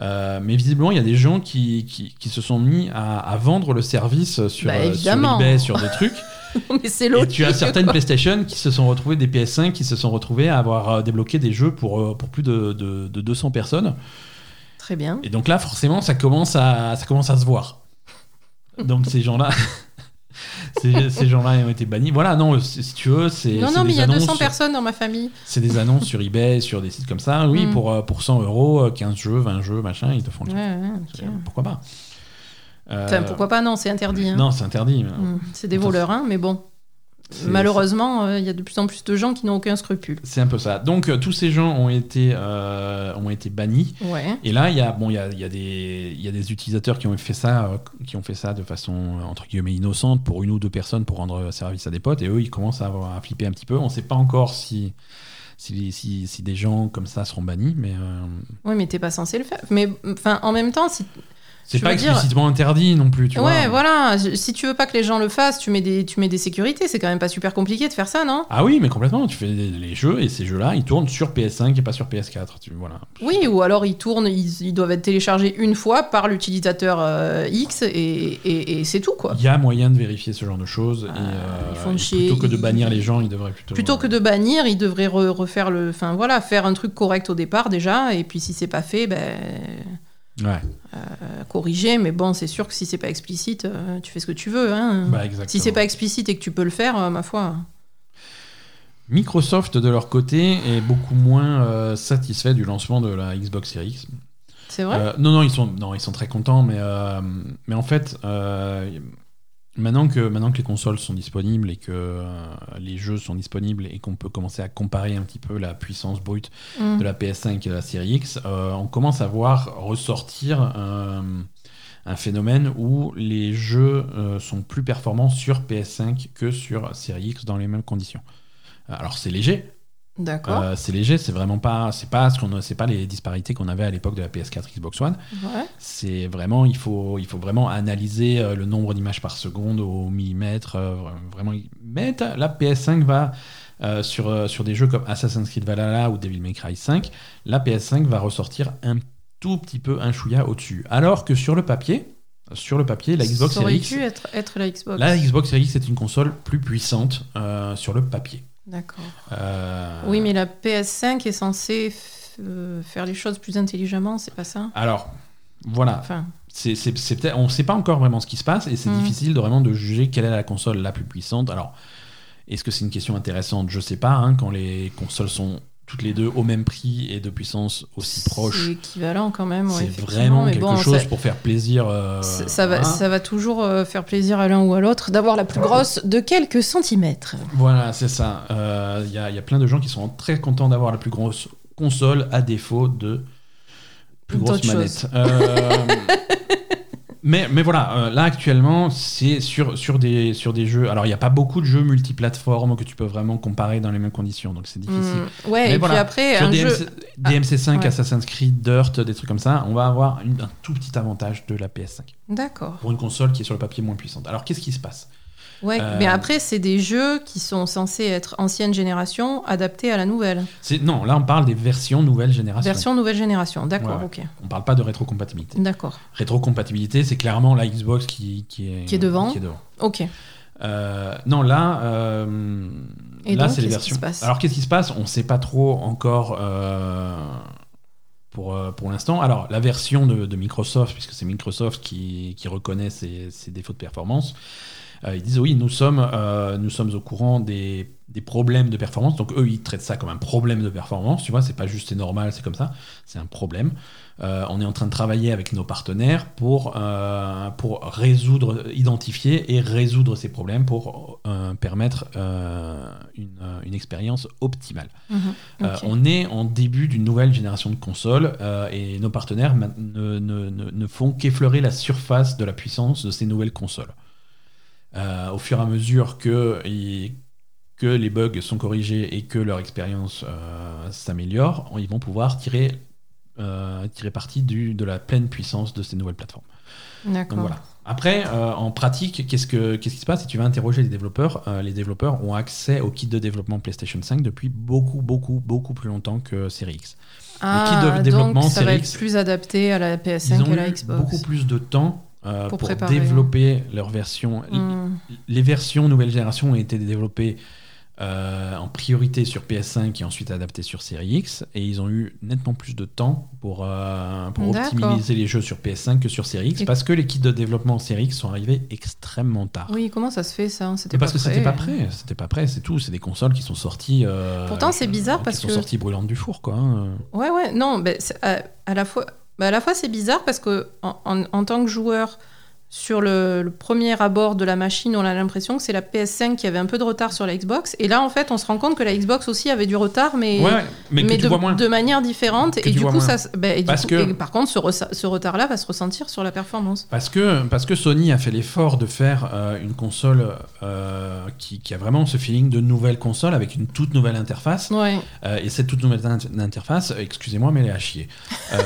Euh, mais visiblement, il y a des gens qui, qui, qui se sont mis à, à vendre le service sur, bah, euh, sur eBay, sur des trucs. Mais c'est logique, et tu as certaines quoi. PlayStation qui se sont retrouvées, des P S cinq qui se sont retrouvées à avoir débloqué des jeux pour, pour plus de, de, de deux cents personnes. Très bien. Et donc là, forcément, ça commence à, ça commence à se voir. Donc ces gens-là... Ces, ces gens-là ont été bannis. Voilà, non, si tu veux, c'est. Non, c'est non, mais il y a deux cents sur... personnes dans ma famille. C'est des annonces sur eBay, sur des sites comme ça. Oui, mm. pour, pour cent euros, quinze jeux, vingt jeux, machin, ils te font le ouais, truc. Ouais, okay. Pourquoi pas euh... enfin, pourquoi pas, non, c'est interdit. Hein. Non, c'est interdit. Mm. C'est des voleurs, hein, mais bon. C'est, Malheureusement, il euh, y a de plus en plus de gens qui n'ont aucun scrupule. C'est un peu ça. Donc, euh, tous ces gens ont été, euh, ont été bannis. Ouais. Et là, il y a, bon, il y a, y a des, il y a des utilisateurs qui ont fait ça, euh, qui ont fait ça de façon euh, entre guillemets innocente pour une ou deux personnes pour rendre service à des potes. Et eux, ils commencent à, à flipper un petit peu. On ne sait pas encore si, si, si, si des gens comme ça seront bannis, mais. Euh... Oui, mais t'es pas censé le faire. Mais enfin, en même temps, si. C'est je pas explicitement dire... interdit non plus, tu ouais, vois. Ouais, voilà. Si tu veux pas que les gens le fassent, tu mets des, tu mets des sécurités. C'est quand même pas super compliqué de faire ça, non ? Ah oui, mais complètement. Tu fais des, les jeux et ces jeux-là, ils tournent sur P S cinq et pas sur P S quatre. Tu, voilà. Oui, ou alors ils tournent, ils, ils doivent être téléchargés une fois par l'utilisateur euh, X et, et, et c'est tout, quoi. Il y a moyen de vérifier ce genre de choses. Ah, et, euh, ils font et chier, plutôt que de bannir ils... les gens, ils devraient plutôt. Plutôt euh... que de bannir, ils devraient re- refaire le. Enfin voilà, faire un truc correct au départ déjà. Et puis si c'est pas fait, ben. Ouais. Euh, corriger, mais bon, c'est sûr que si c'est pas explicite, euh, tu fais ce que tu veux. Hein. Bah, si c'est pas explicite et que tu peux le faire, euh, ma foi. Microsoft, de leur côté, est beaucoup moins euh, satisfait du lancement de la Xbox Series X. C'est vrai euh, non, non, ils sont, non, ils sont très contents, mais, euh, mais en fait, euh, maintenant, que, maintenant que les consoles sont disponibles et que euh, les jeux sont disponibles et qu'on peut commencer à comparer un petit peu la puissance brute mmh. de la P S cinq et de la Series X, euh, on commence à voir ressortir euh, un phénomène où les jeux euh, sont plus performants sur P S cinq que sur Series X dans les mêmes conditions. Alors c'est léger. D'accord. Euh, c'est léger, c'est vraiment pas, c'est pas ce qu'on, c'est pas les disparités qu'on avait à l'époque de la P S quatre, Xbox One. Ouais. C'est vraiment, il faut, il faut vraiment analyser le nombre d'images par seconde au millimètre. Euh, vraiment, mais la P S cinq va euh, sur sur des jeux comme Assassin's Creed Valhalla ou Devil May Cry cinq, la P S cinq va ressortir un tout petit peu un chouïa au-dessus. Alors que sur le papier. Sur le papier, la Xbox Series X. Ça aurait pu être, être la Xbox. La Xbox Series X est une console plus puissante euh, sur le papier. D'accord. Euh... Oui, mais la P S cinq est censée f- euh, faire les choses plus intelligemment, c'est pas ça ? Alors, voilà. Enfin. C'est, c'est, c'est peut-être, on ne sait pas encore vraiment ce qui se passe et c'est mmh. difficile de vraiment de juger quelle est la console la plus puissante. Alors, est-ce que c'est une question intéressante ? Je ne sais pas. Hein, quand les consoles sont toutes les deux au même prix et de puissance aussi proche. C'est équivalent quand même. Ouais, c'est vraiment quelque bon, chose ça, pour faire plaisir. Euh, ça, ça, va, ça va toujours faire plaisir à l'un ou à l'autre d'avoir la plus grosse de quelques centimètres. Voilà, c'est ça. Il euh, y, y a plein de gens qui sont très contents d'avoir la plus grosse console à défaut de plus grosse manette. Euh, mais, mais voilà, euh, là actuellement, c'est sur, sur, des, sur des jeux... Alors, il n'y a pas beaucoup de jeux multiplateformes que tu peux vraiment comparer dans les mêmes conditions, donc c'est difficile. Mmh, ouais, mais et voilà, puis après... Sur un D M C, jeu... D M C cinq, ah, ouais. Assassin's Creed, Dirt, des trucs comme ça, on va avoir une, un tout petit avantage de la P S cinq. D'accord. Pour une console qui est sur le papier moins puissante. Alors, qu'est-ce qui se passe ? Ouais, euh... mais après, c'est des jeux qui sont censés être ancienne génération, adaptés à la nouvelle. C'est... Non, là, on parle des versions nouvelle génération. Version nouvelle génération, d'accord, ouais, ouais. ok. On ne parle pas de rétrocompatibilité. D'accord. Rétrocompatibilité, c'est clairement la Xbox qui, qui, est... qui est devant. Qui est devant. Ok. Euh, non, là, euh... Et là donc, c'est les versions. Alors, qu'est-ce qui se passe ? On ne sait pas trop encore euh... pour, pour l'instant. Alors, la version de, de Microsoft, puisque c'est Microsoft qui, qui reconnaît ses, ses défauts de performance. Ils disent oui, nous sommes, euh, nous sommes au courant des, des problèmes de performance. Donc eux, ils traitent ça comme un problème de performance. Tu vois, c'est pas juste c'est normal, c'est comme ça. C'est un problème. Euh, on est en train de travailler avec nos partenaires pour, euh, pour résoudre, identifier et résoudre ces problèmes pour euh, permettre euh, une, une expérience optimale. Mmh, okay. euh, on est en début d'une nouvelle génération de consoles euh, et nos partenaires ne, ne, ne, ne font qu'effleurer la surface de la puissance de ces nouvelles consoles. Euh, au fur et à mesure que, et, que les bugs sont corrigés et que leur expérience euh, s'améliore, ils vont pouvoir tirer, euh, tirer parti du, de la pleine puissance de ces nouvelles plateformes. D'accord. Donc, voilà. Après, euh, en pratique, qu'est-ce, que, qu'est-ce qui se passe ? Si tu vas interroger les développeurs, euh, les développeurs ont accès au kit de développement PlayStation cinq depuis beaucoup, beaucoup, beaucoup plus longtemps que Series X. Ah, le kit de développement donc ça Series va être plus adapté à la P S cinq qu'à la Xbox. Ils ont eu beaucoup plus de temps Euh, pour, pour développer leur version. Mm. Les versions nouvelle génération ont été développées euh, en priorité sur P S cinq et ensuite adaptées sur Series X. Et ils ont eu nettement plus de temps pour, euh, pour optimiser les jeux sur P S cinq que sur Series X et... parce que les kits de développement en Series X sont arrivés extrêmement tard. Oui, comment ça se fait ça ? C'était parce pas que prêt. c'était pas prêt. C'était pas prêt, c'est tout. C'est des consoles qui sont sorties. Euh, Pourtant, c'est bizarre euh, parce qui que. Qui sont sorties brûlantes du four, quoi. Ouais, ouais. Non, mais à, à la fois. Bah à la fois, c'est bizarre parce que en, en, en tant que joueur, sur le, le premier abord de la machine, on a l'impression que c'est la P S cinq qui avait un peu de retard sur la Xbox. Et là, en fait, on se rend compte que la Xbox aussi avait du retard, mais, ouais, mais, mais de, de manière différente. Que et du coup, ça, bah, et du coup que... et par contre, ce, re- ce retard-là va se ressentir sur la performance. Parce que, parce que Sony a fait l'effort de faire euh, une console euh, qui, qui a vraiment ce feeling de nouvelle console avec une toute nouvelle interface. Ouais. Euh, et cette toute nouvelle in- interface, excusez-moi, mais elle est à chier. Euh...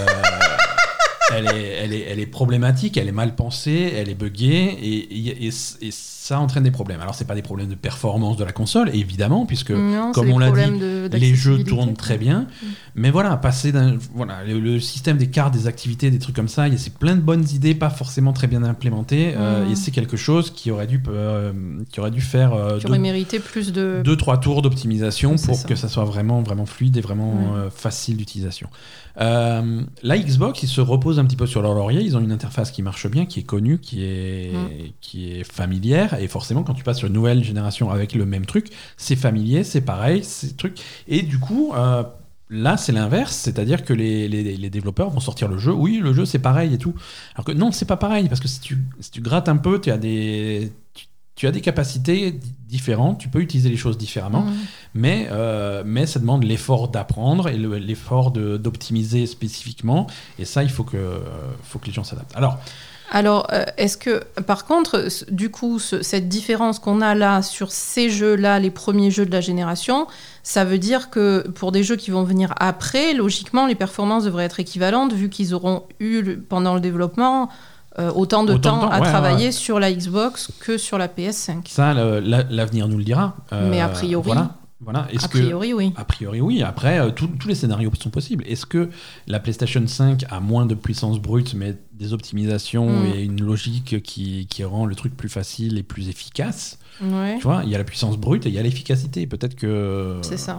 Elle est, elle, est, elle est problématique, elle est mal pensée, elle est buggée et, et, et ça entraîne des problèmes. Alors, ce n'est pas des problèmes de performance de la console, évidemment, puisque, non, comme on l'a dit, de, les jeux tournent très bien. Mmh. Mais voilà, passer d'un, voilà le, le système des cartes, des activités, des trucs comme ça, il y a plein de bonnes idées, pas forcément très bien implémentées. Mmh. Euh, et c'est quelque chose qui aurait dû, euh, qui aurait dû faire euh, qui aurait deux, mérité plus de... deux, trois tours d'optimisation oui, pour ça. que ça soit vraiment, vraiment fluide et vraiment mmh. euh, facile d'utilisation. Euh, la Xbox, ils se reposent un petit peu sur leur laurier. Ils ont une interface qui marche bien, qui est connue, qui est, mmh. qui est familière. Et forcément, quand tu passes sur une nouvelle génération avec le même truc, c'est familier, c'est pareil, c'est truc. Et du coup, euh, Là, c'est l'inverse, c'est-à-dire que les, les, les développeurs vont sortir le jeu. Oui, le jeu, c'est pareil et tout. Alors que non, c'est pas pareil, parce que si tu, si tu grattes un peu, tu as des, tu, tu as des capacités d- différentes, tu peux utiliser les choses différemment, mmh. mais, euh, mais ça demande l'effort d'apprendre et le, l'effort de, d'optimiser spécifiquement. Et ça, il faut que, euh, faut que les gens s'adaptent. Alors... Alors, est-ce que, par contre, du coup, ce, cette différence qu'on a là sur ces jeux-là, les premiers jeux de la génération, ça veut dire que pour des jeux qui vont venir après, logiquement, les performances devraient être équivalentes vu qu'ils auront eu, pendant le développement, euh, autant de autant temps, temps à ouais, travailler ouais, ouais. sur la Xbox que sur la P S cinq. Ça, le, la, l'avenir nous le dira. Euh, Mais a priori... Voilà. Voilà. Est-ce a priori, que, oui. A priori, oui. Après, euh, tout, tous les scénarios sont possibles. Est-ce que la PlayStation cinq a moins de puissance brute, mais des optimisations mmh. et une logique qui, qui rend le truc plus facile et plus efficace ouais. Tu vois, il y a la puissance brute et il y a l'efficacité. Peut-être que... C'est ça.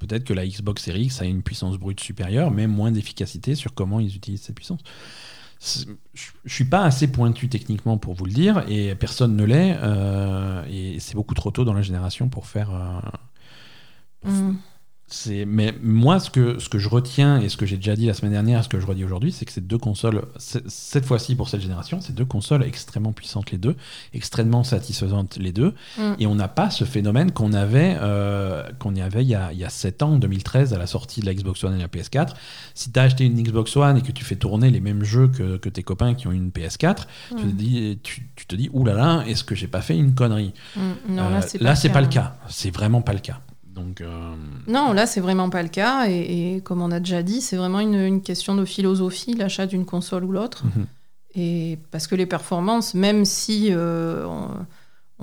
Peut-être que la Xbox Series X a une puissance brute supérieure, mais moins d'efficacité sur comment ils utilisent cette puissance. C'est, je ne suis pas assez pointu techniquement pour vous le dire, et personne ne l'est. Euh, et c'est beaucoup trop tôt dans la génération pour faire... Euh, Mmh. C'est, mais moi ce que, ce que je retiens et ce que j'ai déjà dit la semaine dernière, ce que je redis aujourd'hui, c'est que ces deux consoles, cette fois-ci pour cette génération, ces deux consoles extrêmement puissantes les deux, extrêmement satisfaisantes les deux, mmh. et on n'a pas ce phénomène qu'on avait, euh, qu'on y avait il y a, il y a sept ans, en deux mille treize, à la sortie de la Xbox One et la P S quatre. Si t'as acheté une Xbox One et que tu fais tourner les mêmes jeux que, que tes copains qui ont une P S quatre, mmh. tu te dis, tu, tu te dis oulala, est-ce que j'ai pas fait une connerie? mmh. Non, euh, là c'est, pas, là, c'est pas le cas, c'est vraiment pas le cas. Donc, euh... Non, là, c'est vraiment pas le cas. Et, et comme on a déjà dit, c'est vraiment une, une question de philosophie, l'achat d'une console ou l'autre. Mmh. Et parce que les performances, même si euh, on,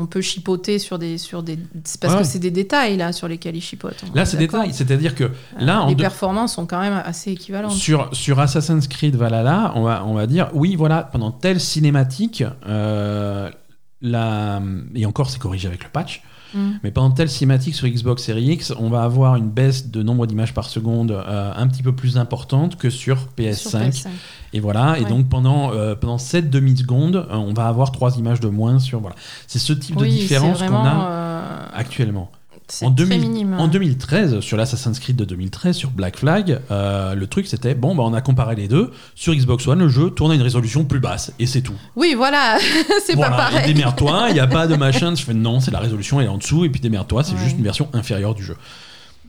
on peut chipoter sur des... Sur des c'est parce ouais. que c'est des détails, là, sur lesquels ils chipotent. Là, c'est des détails. C'est-à-dire que... Là, euh, en les deux... performances sont quand même assez équivalentes. Sur, sur Assassin's Creed Valhalla, on va, on va dire, oui, voilà, pendant telle cinématique, euh, la... et encore, c'est corrigé avec le patch, Mmh. mais pendant telle cinématique sur Xbox Series X, on va avoir une baisse de nombre d'images par seconde euh, un petit peu plus importante que sur P S cinq. Sur P S cinq. Et voilà, ouais. et donc pendant, euh, pendant cette demi-seconde, euh, on va avoir trois images de moins sur... Voilà. C'est ce type oui, de différence vraiment, qu'on a euh... actuellement. C'est en, deux mille, minime, hein. en deux mille treize, sur l'Assassin's Creed de deux mille treize, sur Black Flag, euh, le truc c'était, bon, bah, on a comparé les deux. Sur Xbox One, le jeu tourne à une résolution plus basse, et c'est tout. Oui, voilà, c'est voilà, pas pareil. Et démerde-toi, il n'y a pas de machin. Je fais non, c'est la résolution, elle est en dessous, et puis démerde-toi, c'est ouais. juste une version inférieure du jeu.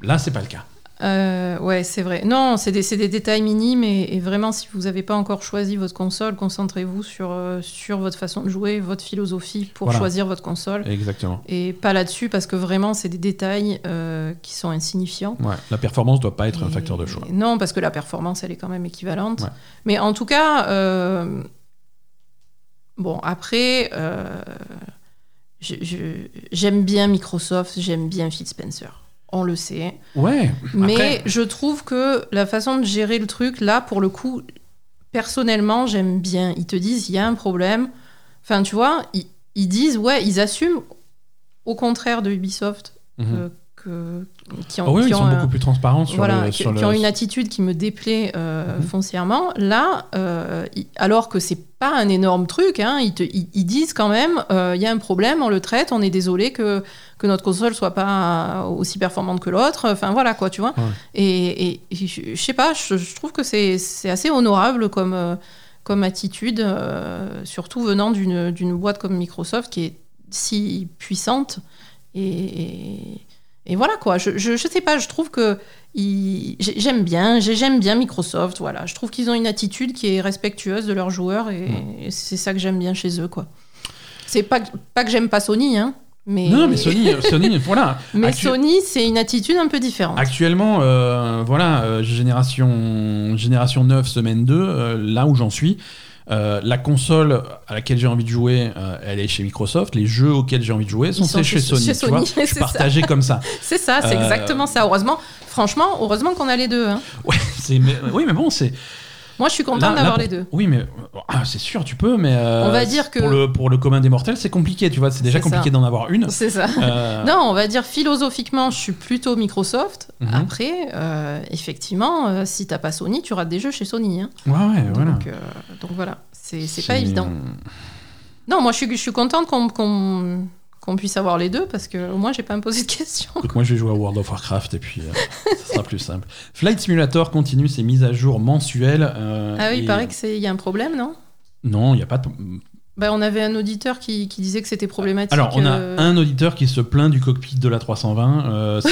Là, c'est pas le cas. Euh, ouais, c'est vrai. Non, c'est des, c'est des détails minimes, et, et vraiment, si vous n'avez pas encore choisi votre console, concentrez-vous sur, euh, sur votre façon de jouer, votre philosophie pour voilà. choisir votre console. Exactement. Et pas là-dessus, parce que vraiment, c'est des détails euh, qui sont insignifiants. Ouais, la performance ne doit pas être et, un facteur de choix. Non, parce que la performance, elle est quand même équivalente. Ouais. Mais en tout cas, euh, bon, après... Euh, je, je, j'aime bien Microsoft, j'aime bien Phil Spencer. On le sait. Ouais. Mais après... je trouve que la façon de gérer le truc, là, pour le coup, personnellement, j'aime bien. Ils te disent, il y a un problème. Enfin, tu vois, ils, ils disent, ouais, ils assument, au contraire de Ubisoft, mm-hmm. euh, que, qui ont, oh oui, qui ils ont, sont euh, beaucoup plus transparents sur voilà, le... Sur qui, le... qui ont une attitude qui me déplaît euh, mm-hmm. foncièrement. Là, euh, alors que c'est pas un énorme truc, hein, ils, te, ils, ils disent quand même, il euh, y a un problème, on le traite, on est désolé que... que notre console soit pas aussi performante que l'autre, enfin voilà quoi, tu vois. Ouais. Et, et, et je sais pas, je, je trouve que c'est, c'est assez honorable comme, euh, comme attitude, euh, surtout venant d'une, d'une boîte comme Microsoft qui est si puissante. Et, et, et voilà quoi, je, je, je sais pas, je trouve que ils, j'aime bien, j'aime bien Microsoft, voilà. Je trouve qu'ils ont une attitude qui est respectueuse de leurs joueurs et, ouais. et c'est ça que j'aime bien chez eux quoi. C'est pas, pas que j'aime pas Sony, hein. Mais... Non, mais Sony, Sony voilà. Mais Actu... Sony, c'est une attitude un peu différente. Actuellement, euh, voilà, euh, génération, génération neuf, semaine deux, euh, là où j'en suis, euh, la console à laquelle j'ai envie de jouer, euh, elle est chez Microsoft. Les jeux auxquels j'ai envie de jouer sont, sont chez, chez Sony. Chez tu Sony. Vois, je partageais ça. Comme ça. C'est ça, c'est euh... exactement ça. Heureusement, franchement, heureusement qu'on a les deux. Hein. Ouais, c'est... Oui, mais bon, c'est... Moi, je suis contente là, d'avoir là, les deux. Oui, mais ah, c'est sûr, tu peux, mais euh, on va dire que... pour, le, pour le commun des mortels, c'est compliqué, tu vois. C'est déjà c'est compliqué ça. D'en avoir une. C'est ça. Euh... Non, on va dire philosophiquement, je suis plutôt Microsoft. Mm-hmm. Après, euh, effectivement, euh, si t'as pas Sony, tu rates des jeux chez Sony. Hein. Ouais, ouais, donc, voilà. Euh, donc voilà, c'est, c'est, c'est pas évident. Non, moi, je suis, je suis contente qu'on, qu'on, qu'on puisse avoir les deux, parce que au moins j'ai pas à me poser de questions. Écoute, moi je vais jouer à World of Warcraft et puis euh, ça sera plus simple. Flight Simulator continue ses mises à jour mensuelles. Euh, ah oui, et... il paraît qu'il y a un problème, non ? Non, il n'y a pas de... Bah, on avait un auditeur qui, qui disait que c'était problématique. Alors, on a euh... un auditeur qui se plaint du cockpit de la trois cent vingt. Euh,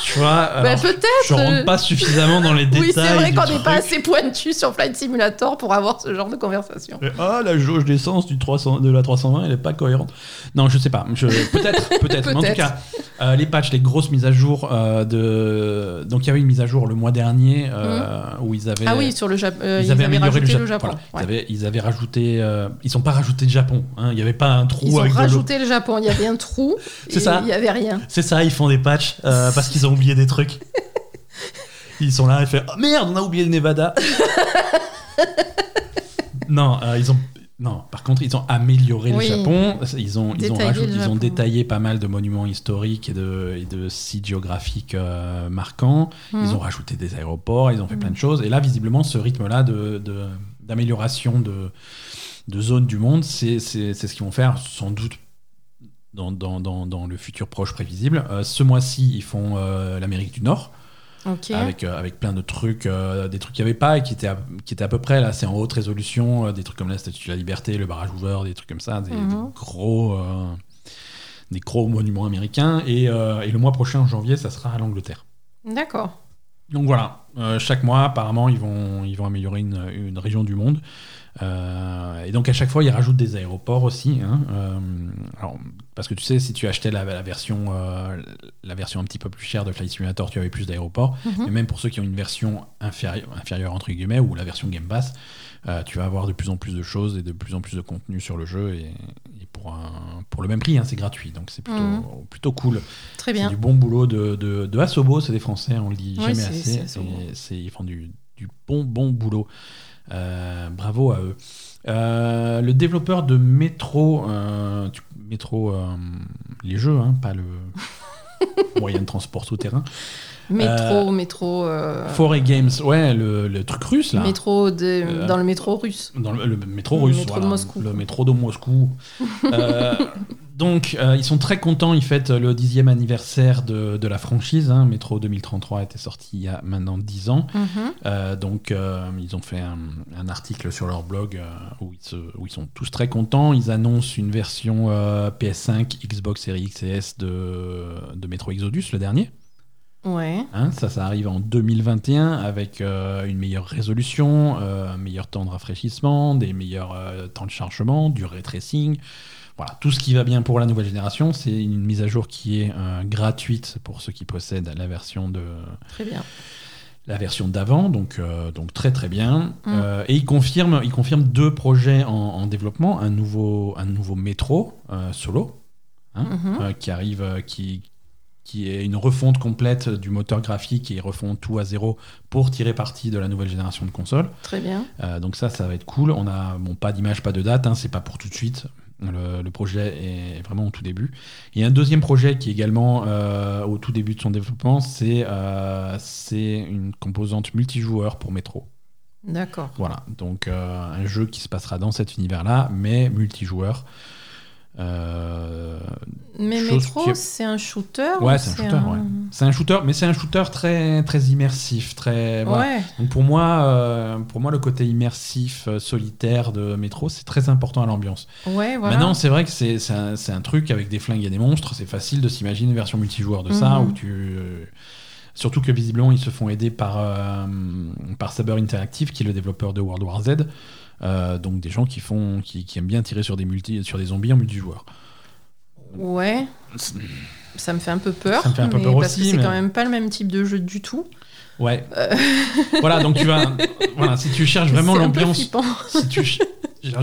tu vois, bah, alors, peut-être. Je ne rentre pas suffisamment dans les détails. Oui, c'est vrai qu'on n'est pas assez pointu sur Flight Simulator pour avoir ce genre de conversation. Et, ah, la jauge d'essence du trois cents, de la trois cent vingt, elle n'est pas cohérente. Non, je ne sais pas. Je, peut-être, peut-être. peut-être. Mais en tout cas, euh, les patchs, les grosses mises à jour. Euh, de... Donc, il y avait une mise à jour le mois dernier euh, mmh. où ils avaient. Ah oui, sur le Japon. Euh, ils, ils avaient amélioré le, ja- le Japon. Voilà. Ouais. Ils, avaient, ils avaient rajouté. Euh, ils ne sont pas rajoutés le Japon. Hein. Il n'y avait pas un trou. Ils avec ont rajouté le, le Japon. Il y avait un trou. C'est ça. Il n'y avait rien. C'est ça, ils font des patchs euh, parce qu'ils ont oublié des trucs. Ils sont là et font oh, merde, on a oublié le Nevada. non, euh, ils ont non. Par contre, ils ont amélioré oui. le Japon. Ils ont ils ont, rajout... ils ont détaillé pas mal de monuments historiques et de et de sites géographiques euh, marquants. Mmh. Ils ont rajouté des aéroports. Ils ont fait mmh. plein de choses. Et là, visiblement, ce rythme-là de, de d'amélioration de de zones du monde, c'est c'est c'est ce qu'ils vont faire sans doute. Dans, dans, dans le futur proche prévisible. Euh, ce mois-ci, ils font euh, l'Amérique du Nord, okay. avec, euh, avec plein de trucs, euh, des trucs qu'il n'y avait pas et qui étaient, à, qui étaient à peu près, là, c'est en haute résolution, euh, des trucs comme la Statue de la Liberté, le barrage Hoover, des trucs comme ça, des, mm-hmm. des, gros, euh, des gros monuments américains. Et, euh, et le mois prochain, en janvier, ça sera à l'Angleterre. D'accord. Donc voilà, euh, chaque mois, apparemment, ils vont, ils vont améliorer une, une région du monde. Euh, et donc à chaque fois ils rajoutent des aéroports aussi hein. euh, alors, parce que tu sais si tu achetais la, la version euh, la version un petit peu plus chère de Flight Simulator tu avais plus d'aéroports mais mm-hmm. même pour ceux qui ont une version inférieure, inférieure entre guillemets ou la version Game Pass euh, tu vas avoir de plus en plus de choses et de plus en plus de contenu sur le jeu et, et pour, un, pour le même prix hein, c'est gratuit donc c'est plutôt, mm-hmm. plutôt cool. Très bien. C'est du bon boulot de, de, de Asobo, c'est des Français on le dit oui, jamais c'est, assez c'est et c'est, ils font du, du bon bon boulot. Euh, bravo à eux. Euh, le développeur de Metro, euh, tu, Metro, euh, les jeux, hein, pas le moyen de transport souterrain. Metro, euh, Metro. Euh... Foray Games, ouais, le, le truc russe là. Métro de, euh, dans le métro russe. Dans le, le métro russe, le métro voilà, de Moscou. Le métro de Moscou. euh, donc, euh, ils sont très contents. Ils fêtent le dixième anniversaire de, de la franchise. Hein. Metro deux mille trente-trois était sorti il y a maintenant dix ans. Mm-hmm. Euh, donc, euh, ils ont fait un, un article sur leur blog euh, où, ils se, où ils sont tous très contents. Ils annoncent une version euh, P S cinq, Xbox Series X et S de, de Metro Exodus, le dernier. Ouais. Hein, ça, ça arrive en deux mille vingt et un avec euh, une meilleure résolution, euh, un meilleur temps de rafraîchissement, des meilleurs euh, temps de chargement, du ray tracing. Voilà, tout ce qui va bien pour la nouvelle génération. C'est une mise à jour qui est euh, gratuite pour ceux qui possèdent la version de. Très bien. La version d'avant, donc, euh, donc très très bien. Mmh. Euh, et ils confirment, ils confirment deux projets en, en développement, un nouveau, un nouveau métro euh, solo hein, mmh. euh, qui arrive, euh, qui qui est une refonte complète du moteur graphique et refont tout à zéro pour tirer parti de la nouvelle génération de consoles. Très bien. Euh, donc ça, ça va être cool. On a bon, pas d'image, pas de date, hein, c'est pas pour tout de suite. Le, le projet est vraiment au tout début. Il y a un deuxième projet qui est également euh, au tout début de son développement, c'est, euh, c'est une composante multijoueur pour Metro. D'accord. Voilà, donc euh, un jeu qui se passera dans cet univers-là, mais multijoueur. Euh, mais Metro qui... c'est un shooter ouais c'est un c'est shooter un... Ouais. c'est un shooter mais c'est un shooter très très immersif très voilà. ouais. Donc pour moi euh, pour moi le côté immersif euh, solitaire de Metro c'est très important à l'ambiance ouais, voilà. Maintenant c'est vrai que c'est c'est un, c'est un truc avec des flingues et des monstres c'est facile de s'imaginer une version multijoueur de mmh. ça où tu euh, surtout que visiblement ils se font aider par euh, par Saber Interactive qui est le développeur de World War Z. Euh, donc des gens qui font, qui, qui aiment bien tirer sur des multi, sur des zombies en multijoueur. Ouais. Ça me fait un peu peur. Ça me fait un peu peur parce aussi, que c'est mais... quand même pas le même type de jeu du tout. Ouais. Euh... Voilà donc tu vas, voilà si tu cherches vraiment c'est l'ambiance, si tu cherches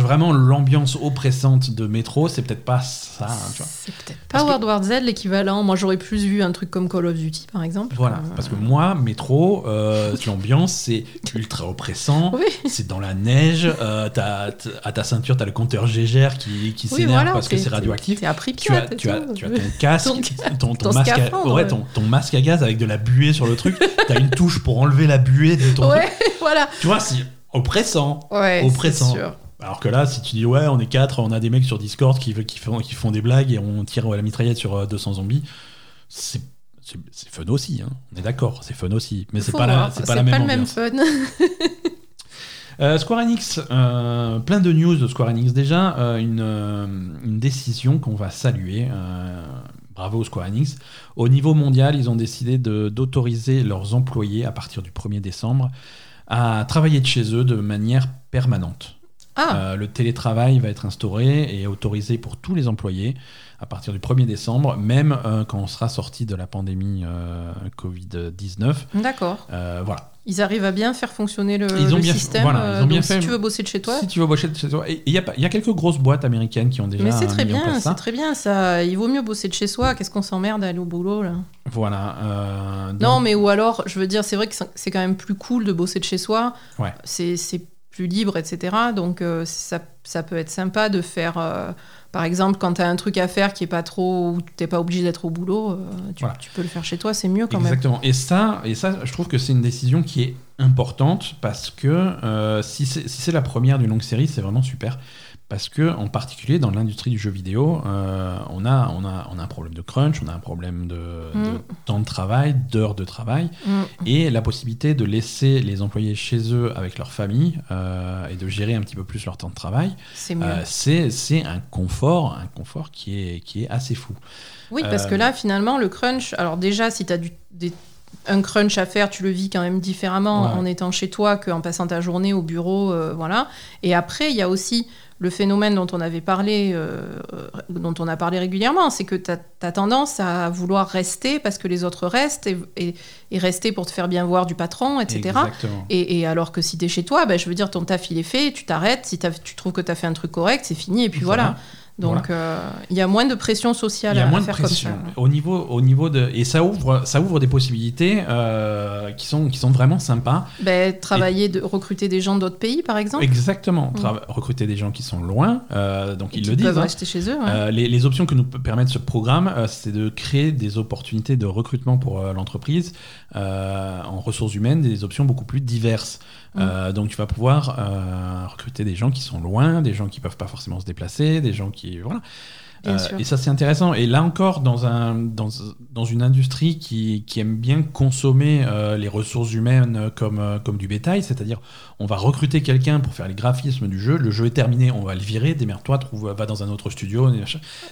vraiment l'ambiance oppressante de Metro, c'est peut-être pas ça. Hein, tu vois. C'est peut-être pas parce World que... War Z l'équivalent. Moi j'aurais plus vu un truc comme Call of Duty par exemple. Voilà euh... parce que moi Metro, euh, l'ambiance c'est ultra oppressant. Oui. C'est dans la neige. Euh, t'as, t'as, à ta ceinture t'as le compteur Geiger qui, qui oui, s'énerve voilà, parce que c'est radioactif. T'es à Pripyat. Tu as, tu as, tu as ton casque, ton, ton, ton, ton masque, à, ouais, ton, ton masque à gaz avec de la buée sur le truc. T'as une touche pour enlever la buée de ton ouais, truc. Voilà. Tu vois, c'est oppressant. Ouais, oppressant. C'est sûr. Alors que là, si tu dis ouais, on est quatre, on a des mecs sur Discord qui, qui, font, qui font des blagues et on tire à la mitraillette sur deux cents zombies, c'est, c'est, c'est fun aussi, hein. On est d'accord, c'est fun aussi, mais c'est pas, la, c'est pas c'est la même ambiance. C'est pas le même fun. Euh, Square Enix, euh, plein de news de Square Enix déjà, euh, une, euh, une décision qu'on va saluer, euh, bravo Square Enix. Au niveau mondial, ils ont décidé de, d'autoriser leurs employés à partir du premier décembre à travailler de chez eux de manière permanente. Ah. Euh, le télétravail va être instauré et autorisé pour tous les employés à partir du premier décembre, même euh, quand on sera sorti de la pandémie euh, covid dix-neuf. D'accord. Euh, voilà. Ils arrivent à bien faire fonctionner le, ils ont le bien, système. Voilà, ils ont bien fait, si tu veux bosser de chez toi. Si tu veux bosser de chez toi. Il y, y a quelques grosses boîtes américaines qui ont déjà mis en place ça. Mais c'est très bien, c'est très bien. Ça, il vaut mieux bosser de chez soi. Qu'est-ce qu'on s'emmerde à aller au boulot là. Voilà. Euh, donc... Non, mais ou alors, je veux dire, c'est vrai que c'est quand même plus cool de bosser de chez soi. Ouais. C'est, c'est plus libre, et cetera. Donc euh, ça, ça peut être sympa de faire. Euh, Par exemple, quand tu as un truc à faire qui est pas trop, où t'es pas obligé d'être au boulot, tu, voilà. tu peux le faire chez toi, c'est mieux quand Exactement. Même. Exactement. Et ça, et ça, je trouve que c'est une décision qui est importante parce que euh, si, c'est, si c'est la première d'une longue série, c'est vraiment super. Parce que, en particulier, dans l'industrie du jeu vidéo, euh, on, a, on, a, on a un problème de crunch, on a un problème de, mmh. de temps de travail, d'heures de travail, mmh. et la possibilité de laisser les employés chez eux avec leur famille euh, et de gérer un petit peu plus leur temps de travail, c'est, mieux. Euh, c'est, c'est un confort, un confort qui est, qui est assez fou. Oui, parce euh, que là, finalement, le crunch... Alors déjà, si tu as du... Des... un crunch à faire, tu le vis quand même différemment ouais. en étant chez toi qu'en passant ta journée au bureau, euh, voilà. Et après, il y a aussi le phénomène dont on avait parlé, euh, dont on a parlé régulièrement, c'est que tu as tendance à vouloir rester parce que les autres restent et, et, et rester pour te faire bien voir du patron, et cetera. Et, et alors que si t'es chez toi, ben, je veux dire, ton taf, il est fait, tu t'arrêtes, si tu trouves que t'as fait un truc correct, c'est fini, et puis voilà. voilà. Donc, voilà. euh, y a moins de pression sociale y a à moins faire de pression. Comme ça. Au niveau, au niveau de, et ça ouvre, ça ouvre des possibilités euh, qui sont, qui sont vraiment sympas. Ben, travailler, et... de, recruter des gens d'autres pays, par exemple. Exactement. Tra- mmh. Recruter des gens qui sont loin. Euh, donc, et ils le disent. Ils peuvent rester hein. chez eux. Ouais. Euh, les, les options que nous permet ce programme, euh, c'est de créer des opportunités de recrutement pour euh, l'entreprise euh, en ressources humaines, des options beaucoup plus diverses. Euh, donc tu vas pouvoir euh, recruter des gens qui sont loin, des gens qui peuvent pas forcément se déplacer, des gens qui voilà. Euh, et ça c'est intéressant. Et là encore dans un dans dans une industrie qui qui aime bien consommer euh, les ressources humaines comme euh, comme du bétail, c'est-à-dire on va recruter quelqu'un pour faire les graphismes du jeu, le jeu est terminé, on va le virer, démerde-toi, trouve va dans un autre studio.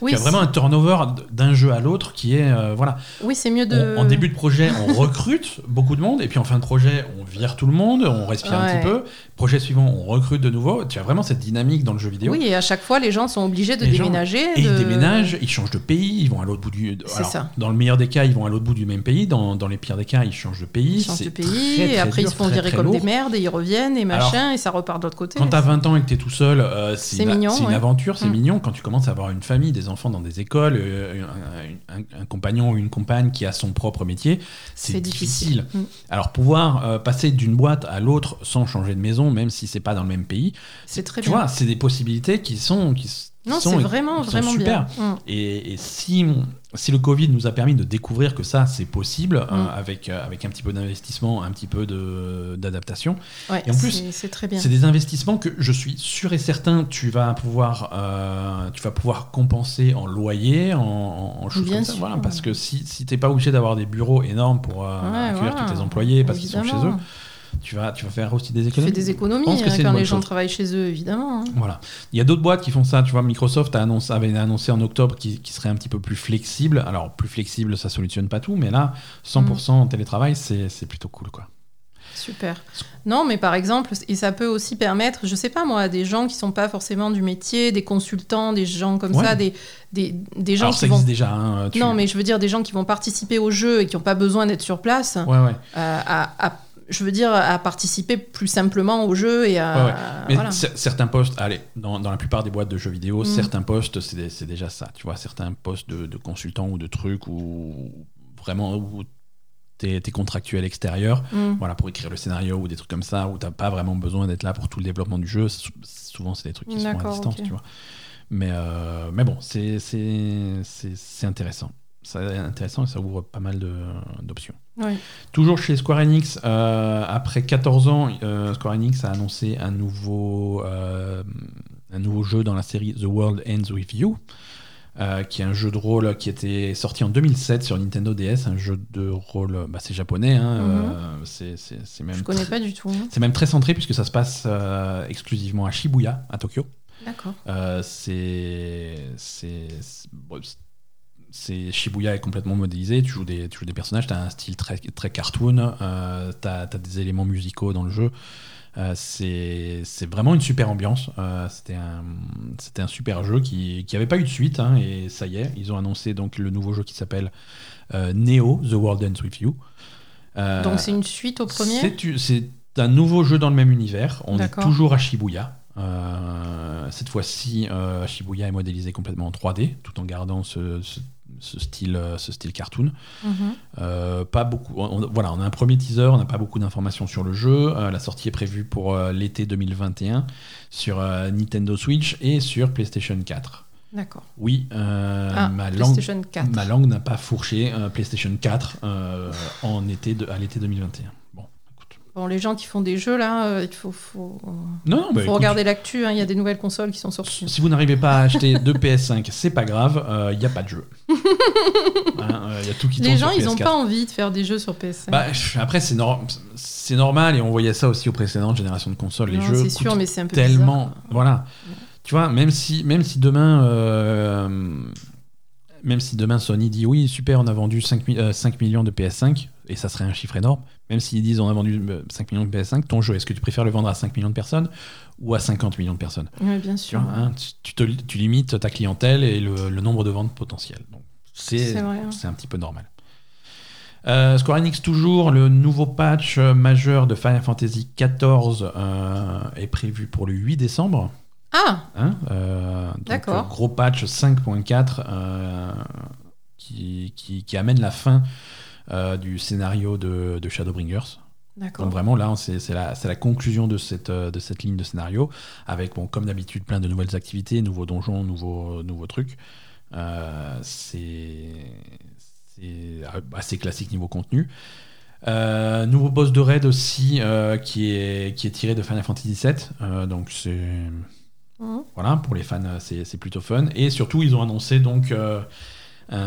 Oui, il y a vraiment un turnover d'un jeu à l'autre qui est euh, voilà. Oui, c'est mieux de on, en début de projet, on recrute beaucoup de monde et puis en fin de projet, on vire tout le monde, on respire ouais. un petit peu. Projet suivant, on recrute de nouveau. Tu as vraiment cette dynamique dans le jeu vidéo. Oui, et à chaque fois les gens sont obligés de les déménager gens... de... Et déménagent, ils changent de pays, ils vont à l'autre bout du... Alors, dans le meilleur des cas, ils vont à l'autre bout du même pays. Dans, dans les pires des cas, ils changent de pays. Ils changent c'est de pays, très, très et après dur, ils se font virer comme lourd. Des merdes, et ils reviennent, et machin, alors, et ça repart de l'autre côté. Quand t'as vingt ans et que t'es tout seul, euh, c'est, c'est, une, mignon, c'est ouais. une aventure, c'est mmh. mignon. Quand tu commences à avoir une famille, des enfants dans des écoles, euh, un, un, un compagnon ou une compagne qui a son propre métier, c'est, c'est difficile. difficile. Mmh. Alors, pouvoir euh, passer d'une boîte à l'autre sans changer de maison, même si c'est pas dans le même pays, c'est très tu bien. vois, c'est des possibilités qui sont... Qui, Non, sont, c'est vraiment, vraiment super. bien. Et, et si, si le Covid nous a permis de découvrir que ça, c'est possible, mm. euh, avec, avec un petit peu d'investissement, un petit peu de, d'adaptation. Ouais, et en plus, c'est, c'est, très bien. C'est des investissements que je suis sûr et certain, tu vas pouvoir, euh, tu vas pouvoir compenser en loyer, en, en choses bien comme sûr, ça. Voilà, ouais. Parce que si, si tu n'es pas obligé d'avoir des bureaux énormes pour euh, ouais, accueillir ouais. tous tes employés parce Évidemment. qu'ils sont chez eux, Tu vas, tu vas faire aussi des économies. Tu fais des économies hein, quand les chose. gens travaillent chez eux, évidemment. Hein. Voilà. Il y a d'autres boîtes qui font ça. Tu vois, Microsoft a annoncé, avait annoncé en octobre qu'il, qu'il serait un petit peu plus flexible. Alors, plus flexible, ça ne solutionne pas tout, mais là, cent pour cent en télétravail, c'est, c'est plutôt cool, quoi. Super. Non, mais par exemple, et ça peut aussi permettre, je sais pas moi, à des gens qui sont pas forcément du métier, des consultants, des gens comme ouais. ça, des, des, des gens Alors, qui ça vont... existe déjà. Hein, tu... Non, mais je veux dire des gens qui vont participer au jeu et qui n'ont pas besoin d'être sur place. Ouais, ouais. Euh, à, à je veux dire, à participer plus simplement au jeu et à... Ouais, ouais. Mais voilà. c- certains postes, allez, dans, dans la plupart des boîtes de jeux vidéo, mmh. certains postes, c'est, des, c'est déjà ça, tu vois, certains postes de, de consultants ou de trucs où vraiment où t'es, t'es contractuel extérieur, mmh. voilà, pour écrire le scénario ou des trucs comme ça, où t'as pas vraiment besoin d'être là pour tout le développement du jeu, c'est, souvent c'est des trucs qui D'accord, sont à distance, okay. tu vois. Mais, euh, mais bon, c'est, c'est, c'est, c'est intéressant. C'est intéressant et ça ouvre pas mal de, d'options. Oui. Toujours chez Square Enix, euh, après quatorze ans, euh, Square Enix a annoncé un nouveau, euh, un nouveau jeu dans la série The World Ends With You, euh, qui est un jeu de rôle qui était sorti en deux mille sept sur Nintendo D S, un jeu de rôle, bah, c'est japonais, hein, mm-hmm. euh, c'est, c'est, c'est même je connais tr- pas du tout. Hein. C'est même très centré puisque ça se passe euh, exclusivement à Shibuya, à Tokyo. D'accord. Euh, c'est, c'est, c'est, bon, c'est C'est Shibuya est complètement modélisé, tu joues des, tu joues des personnages, t'as un style très, très cartoon, euh, t'as, t'as des éléments musicaux dans le jeu, euh, c'est, c'est vraiment une super ambiance, euh, c'était, un, c'était un super jeu qui n'avait pas eu de suite, hein, et ça y est, ils ont annoncé donc, le nouveau jeu qui s'appelle euh, Neo, The World Ends With You. Euh, donc c'est une suite au premier ? C'est, c'est un nouveau jeu dans le même univers, on D'accord. est toujours à Shibuya. Euh, cette fois-ci, euh, Shibuya est modélisé complètement en trois D, tout en gardant ce, ce ce style ce style cartoon. Mm-hmm. Euh, pas beaucoup on, voilà, on a un premier teaser, on n'a pas beaucoup d'informations sur le jeu. Euh, la sortie est prévue pour euh, l'été deux mille vingt et un sur euh, Nintendo Switch et sur PlayStation quatre. D'accord. Oui, euh, ah, ma PlayStation langue quatre. Ma langue n'a pas fourché euh, PlayStation quatre euh, en été de, à l'été deux mille vingt et un. Bon, les gens qui font des jeux, là, euh, il faut, faut, non, non, faut bah, regarder écoute, l'actu. Il hein, y a des nouvelles consoles qui sont sorties. Si vous n'arrivez pas à acheter deux P S cinq, c'est pas grave. Il euh, n'y a pas de jeu. Il hein, euh, y a tout qui tourne sur P S quatre. Les gens, ils n'ont pas envie de faire des jeux sur P S cinq. Bah, après, c'est, no- c'est normal. Et on voyait ça aussi aux précédentes générations de consoles. Les non, jeux c'est sûr, mais c'est un peu tellement... Bizarre. Voilà. Ouais. Tu vois, même si, même si demain... Euh, même si demain Sony dit oui, super, on a vendu cinq millions de P S cinq, et ça serait un chiffre énorme, même s'ils disent on a vendu cinq millions de P S cinq, ton jeu, est-ce que tu préfères le vendre à cinq millions de personnes ou à cinquante millions de personnes ? Oui, bien sûr. Tu vois, hein, tu, te, tu limites ta clientèle et le, le nombre de ventes potentielles. Donc, c'est, c'est, vrai, hein. C'est un petit peu normal. Euh, Square Enix, toujours, le nouveau patch majeur de Final Fantasy quatorze euh, est prévu pour le huit décembre. Ah hein euh, donc, d'accord. Gros patch cinq point quatre euh, qui, qui, qui amène la fin euh, du scénario de, de Shadowbringers. D'accord. Donc vraiment là, c'est, c'est, la, c'est la conclusion de cette, de cette ligne de scénario avec, bon, comme d'habitude, plein de nouvelles activités, nouveaux donjons, nouveaux, nouveaux trucs. Euh, c'est, c'est assez classique niveau contenu. Euh, nouveau boss de raid aussi euh, qui, est, qui est tiré de Final Fantasy sept. Euh, donc c'est... Voilà, pour les fans, c'est, c'est plutôt fun. Et surtout, ils ont annoncé donc euh, un,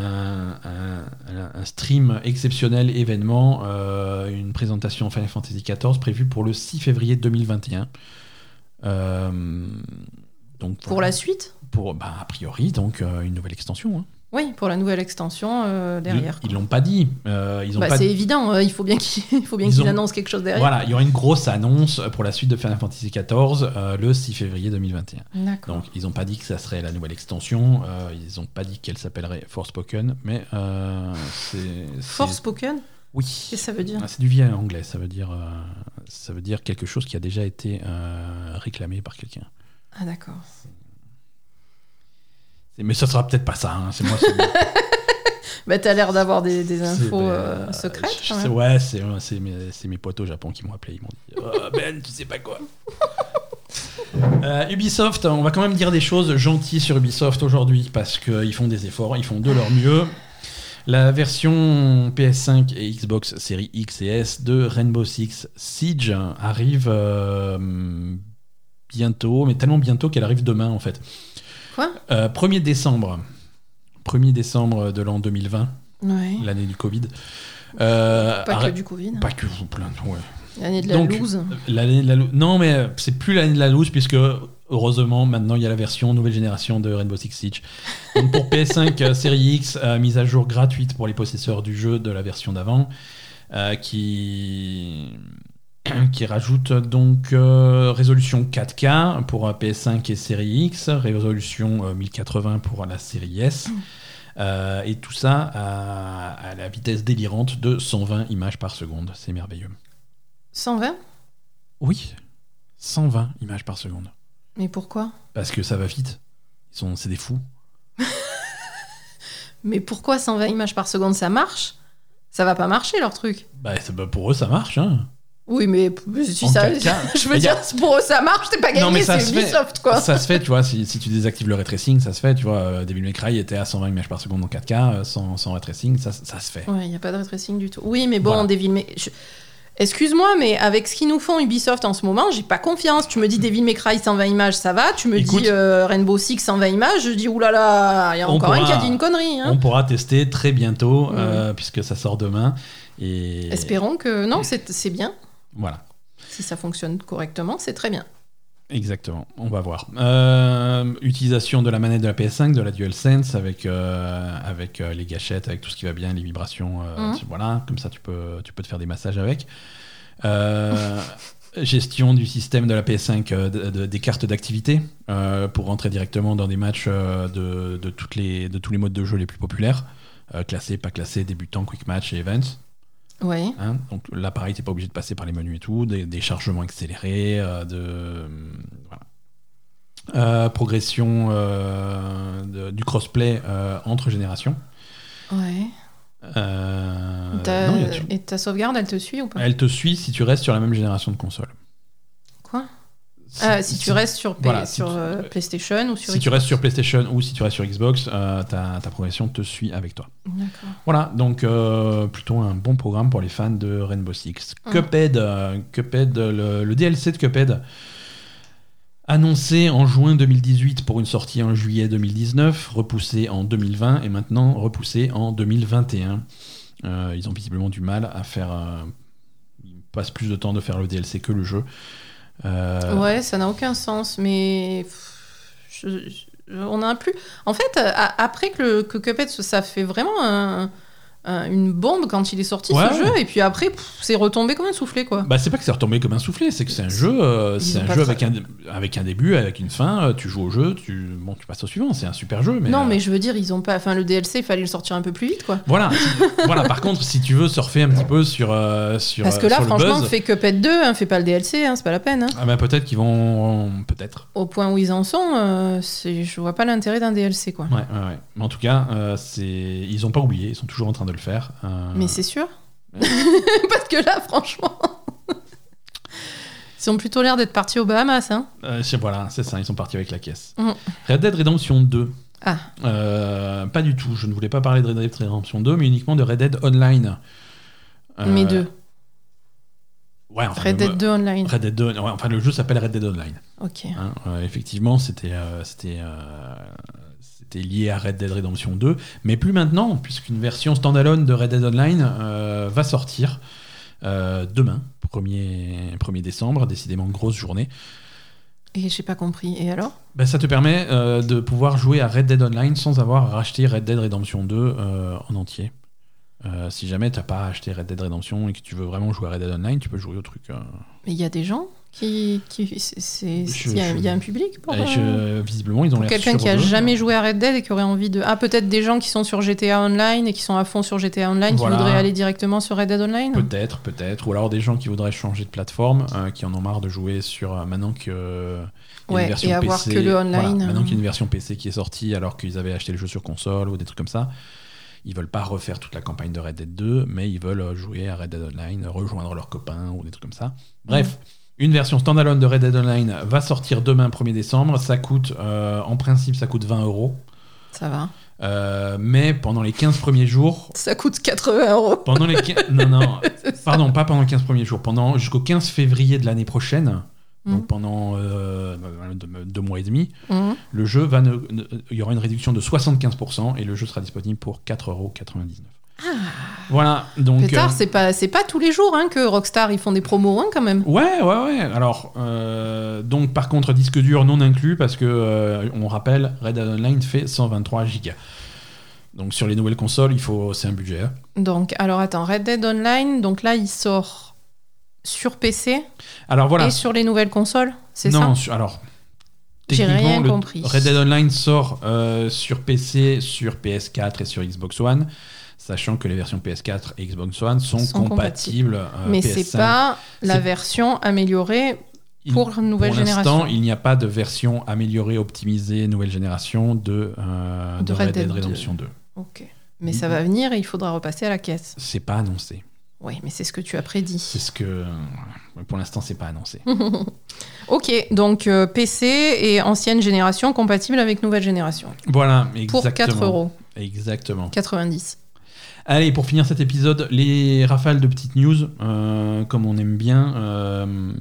un, un stream exceptionnel événement, euh, une présentation Final Fantasy quatorze prévue pour le six février deux mille vingt et un. Euh, donc pour, pour la suite pour, bah, a priori, donc euh, une nouvelle extension. Hein. Oui, pour la nouvelle extension euh, derrière. Ils ne l'ont pas dit. Euh, ils ont bah, pas c'est dit. Évident, euh, il faut bien qu'ils, il faut bien qu'ils ont... annoncent quelque chose derrière. Voilà, il y aura une grosse annonce pour la suite de Final Fantasy quatorze euh, le six février deux mille vingt et un. D'accord. Donc, ils n'ont pas dit que ça serait la nouvelle extension, euh, ils n'ont pas dit qu'elle s'appellerait Forspoken, mais euh, c'est... c'est... Forspoken ? Oui. Qu'est-ce que ça veut dire ? Ah, c'est du vieil anglais, ça veut dire, euh, ça veut dire quelque chose qui a déjà été euh, réclamé par quelqu'un. Ah d'accord. C'est... Mais ça sera peut-être pas ça, hein. C'est moi. C'est... bah, t'as l'air d'avoir des, des infos ben, euh, secrètes. Je, c'est, ouais, c'est, c'est, mes, c'est mes potos au Japon qui m'ont appelé. Ils m'ont dit oh, Ben, tu sais pas quoi. euh, Ubisoft, on va quand même dire des choses gentilles sur Ubisoft aujourd'hui parce qu'ils font des efforts, ils font de leur mieux. La version P S cinq et Xbox Series X et S de Rainbow Six Siege arrive euh, bientôt, mais tellement bientôt qu'elle arrive demain en fait. Euh, premier décembre de l'an deux mille vingt, ouais. L'année du Covid. Euh, pas que ar- du Covid. Pas que vous plaindre, ouais. L'année de la Donc, loose. L'année de la lo- non, mais c'est plus l'année de la loose, puisque heureusement, maintenant, il y a la version nouvelle génération de Rainbow Six Siege. Donc pour P S cinq, Série X, euh, mise à jour gratuite pour les possesseurs du jeu de la version d'avant, euh, qui... qui rajoute donc euh, résolution quatre K pour euh, P S cinq et série X, résolution euh, mille quatre-vingts pour la série S, euh, et tout ça à, à la vitesse délirante de cent vingt images par seconde. C'est merveilleux. cent vingt ? Oui, cent vingt images par seconde. Mais pourquoi ? Parce que ça va vite. Ils sont, c'est des fous. Mais pourquoi cent vingt images par seconde ? Ça marche ? Ça va pas marcher leur truc ? Bah, ça, bah pour eux, ça marche, hein. Oui, mais si en ça, cas, je veux dire, a... pour eux ça marche, t'es pas gagné, non, mais c'est Ubisoft, fait, quoi. Ça se fait, tu vois, si, si tu désactives le ray tracing, ça se fait, tu vois. Devil May Cry était à cent vingt images par seconde en quatre K, sans, sans ray tracing, ça, ça se fait. Ouais, il n'y a pas de ray tracing du tout. Oui, mais bon, voilà. Devil May... Je... Excuse-moi, mais avec ce qu'ils nous font Ubisoft en ce moment, j'ai pas confiance. Tu me dis Devil May Cry cent vingt images, ça va. Tu me Écoute, dis euh, Rainbow Six cent vingt images, je dis oulala, il y a encore pourra, un qui a dit une connerie. Hein. On pourra tester très bientôt, mmh. euh, puisque ça sort demain. Et... Espérons que... Non, c'est, c'est bien. Voilà. Si ça fonctionne correctement, c'est très bien. Exactement, on va voir. Euh, utilisation de la manette de la P S cinq, de la DualSense avec, euh, avec euh, les gâchettes, avec tout ce qui va bien, les vibrations, euh, mmh. voilà, comme ça tu peux, tu peux te faire des massages avec. Euh, gestion du système de la P S cinq, euh, de, de, des cartes d'activité euh, pour rentrer directement dans des matchs euh, de, de, toutes les, de tous les modes de jeu les plus populaires, euh, classés, pas classés, débutants, quick match et events. Ouais. Hein, donc là pareil, t'es pas obligé de passer par les menus et tout, des, des chargements accélérés, euh, de euh, voilà. Euh, progression euh, de, du crossplay euh, entre générations. Ouais. Euh, ta, non, y a, tu... Et ta sauvegarde, elle te suit ou pas ? Elle te suit si tu restes sur la même génération de console. Quoi ? Si, ah, si, si tu restes sur, P- voilà, sur si tu, euh, PlayStation ou sur si Xbox. Tu restes sur PlayStation ou si tu restes sur Xbox, euh, ta, ta progression te suit avec toi. D'accord. Voilà, donc euh, plutôt un bon programme pour les fans de Rainbow Six. Mmh. Cuphead, euh, Cuphead le, le D L C de Cuphead annoncé en juin deux mille dix-huit pour une sortie en juillet deux mille dix-neuf, repoussé en deux mille vingt et maintenant repoussé en deux mille vingt et un. Euh, ils ont visiblement du mal à faire... Euh, ils passent plus de temps de faire le D L C que le jeu. Euh... Ouais, ça n'a aucun sens, mais je, je, on en a plus. En fait, a, après que, le, que Cuphead, ça fait vraiment un, un, une bombe quand il est sorti ouais, ce ouais. jeu, et puis après, pff, c'est retombé comme un soufflé, quoi. Bah, c'est pas que c'est retombé comme un soufflé, c'est que c'est un c'est... jeu, euh, c'est un jeu avec un, avec un début, avec une fin. Tu joues au jeu, tu bon, tu passes au suivant. C'est un super jeu, mais non, euh... mais je veux dire, ils ont pas. Enfin, le D L C, il fallait le sortir un peu plus vite, quoi. Voilà, voilà. Par contre, si tu veux surfer un petit peu sur euh, sur parce que là, sur franchement, fais Cuphead deux, hein, fais pas le D L C, hein, c'est pas la peine. Hein. Ah bah peut-être qu'ils vont, peut-être. Au point où ils en sont, euh, c'est... je vois pas l'intérêt d'un D L C, quoi. Ouais, ouais, ouais. Mais en tout cas, euh, c'est ils ont pas oublié, ils sont toujours en train de le faire. Euh... Mais c'est sûr. Parce que là, franchement, ils ont plutôt l'air d'être partis aux Bahamas. Hein. Euh, voilà, c'est ça, ils sont partis avec la caisse. Mm. Red Dead Redemption deux. Ah. Euh, pas du tout, je ne voulais pas parler de Red Dead Redemption deux, mais uniquement de Red Dead Online. Euh... Mais deux. Ouais, enfin, Red Dead le... deux Online. Red Dead deux... Ouais, enfin, le jeu s'appelle Red Dead Online. Ok. Hein, euh, effectivement, c'était... Euh, c'était euh... C'était lié à Red Dead Redemption deux, mais plus maintenant, puisqu'une version standalone de Red Dead Online euh, va sortir euh, demain, premier décembre, décidément grosse journée. Et j'ai pas compris, et alors ? Ben, ça te permet euh, de pouvoir jouer à Red Dead Online sans avoir racheté Red Dead Redemption deux euh, en entier. Euh, si jamais t'as pas acheté Red Dead Redemption et que tu veux vraiment jouer à Red Dead Online, tu peux jouer au truc. Euh... Mais il y a des gens qui, qui c'est, c'est, je, il, y a, je... il y a un public pour, je, visiblement ils ont pour l'air quelqu'un qui a jamais joué à Red Dead et qui aurait envie de ah peut-être des gens qui sont sur G T A Online et qui sont à fond sur G T A Online voilà. qui voudraient aller directement sur Red Dead Online peut-être peut-être ou alors des gens qui voudraient changer de plateforme euh, qui en ont marre de jouer sur euh, maintenant que euh, y a ouais, une version et avoir P C, que le online voilà, euh... maintenant qu'il y a une version P C qui est sortie alors qu'ils avaient acheté le jeu sur console ou des trucs comme ça. Ils veulent pas refaire toute la campagne de Red Dead deux, mais ils veulent jouer à Red Dead Online, rejoindre leurs copains ou des trucs comme ça. Bref, mmh. une version standalone de Red Dead Online va sortir demain, premier décembre. Ça coûte, euh, en principe, ça coûte vingt euros. Ça va. Euh, mais pendant les quinze premiers jours... Ça coûte quatre-vingts euros. Pendant les quinze... Non, non, pardon, pas pendant les quinze premiers jours. Pendant... Jusqu'au quinze février de l'année prochaine... Donc pendant euh, deux mois et demi, mmh. le jeu va ne, ne, il y aura une réduction de soixante-quinze pour cent et le jeu sera disponible pour quatre euros quatre-vingt-dix-neuf. Ah. Voilà. Donc. Pétard, euh, c'est pas c'est pas tous les jours hein, que Rockstar ils font des promos hein, quand même. Ouais ouais ouais. Alors euh, donc par contre disque dur non inclus parce que euh, on rappelle Red Dead Online fait cent vingt-trois gigas. Donc sur les nouvelles consoles il faut c'est un budget. Donc alors attends Red Dead Online donc là il sort. Sur P C alors, voilà. Et sur les nouvelles consoles, c'est non, ça ? Non, alors, j'ai rien le compris. Red Dead Online sort euh, sur P C, sur P S quatre et sur Xbox One, sachant que les versions P S quatre et Xbox One sont, sont compatibles. compatibles. Euh, Mais P S cinq. C'est pas c'est... la version améliorée pour il... nouvelle pour génération. Pour l'instant, il n'y a pas de version améliorée, optimisée, nouvelle génération de, euh, de, de Red Dead Redemption deux. deux. Ok. Mais il... ça va venir et il faudra repasser à la caisse. C'est pas annoncé. Oui, mais c'est ce que tu as prédit. C'est ce que... Pour l'instant, c'est pas annoncé. Ok, donc euh, P C et ancienne génération compatible avec nouvelle génération. Voilà, exactement. Pour quatre euros. Exactement. quatre-vingt-dix. Allez, pour finir cet épisode, les rafales de petites news, euh, comme on aime bien. Euh,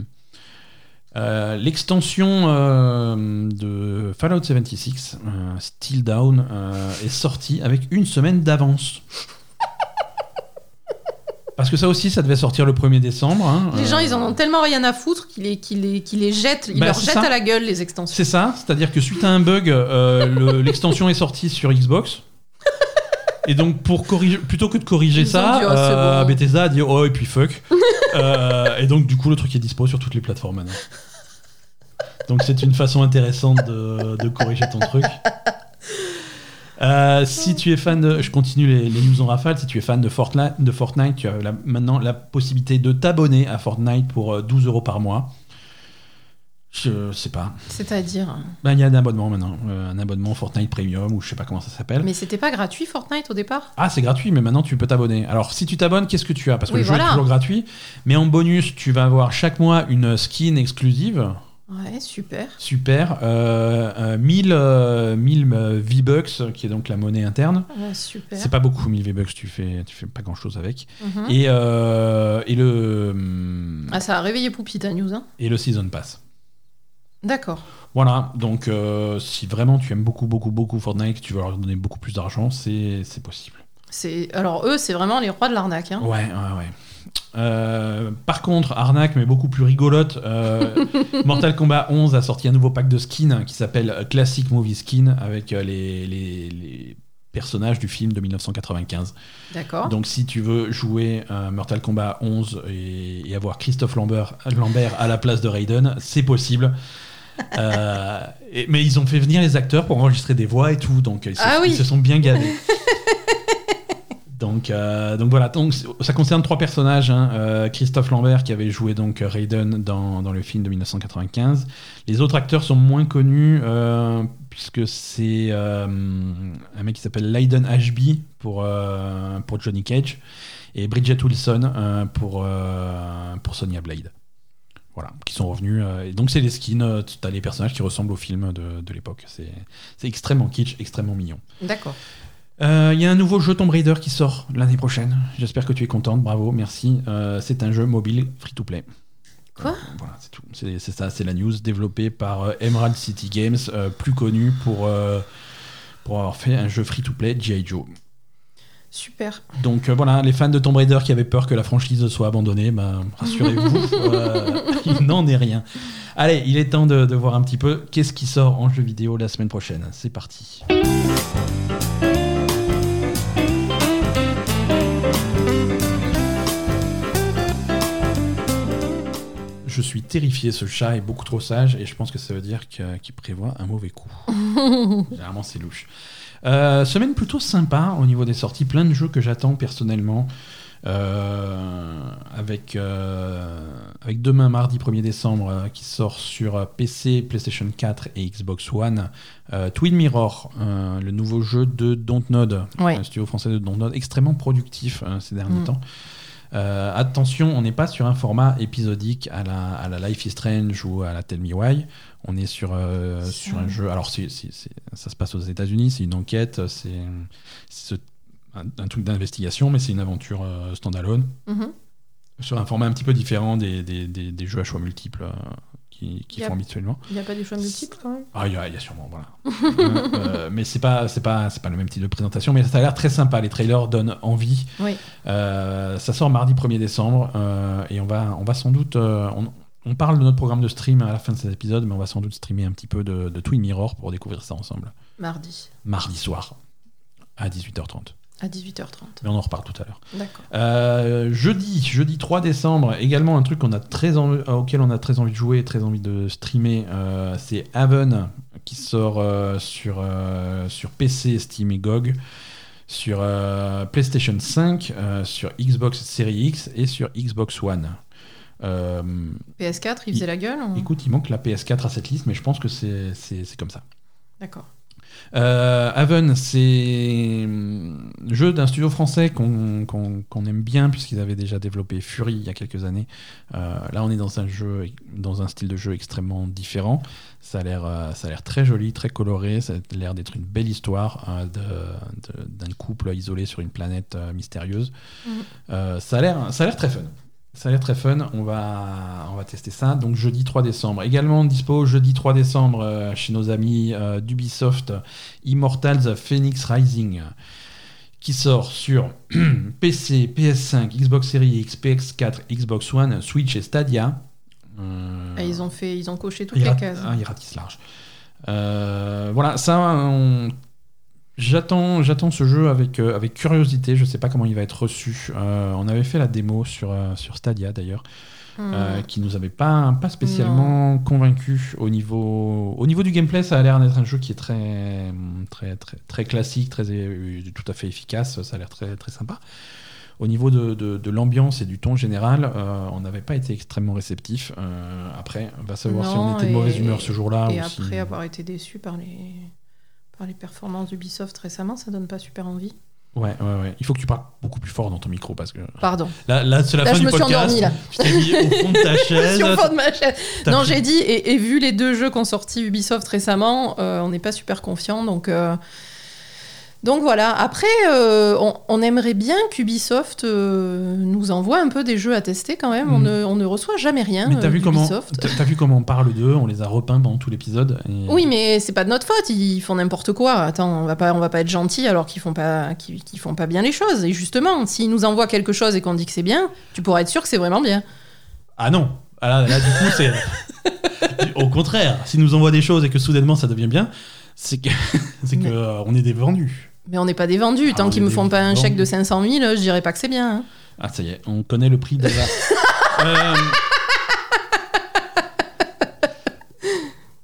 euh, l'extension euh, de Fallout soixante-seize, euh, Still Down, euh, est sortie avec une semaine d'avance. Parce que ça aussi, ça devait sortir le premier décembre. Hein. Les euh... gens, ils en ont tellement rien à foutre qu'ils les, qu'ils les, qu'ils les jettent, ils bah, leur jettent ça. À la gueule les extensions. C'est ça, c'est-à-dire que suite à un bug, euh, le, l'extension est sortie sur Xbox. Et donc, pour corriger, plutôt que de corriger ils ça, dit, oh, euh, bon. Bethesda a dit « Oh, et puis fuck euh, ». Et donc, du coup, le truc est dispo sur toutes les plateformes maintenant. Donc, c'est une façon intéressante de, de corriger ton truc. Euh, si tu es fan de, je continue les, les news en rafale, si tu es fan de Fortnite, de Fortnite tu as la, maintenant la possibilité de t'abonner à Fortnite pour douze euros par mois. Je sais pas. C'est-à-dire ? Ben, il y a un abonnement maintenant, euh, un abonnement Fortnite Premium ou je sais pas comment ça s'appelle. Mais c'était pas gratuit Fortnite au départ ? Ah, c'est gratuit, mais maintenant tu peux t'abonner. Alors si tu t'abonnes, qu'est-ce que tu as ? Parce que oui, le jeu voilà. est toujours gratuit, mais en bonus, tu vas avoir chaque mois une skin exclusive. Ouais, super. Super. Euh, euh, mille, euh, mille V-Bucks, qui est donc la monnaie interne. Ouais, super. C'est pas beaucoup, mille V-Bucks, tu fais, tu fais pas grand-chose avec. Mm-hmm. Et, euh, et le... Ah, ça a réveillé Poupie, ta news. Hein. Et le Season Pass. D'accord. Voilà, donc euh, si vraiment tu aimes beaucoup, beaucoup, beaucoup Fortnite, tu vas leur donner beaucoup plus d'argent, c'est, c'est possible. C'est... Alors eux, c'est vraiment les rois de l'arnaque. Hein. Ouais, ouais, ouais. Euh, par contre, arnaque mais beaucoup plus rigolote, euh, Mortal Kombat onze a sorti un nouveau pack de skins qui s'appelle Classic Movie Skin avec les, les, les personnages du film de dix-neuf cent quatre-vingt-quinze. D'accord. Donc si tu veux jouer euh, Mortal Kombat onze et, et avoir Christophe Lambert, Lambert à la place de Raiden, c'est possible. euh, et, mais ils ont fait venir les acteurs pour enregistrer des voix et tout, donc ils se, ah oui. ils se sont bien gavés. Donc, euh, donc voilà, donc, ça concerne trois personnages. Hein. Euh, Christophe Lambert qui avait joué donc Raiden dans, dans le film de dix-neuf cent quatre-vingt-quinze. Les autres acteurs sont moins connus euh, puisque c'est euh, un mec qui s'appelle Lyndon Ashby pour, euh, pour Johnny Cage et Bridget Wilson euh, pour, euh, pour Sonya Blade. Voilà, qui sont revenus. Euh, et donc c'est les skins, euh, t'as les personnages qui ressemblent aux films de, de l'époque. C'est, c'est extrêmement kitsch, extrêmement mignon. D'accord. Il euh, y a un nouveau jeu Tomb Raider qui sort l'année prochaine. J'espère que tu es contente, bravo, merci. Euh, c'est un jeu mobile free-to-play. Quoi ? euh, Voilà, c'est tout. C'est, c'est ça, c'est la news développée par euh, Emerald City Games, euh, plus connu pour, euh, pour avoir fait un jeu free-to-play G I. Joe. Super. Donc euh, voilà, les fans de Tomb Raider qui avaient peur que la franchise soit abandonnée, ben, rassurez-vous, euh, il n'en est rien. Allez, il est temps de, de voir un petit peu qu'est-ce qui sort en jeu vidéo la semaine prochaine. C'est parti. Je suis terrifié, ce chat est beaucoup trop sage et je pense que ça veut dire que, qu'il prévoit un mauvais coup. Généralement, c'est louche. Euh, semaine plutôt sympa au niveau des sorties. Plein de jeux que j'attends personnellement. Euh, avec, euh, avec demain, mardi premier décembre, euh, qui sort sur P C, PlayStation quatre et Xbox One. Euh, Twin Mirror, euh, le nouveau jeu de Dontnod, ouais. Un studio français de Dontnod, extrêmement productif euh, ces derniers mm. temps. Euh, attention, on n'est pas sur un format épisodique à la, à la Life is Strange ou à la Tell Me Why. On est sur, euh, sur un jeu. Alors, c'est, c'est, c'est, ça se passe aux États-Unis, c'est une enquête, c'est, c'est un, un truc d'investigation, mais c'est une aventure euh, standalone. Mm-hmm. Sur un format un petit peu différent des, des, des, des jeux à choix multiples euh, qui, qui font habituellement. Il n'y a pas de choix multiples quand même ? Ah, il y, y a sûrement, voilà. euh, euh, mais ce n'est pas, c'est pas, c'est pas le même type de présentation, mais ça a l'air très sympa. Les trailers donnent envie. Oui. Euh, ça sort mardi premier décembre euh, et on va, on va sans doute. Euh, on, on parle de notre programme de stream à la fin de cet épisode, mais on va sans doute streamer un petit peu de, de Twin Mirror pour découvrir ça ensemble. Mardi. Mardi soir à dix-huit heures trente. À dix-huit heures trente. Mais on en reparle tout à l'heure. D'accord. Euh, jeudi, jeudi trois décembre, également un truc qu'on a très envie, auquel on a très envie de jouer, très envie de streamer, euh, c'est Haven qui sort euh, sur, euh, sur P C, Steam et G O G, sur euh, PlayStation cinq, euh, sur Xbox Series X et sur Xbox One. Euh, P S quatre, il faisait il, la gueule ou... Écoute, il manque la P S quatre à cette liste, mais je pense que c'est, c'est, c'est comme ça. D'accord. Euh, Haven, c'est le jeu d'un studio français qu'on, qu'on, qu'on aime bien, puisqu'ils avaient déjà développé Fury il y a quelques années. Euh, là, on est dans un jeu, dans un style de jeu extrêmement différent. Ça a l'air, ça a l'air très joli, très coloré. Ça a l'air d'être une belle histoire hein, de, de, d'un couple isolé sur une planète euh, mystérieuse. Mmh. Euh, ça a l'air, ça a l'air très fun. Ça a l'air très fun, on va, on va tester ça. Donc jeudi trois décembre. Également dispo jeudi trois décembre euh, chez nos amis euh, d'Ubisoft, Immortals Fenyx Rising, qui sort sur P C, P S cinq, Xbox Series X, P S quatre, Xbox One, Switch et Stadia. Euh... Et ils, ont fait, ils ont coché toutes ils les rat... cases. Ah, ils ratissent large. Euh, voilà, ça, on... J'attends, j'attends ce jeu avec, euh, avec curiosité. Je ne sais pas comment il va être reçu. Euh, on avait fait la démo sur, euh, sur Stadia, d'ailleurs, mmh. euh, qui ne nous avait pas, pas spécialement convaincus. Au niveau, au niveau du gameplay, ça a l'air d'être un jeu qui est très, très, très, très classique, très, tout à fait efficace. Ça a l'air très, très sympa. Au niveau de, de, de l'ambiance et du ton général, euh, on n'avait pas été extrêmement réceptif. Euh, après, on va savoir non, si on était de mauvaise humeur ce jour-là. Et ou après si... avoir été déçu par les... Par les performances d'Ubisoft récemment, ça donne pas super envie. Ouais, ouais, ouais. Il faut que tu parles beaucoup plus fort dans ton micro parce que. Pardon. Là, là c'est la là, fin du podcast. Là, je me suis endormie là. Tu t'es mis au fond de ta chaise. Sur le fond de ma chaise. Non, j'ai dit et, et vu les deux jeux qu'ont sorti Ubisoft récemment, euh, on n'est pas super confiant, donc. Euh... Donc voilà, après, euh, on, on aimerait bien qu'Ubisoft euh, nous envoie un peu des jeux à tester quand même. Mmh. On, ne, on ne reçoit jamais rien mais t'as euh, vu d'Ubisoft. Comment, t'as vu comment on parle d'eux, on les a repeints pendant tout l'épisode. Et... Oui, mais c'est pas de notre faute, ils font n'importe quoi. Attends, on va pas, on va pas être gentils alors qu'ils font pas, qu'ils, qu'ils font pas bien les choses. Et justement, s'ils nous envoient quelque chose et qu'on dit que c'est bien, tu pourras être sûr que c'est vraiment bien. Ah non, ah là, là du coup, c'est... Au contraire, s'ils nous envoient des choses et que soudainement ça devient bien, c'est que, c'est que mais... euh, on est des vendus. Mais on n'est pas des vendus. Tant ah, qu'ils me font pas vendus. Un chèque de cinq cent mille, je dirais pas que c'est bien. Hein. Ah, ça y est, on connaît le prix déjà. euh,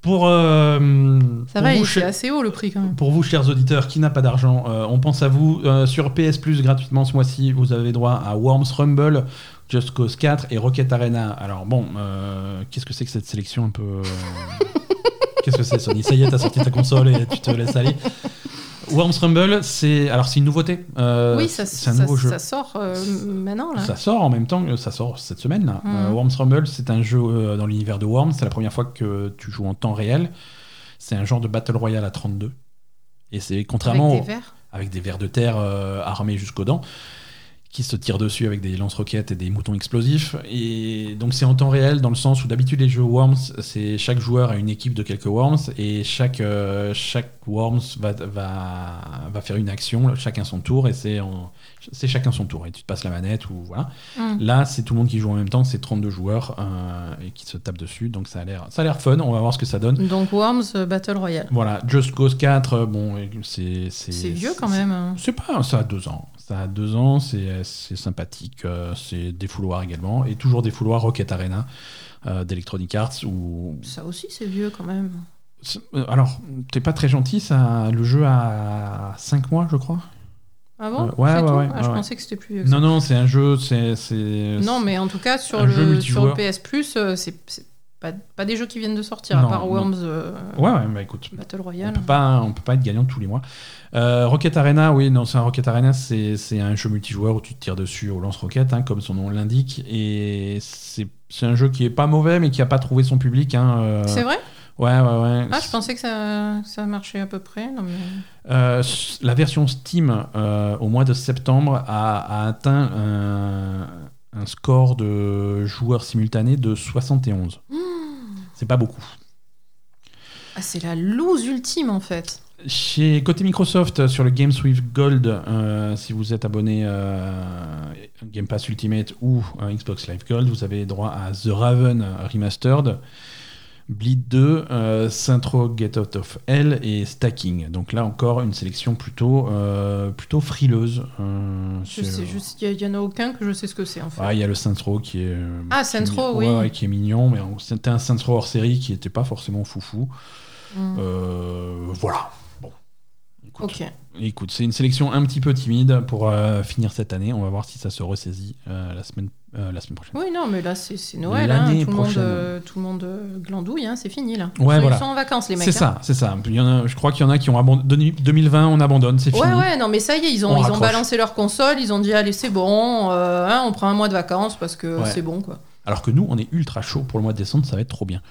pour euh, ça pour va, vous, c'est assez haut le prix quand même. Pour vous, chers auditeurs, qui n'a pas d'argent, euh, on pense à vous. Euh, sur P S Plus gratuitement ce mois-ci, vous avez droit à Worms Rumble, Just Cause quatre et Rocket Arena. Alors bon, euh, qu'est-ce que c'est que cette sélection un peu euh... Qu'est-ce que c'est, Sony ? Ça y est, t'as sorti ta console et tu te laisses aller. Worms Rumble, c'est alors c'est une nouveauté. Euh, oui, ça, c'est un nouveau ça, jeu. Ça sort euh, maintenant là. Ça sort en même temps, que ça sort cette semaine là. Mm. Euh, Worms Rumble, c'est un jeu euh, dans l'univers de Worms. C'est la première fois que tu joues en temps réel. C'est un genre de battle royale à trente-deux. Et c'est contrairement avec des vers, avec des vers de terre euh, armés jusqu'aux dents, qui se tirent dessus avec des lance-roquettes et des moutons explosifs. Et donc c'est en temps réel dans le sens où d'habitude les jeux Worms, c'est chaque joueur a une équipe de quelques Worms et chaque, euh, chaque Worms va, va, va faire une action, chacun son tour, et c'est, en, c'est chacun son tour. Et tu te passes la manette ou voilà. Mm. Là, c'est tout le monde qui joue en même temps, c'est trente-deux joueurs euh, et qui se tapent dessus. Donc ça a l'air, ça a l'air fun, on va voir ce que ça donne. Donc Worms Battle Royale. Voilà, Just Cause quatre, bon, c'est... C'est, c'est vieux quand c'est, même. Hein. C'est pas, ça a deux ans. Ça a deux ans, c'est, c'est sympathique, euh, c'est des fouloirs également, et toujours des fouloirs Rocket Arena euh, d'Electronic Arts. Où... Ça aussi, c'est vieux quand même. C'est... Alors, t'es pas très gentil, ça... le jeu a cinq mois, je crois. Ah bon euh, ouais, ouais, ouais, ouais, ah, je ouais. pensais que c'était plus vieux. Non, non, c'est un jeu... C'est, c'est... Non, mais en tout cas, sur, le, sur le P S Plus, c'est... c'est... Pas, pas des jeux qui viennent de sortir, non, à part Worms euh, ouais, ouais, bah écoute, Battle Royale. On peut pas, on peut pas être gagnant tous les mois. Euh, Rocket Arena, oui, non, c'est un Rocket Arena, c'est, c'est un jeu multijoueur où tu te tires dessus au lance-roquettes, hein, comme son nom l'indique. Et c'est, c'est un jeu qui est pas mauvais, mais qui a pas trouvé son public. Hein, euh... C'est vrai ? Ouais, ouais, ouais. Ah, je pensais que ça, ça marchait à peu près. Non, mais... euh, la version Steam, euh, au mois de septembre, a, a atteint un, un score de joueurs simultanés de soixante et onze. Mmh. C'est pas beaucoup. Ah, c'est la lose ultime en fait. Chez côté Microsoft, sur le Games with Gold, euh, si vous êtes abonné euh, Game Pass Ultimate ou euh, Xbox Live Gold, vous avez droit à The Raven Remastered, Bleed deux, euh, Saints Row Get Out of Hell et Stacking. Donc là encore une sélection plutôt euh, plutôt frileuse. Euh, je sais, juste il y, y en a aucun que je sais ce que c'est en fait. Ah, il y a le Saints Row qui est ah Saints Row oui ouais, qui est mignon, mais c'était un Saints Row hors série qui était pas forcément foufou. Mm. Euh, voilà. Bon. Écoute, okay. écoute, c'est une sélection un petit peu timide pour euh, finir cette année. On va voir si ça se ressaisit euh, la, semaine, euh, la semaine prochaine. Oui, non, mais là, c'est, c'est Noël. L'année hein, tout, prochaine. Le monde, euh, tout le monde euh, glandouille, hein, c'est fini. Là. Ouais, ils, voilà. ils sont en vacances, les mecs. C'est hein. ça, c'est ça. Il y en a, je crois qu'il y en a qui ont abandonné. deux mille vingt, on abandonne, c'est ouais, fini. Ouais, ouais, non, mais ça y est, ils ont, ils ont balancé leur console. Ils ont dit, allez, c'est bon, euh, hein, on prend un mois de vacances parce que ouais. c'est bon, quoi. Alors que nous, on est ultra chaud pour le mois de décembre, ça va être trop bien.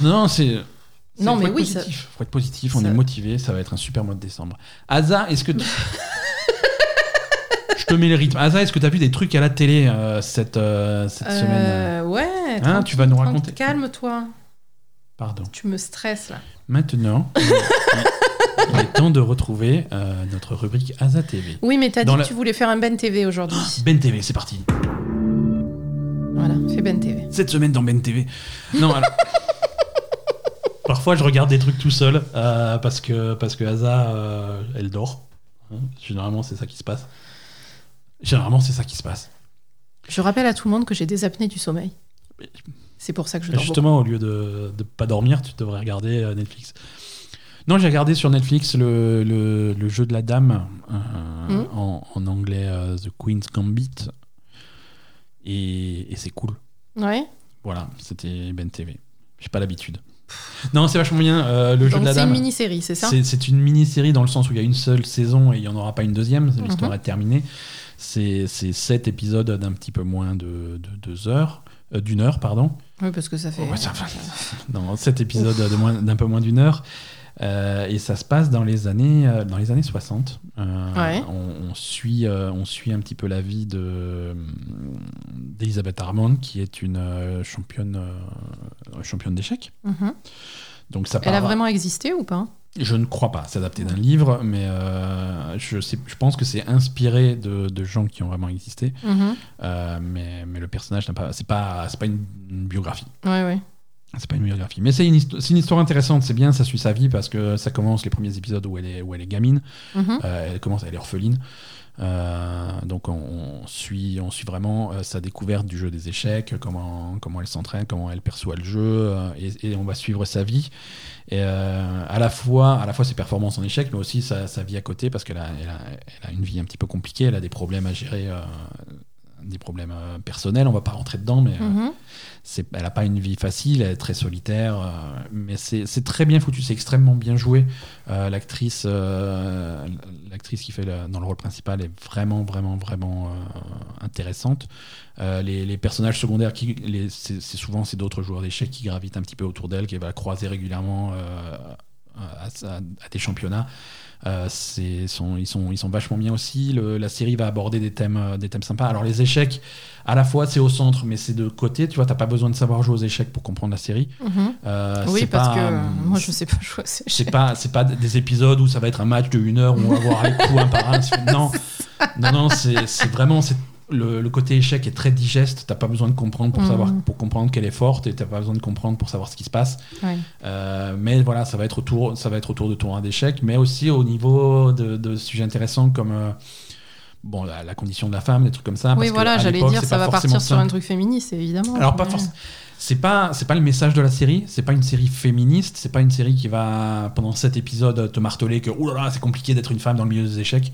Non, c'est... C'est non mais oui, il faut être positif, on ça... est motivé, ça va être un super mois de décembre. Asa, est-ce que tu... je te mets le rythme. Asa, est-ce que t'as vu des trucs à la télé euh, cette euh, cette euh, semaine? Ouais. Hein, tu vas nous raconter. Calme-toi. Pardon. Tu me stresses là. Maintenant. Il est temps de retrouver euh, notre rubrique Asa T V. Oui, mais t'as Dans dit la... que tu voulais faire un Ben T V aujourd'hui. Oh, Ben T V, c'est parti. Voilà, c'est Ben T V. Cette semaine dans Ben T V. Non alors. Parfois, je regarde des trucs tout seul euh, parce que parce que Asa, euh, elle dort. Hein, généralement, c'est ça qui se passe. Généralement, c'est ça qui se passe. Je rappelle à tout le monde que j'ai des apnées du sommeil. C'est pour ça que je dors Justement, beaucoup. Au lieu de ne pas dormir, tu devrais regarder euh, Netflix. Non, j'ai regardé sur Netflix le, le, le jeu de la dame, euh, mmh. en, en anglais euh, The Queen's Gambit. Et, et c'est cool. Ouais. Voilà, c'était Ben T V. J'ai pas l'habitude. Non, c'est vachement bien euh, le jeu Donc de la c'est dame. C'est une mini-série, c'est ça? C'est, c'est une mini-série dans le sens où il y a une seule saison et il n'y en aura pas une deuxième. L'histoire mm-hmm. est terminée. C'est, c'est sept épisodes d'un petit peu moins de, de deux heures, euh, d'une heure, pardon. Oui, parce que ça fait. Ouais, ça, non, sept épisodes de moins, d'un peu moins d'une heure. Euh, et ça se passe dans les années, euh, dans les années soixante. Euh, ouais. on, on suit, euh, on suit un petit peu la vie de euh, d'Elisabeth Armand, qui est une euh, championne, euh, championne d'échecs. Mm-hmm. Donc ça. Elle part... a vraiment existé ou pas? Je ne crois pas. C'est adapté d'un livre, mais euh, je, sais, je pense que c'est inspiré de, de gens qui ont vraiment existé. Mm-hmm. Euh, mais, mais le personnage n'a pas. C'est pas, c'est pas une, une biographie. Ouais, ouais. C'est pas une biographie, mais c'est une, histo- c'est une histoire intéressante. C'est bien, ça suit sa vie parce que ça commence les premiers épisodes où elle est, où elle est gamine. Mm-hmm. Euh, elle commence, elle est orpheline. Euh, donc on, on suit, on suit vraiment euh, sa découverte du jeu des échecs, comment, comment elle s'entraîne, comment elle perçoit le jeu, euh, et, et on va suivre sa vie. Et euh, à la fois, à la fois ses performances en échecs, mais aussi sa, sa vie à côté parce qu'elle a, elle a, elle a une vie un petit peu compliquée. Elle a des problèmes à gérer. Euh, des problèmes euh, personnels, on va pas rentrer dedans, mais euh, mm-hmm. c'est, elle a pas une vie facile, elle est très solitaire, euh, mais c'est, c'est très bien foutu, c'est extrêmement bien joué. Euh, l'actrice, euh, l'actrice qui fait le, dans le rôle principal est vraiment, vraiment, vraiment euh, intéressante. Euh, les, les personnages secondaires, qui, les, c'est, c'est souvent c'est d'autres joueurs d'échecs qui gravitent un petit peu autour d'elle, qui va croiser régulièrement euh, à, à, à des championnats. Euh, c'est, sont, ils, sont, ils sont vachement bien aussi. Le, la série va aborder des thèmes, euh, des thèmes sympas. Alors les échecs, à la fois c'est au centre, mais c'est de côté. Tu vois, t'as pas besoin de savoir jouer aux échecs pour comprendre la série. Mm-hmm. Euh, oui, c'est parce pas, que euh, moi je sais pas jouer aux échecs. C'est pas, c'est pas des épisodes où ça va être un match de une heure où on va voir les coups un par un. Non, non, non, c'est, c'est vraiment. C'est... Le, le côté échec est très digeste, t'as pas besoin de comprendre pour mmh. savoir pour comprendre qu'elle est forte et t'as pas besoin de comprendre pour savoir ce qui se passe. Oui. Euh, mais voilà, ça va être autour, ça va être autour de tournois d'échecs, mais aussi au niveau de, de sujets intéressants comme euh, bon la, la condition de la femme, des trucs comme ça. Oui, parce voilà, que j'allais dire ça va partir simple. Sur un truc féministe évidemment. Alors pas forcément. C'est pas, c'est pas le message de la série, c'est pas une série féministe, c'est pas une série qui va pendant sept épisodes te marteler que oh là là c'est compliqué d'être une femme dans le milieu des échecs.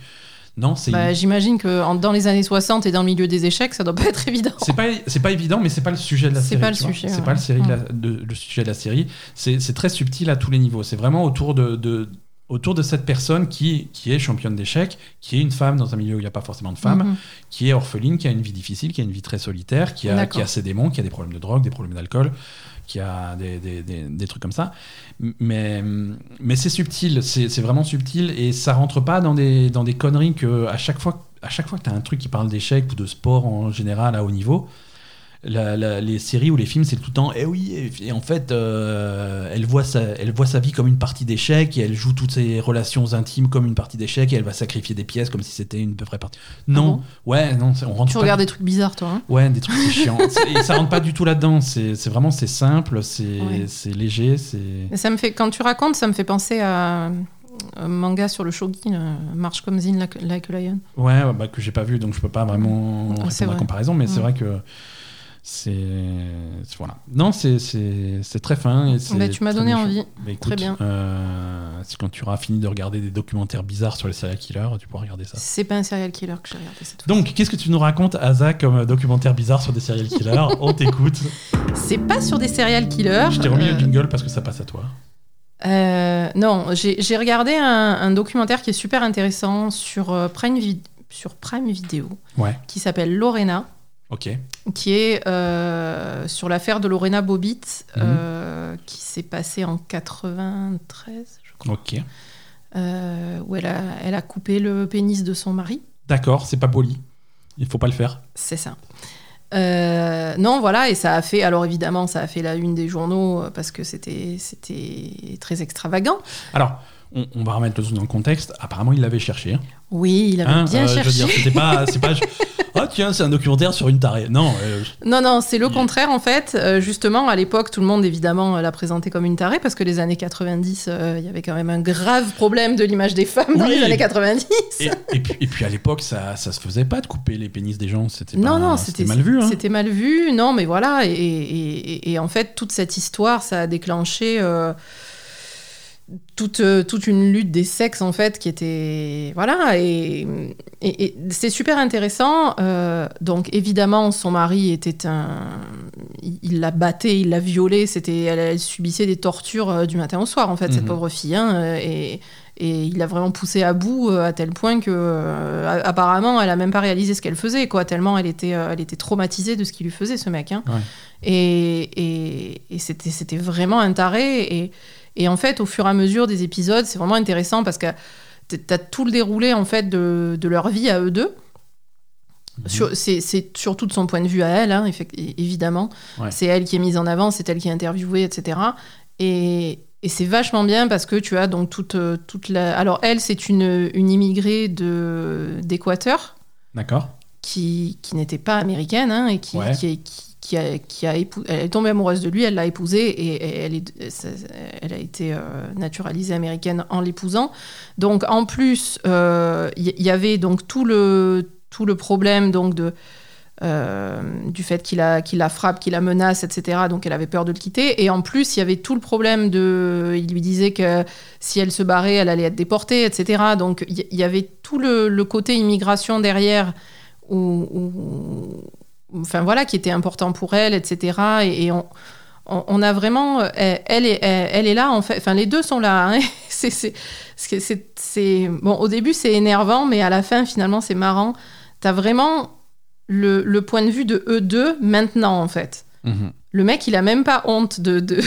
Non, c'est bah, une... J'imagine que en, dans les années soixante et dans le milieu des échecs, ça doit pas être évident. C'est pas, c'est pas évident, mais c'est pas le sujet de la c'est série. Pas le sujet, ouais. C'est pas le, série ouais. de la, de, le sujet de la série. C'est, c'est très subtil à tous les niveaux. C'est vraiment autour de, de, autour de cette personne qui, qui est championne d'échecs, qui est une femme dans un milieu où il n'y a pas forcément de femmes, mm-hmm. qui est orpheline, qui a une vie difficile, qui a une vie très solitaire, qui a, qui a ses démons, qui a des problèmes de drogue, des problèmes d'alcool, qui a des, des, des, des trucs comme ça. Mais, mais c'est subtil, c'est, c'est vraiment subtil et ça rentre pas dans des, dans des conneries que à chaque fois, à chaque fois que t'as un truc qui parle d'échecs ou de sport en général à haut niveau, la, la, les séries ou les films, c'est tout le temps eh oui, et en fait, euh, elle, voit sa, elle voit sa vie comme une partie d'échecs et elle joue toutes ses relations intimes comme une partie d'échecs et elle va sacrifier des pièces comme si c'était une vraie partie. Non, ah bon ouais, non, on rentre. Tu pas regardes du... des trucs bizarres, toi. Hein ouais, des trucs c'est chiant. C'est, et ça rentre pas du tout là-dedans. C'est, c'est vraiment, c'est simple, c'est, ouais. c'est léger. C'est... Ça me fait, quand tu racontes, ça me fait penser à. Un manga sur le shogi, March Comes In Like, like a Lion. Ouais, bah, que j'ai pas vu, donc je peux pas vraiment répondre à la comparaison, mais ouais. c'est vrai que. C'est voilà. Non, c'est c'est c'est très fin. Et c'est bah, tu m'as donné méchant. envie. Bah, écoute, très bien. Euh, c'est quand tu auras fini de regarder des documentaires bizarres sur les serial killers, tu pourras regarder ça. C'est pas un serial killer que j'ai regardé cette fois. Donc, qu'est-ce que tu nous racontes, Asa, comme documentaire bizarre sur des serial killers? On t'écoute. C'est pas sur des serial killers. Je t'ai remis euh... le jingle parce que ça passe à toi. Euh, non, j'ai j'ai regardé un, un documentaire qui est super intéressant sur euh, Prime Vi- sur Prime Video, ouais. qui s'appelle Lorena. Okay. Qui est euh, sur l'affaire de Lorena Bobbitt, mmh. euh, qui s'est passée en quatre-vingt-treize, je crois. Okay. Euh, où elle a, elle a coupé le pénis de son mari. D'accord, c'est pas poli. Il faut pas le faire. C'est ça. Euh, non, voilà, et ça a fait... Alors évidemment, ça a fait la une des journaux parce que c'était, c'était très extravagant. Alors... On, on va remettre le tout dans le contexte. Apparemment, il l'avait cherché. Oui, il avait hein, bien euh, cherché. Je veux dire, c'était pas, c'est pas. Ah oh, tiens, c'est un documentaire sur une tarée. Non. Euh, non, non, c'est le il... contraire en fait. Euh, justement, à l'époque, tout le monde évidemment l'a présenté comme une tarée parce que les années quatre-vingt-dix, il euh, y avait quand même un grave problème de l'image des femmes dans oui, les années quatre-vingt-dix. Et, et, puis, et puis à l'époque, ça, ça se faisait pas de couper les pénis des gens. C'était pas, non, non, c'était, c'était mal vu. Hein. C'était mal vu. Non, mais voilà. Et, et, et, et en fait, toute cette histoire, ça a déclenché. Euh, Toute, toute une lutte des sexes en fait qui était voilà et, et, et c'est super intéressant euh, donc évidemment son mari était un il, il la battait, il la violait, c'était elle, elle subissait des tortures du matin au soir en fait, mmh. cette pauvre fille hein, et, et il l'a vraiment poussée à bout à tel point que euh, apparemment elle a même pas réalisé ce qu'elle faisait quoi, tellement elle était, elle était traumatisée de ce qu'il lui faisait ce mec hein. ouais. et, et, et c'était, c'était vraiment un taré et Et en fait, au fur et à mesure des épisodes, c'est vraiment intéressant parce que t'as tout le déroulé en fait de, de leur vie à eux deux. Mmh. Sur, c'est, c'est surtout de son point de vue à elle, hein, évidemment. Ouais. C'est elle qui est mise en avant, c'est elle qui est interviewée, et cetera. Et, et c'est vachement bien parce que tu as donc toute, toute la... Alors elle, c'est une, une immigrée de, d'Équateur. D'accord. Qui, qui n'était pas américaine hein, et qui... Ouais. qui, qui Qui a, qui a épou- elle est tombée amoureuse de lui, elle l'a épousé et, et elle, est, elle a été euh, naturalisée américaine en l'épousant. Donc en plus, il euh, y, y avait donc tout le, tout le problème donc de, euh, du fait qu'il la qu'il la frappe, qu'il la menace, et cetera. Donc elle avait peur de le quitter. Et en plus, il y avait tout le problème de... Il lui disait que si elle se barrait, elle allait être déportée, et cetera. Donc il y, y avait tout le, le côté immigration derrière où... où Enfin voilà, qui était important pour elle, et cetera. Et, et on, on, on a vraiment, elle, elle, est, elle, elle est là en fait. Enfin les deux sont là. Hein. C'est, c'est, c'est, c'est, c'est bon. Au début c'est énervant, mais à la fin finalement c'est marrant. T'as vraiment le, le point de vue de eux deux maintenant en fait. Mm-hmm. Le mec il a même pas honte de. de...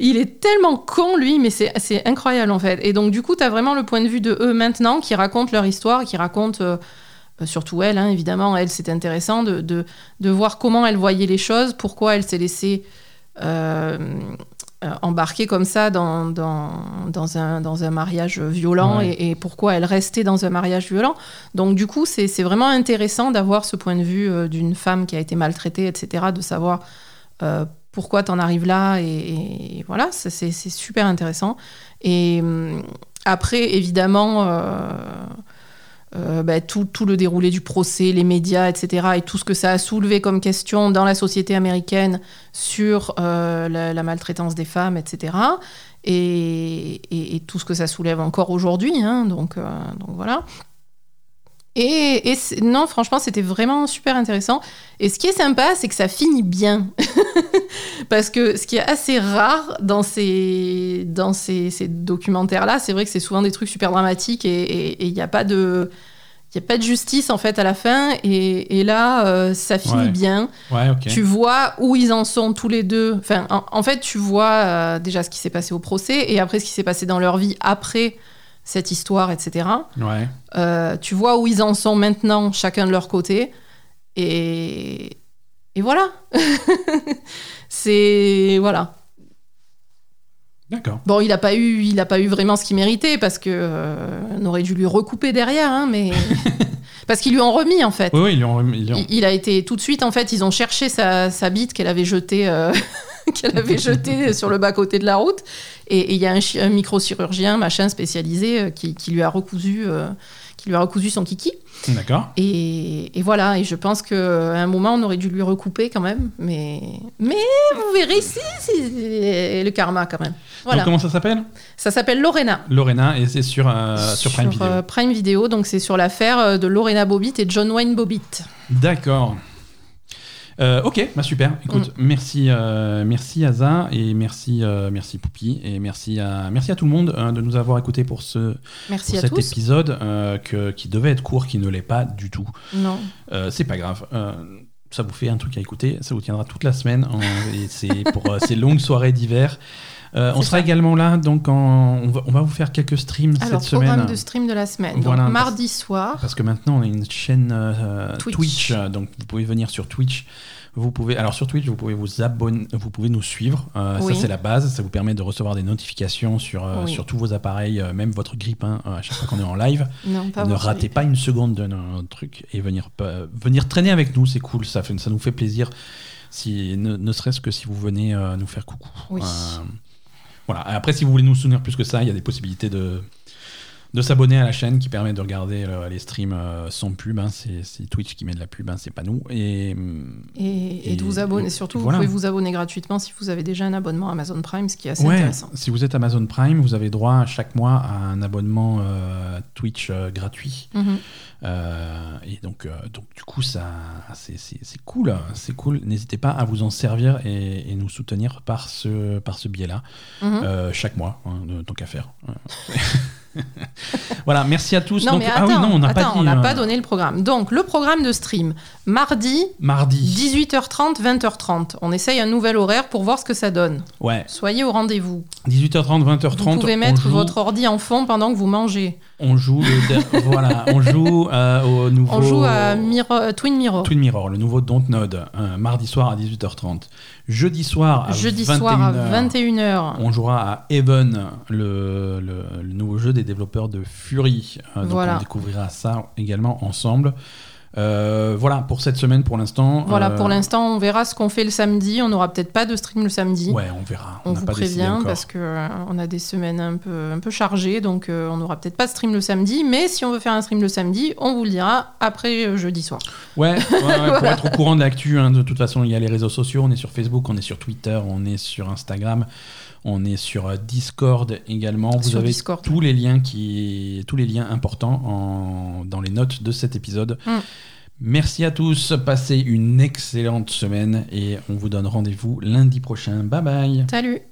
Il est tellement con lui, mais c'est, c'est incroyable en fait. Et donc du coup t'as vraiment le point de vue de eux maintenant qui racontent leur histoire, qui racontent. Euh, Surtout elle, hein, évidemment, elle, c'est intéressant de, de, de voir comment elle voyait les choses, pourquoi elle s'est laissée euh, embarquer comme ça dans, dans, dans, un, dans un mariage violent ouais. et, et pourquoi elle restait dans un mariage violent. Donc du coup, c'est, c'est vraiment intéressant d'avoir ce point de vue euh, d'une femme qui a été maltraitée, et cetera, de savoir euh, pourquoi t'en arrives là. Et, et voilà, c'est, c'est super intéressant. Et euh, après, évidemment... Euh, Euh, bah, tout, tout le déroulé du procès, les médias, et cetera, et tout ce que ça a soulevé comme question dans la société américaine sur euh, la, la maltraitance des femmes, et cetera, et, et, et tout ce que ça soulève encore aujourd'hui, hein, donc, euh, donc voilà. Et, et non, franchement, c'était vraiment super intéressant. Et ce qui est sympa, c'est que ça finit bien. Parce que ce qui est assez rare dans ces, dans ces, ces documentaires-là, c'est vrai que c'est souvent des trucs super dramatiques et il n'y a pas de... Il n'y a pas de justice, en fait, à la fin. Et, et là, euh, ça finit ouais. bien. Ouais, okay. Tu vois où ils en sont tous les deux. Enfin, en, en fait, tu vois euh, déjà ce qui s'est passé au procès et après ce qui s'est passé dans leur vie après... cette histoire, et cetera. Ouais. Euh, tu vois où ils en sont maintenant, chacun de leur côté. Et, et voilà. C'est... Voilà. D'accord. Bon, il n'a pas eu, il n'a pas eu vraiment ce qu'il méritait, parce qu'on euh, aurait dû lui recouper derrière, hein, mais... parce qu'ils lui ont remis, en fait. Oui, oui ils lui ont remis. Ils ont... Il, il a été... Tout de suite, en fait, ils ont cherché sa, sa bite qu'elle avait jetée... Euh... qu'elle avait jeté sur le bas-côté de la route. Et il y a un, chi- un microchirurgien, machin, spécialisé, euh, qui, qui lui a recousu, euh, qui lui a recousu son kiki. D'accord. Et, et voilà, et je pense qu'à un moment, on aurait dû lui recouper quand même. Mais, mais vous verrez ici, c'est le karma quand même. Voilà. Donc, comment ça s'appelle ? Ça s'appelle Lorena. Lorena, et c'est sur, euh, sur, sur Prime Video. Sur euh, Prime Video, donc c'est sur l'affaire de Lorena Bobbitt et John Wayne Bobbitt. D'accord. Euh, ok, bah super. Écoute, mm. merci, euh, merci Aza et merci, euh, merci Poupi et merci à, merci à tout le monde euh, de nous avoir écoutés pour ce, merci pour cet tous. épisode euh, que, qui devait être court, qui ne l'est pas du tout. Non. Euh, c'est pas grave. Euh, ça vous fait un truc à écouter, ça vous tiendra toute la semaine en, et c'est pour euh, ces longues soirées d'hiver. Euh, on sera ça. également là, donc en, on, va, on va vous faire quelques streams Alors, cette semaine. Alors, programme de stream de la semaine, voilà, donc mardi soir. Parce que maintenant, on a une chaîne euh, Twitch. Twitch, donc vous pouvez venir sur Twitch. Vous pouvez, alors sur Twitch, vous pouvez vous abonner, vous pouvez nous suivre. Euh, oui. Ça, c'est la base. Ça vous permet de recevoir des notifications sur, euh, oui. sur tous vos appareils, euh, même votre grippe, hein, euh, à chaque fois qu'on est en live. Non, pas ne ratez grippe. pas une seconde de notre truc et venir, euh, venir traîner avec nous, c'est cool. Ça, fait, ça nous fait plaisir, si, ne, ne serait-ce que si vous venez euh, nous faire coucou. Oui. Euh, voilà. Après, si vous voulez nous soutenir plus que ça, il y a des possibilités de... de s'abonner à la chaîne qui permet de regarder le, les streams euh, sans pub. Hein, c'est, c'est Twitch qui met de la pub, hein, c'est pas nous. Et, et, et de vous abonner. Et surtout, voilà. Vous pouvez vous abonner gratuitement si vous avez déjà un abonnement Amazon Prime, ce qui est assez ouais, intéressant. Si vous êtes Amazon Prime, vous avez droit à, chaque mois à un abonnement euh, Twitch euh, gratuit. Mm-hmm. Euh, et donc, euh, donc, du coup, ça, c'est, c'est, c'est cool. C'est cool. N'hésitez pas à vous en servir et, et nous soutenir par ce, par ce biais-là. Mm-hmm. Euh, chaque mois, hein, tant qu'à faire. Voilà, merci à tous. Non, donc, mais attends, ah oui, non, on n'a pas, euh... pas donné le programme. Donc, le programme de stream, mardi, mardi. dix-huit heures trente, vingt heures trente. On essaye un nouvel horaire pour voir ce que ça donne. Ouais. Soyez au rendez-vous. dix-huit heures trente, vingt heures trente. Vous pouvez mettre joue... votre ordi en fond pendant que vous mangez. On joue, le... voilà, on joue euh, au nouveau. On joue à Mirror... Twin Mirror. Twin Mirror, le nouveau Dontnod, hein, mardi soir à dix-huit heures trente. Jeudi soir à Jeudi vingt et une heures, soir à vingt et une heures. On jouera à Even, le, le, le nouveau jeu des développeurs de Fury. Euh, donc voilà. On découvrira ça également ensemble. Euh, voilà pour cette semaine pour l'instant. Voilà euh... pour l'instant, on verra ce qu'on fait le samedi. On n'aura peut-être pas de stream le samedi. Ouais, on verra. On, on vous pas prévient parce que euh, on a des semaines un peu un peu chargées, donc euh, on n'aura peut-être pas de stream le samedi. Mais si on veut faire un stream le samedi, on vous le dira après euh, jeudi soir. Ouais, ouais, ouais voilà. Pour être au courant de l'actu. Hein, de toute façon, il y a les réseaux sociaux. On est sur Facebook, on est sur Twitter, on est sur Instagram. On est sur Discord également. Vous sur avez Discord. tous les liens qui, tous les liens importants en, dans les notes de cet épisode. Mm. Merci à tous. Passez une excellente semaine et on vous donne rendez-vous lundi prochain. Bye bye. Salut.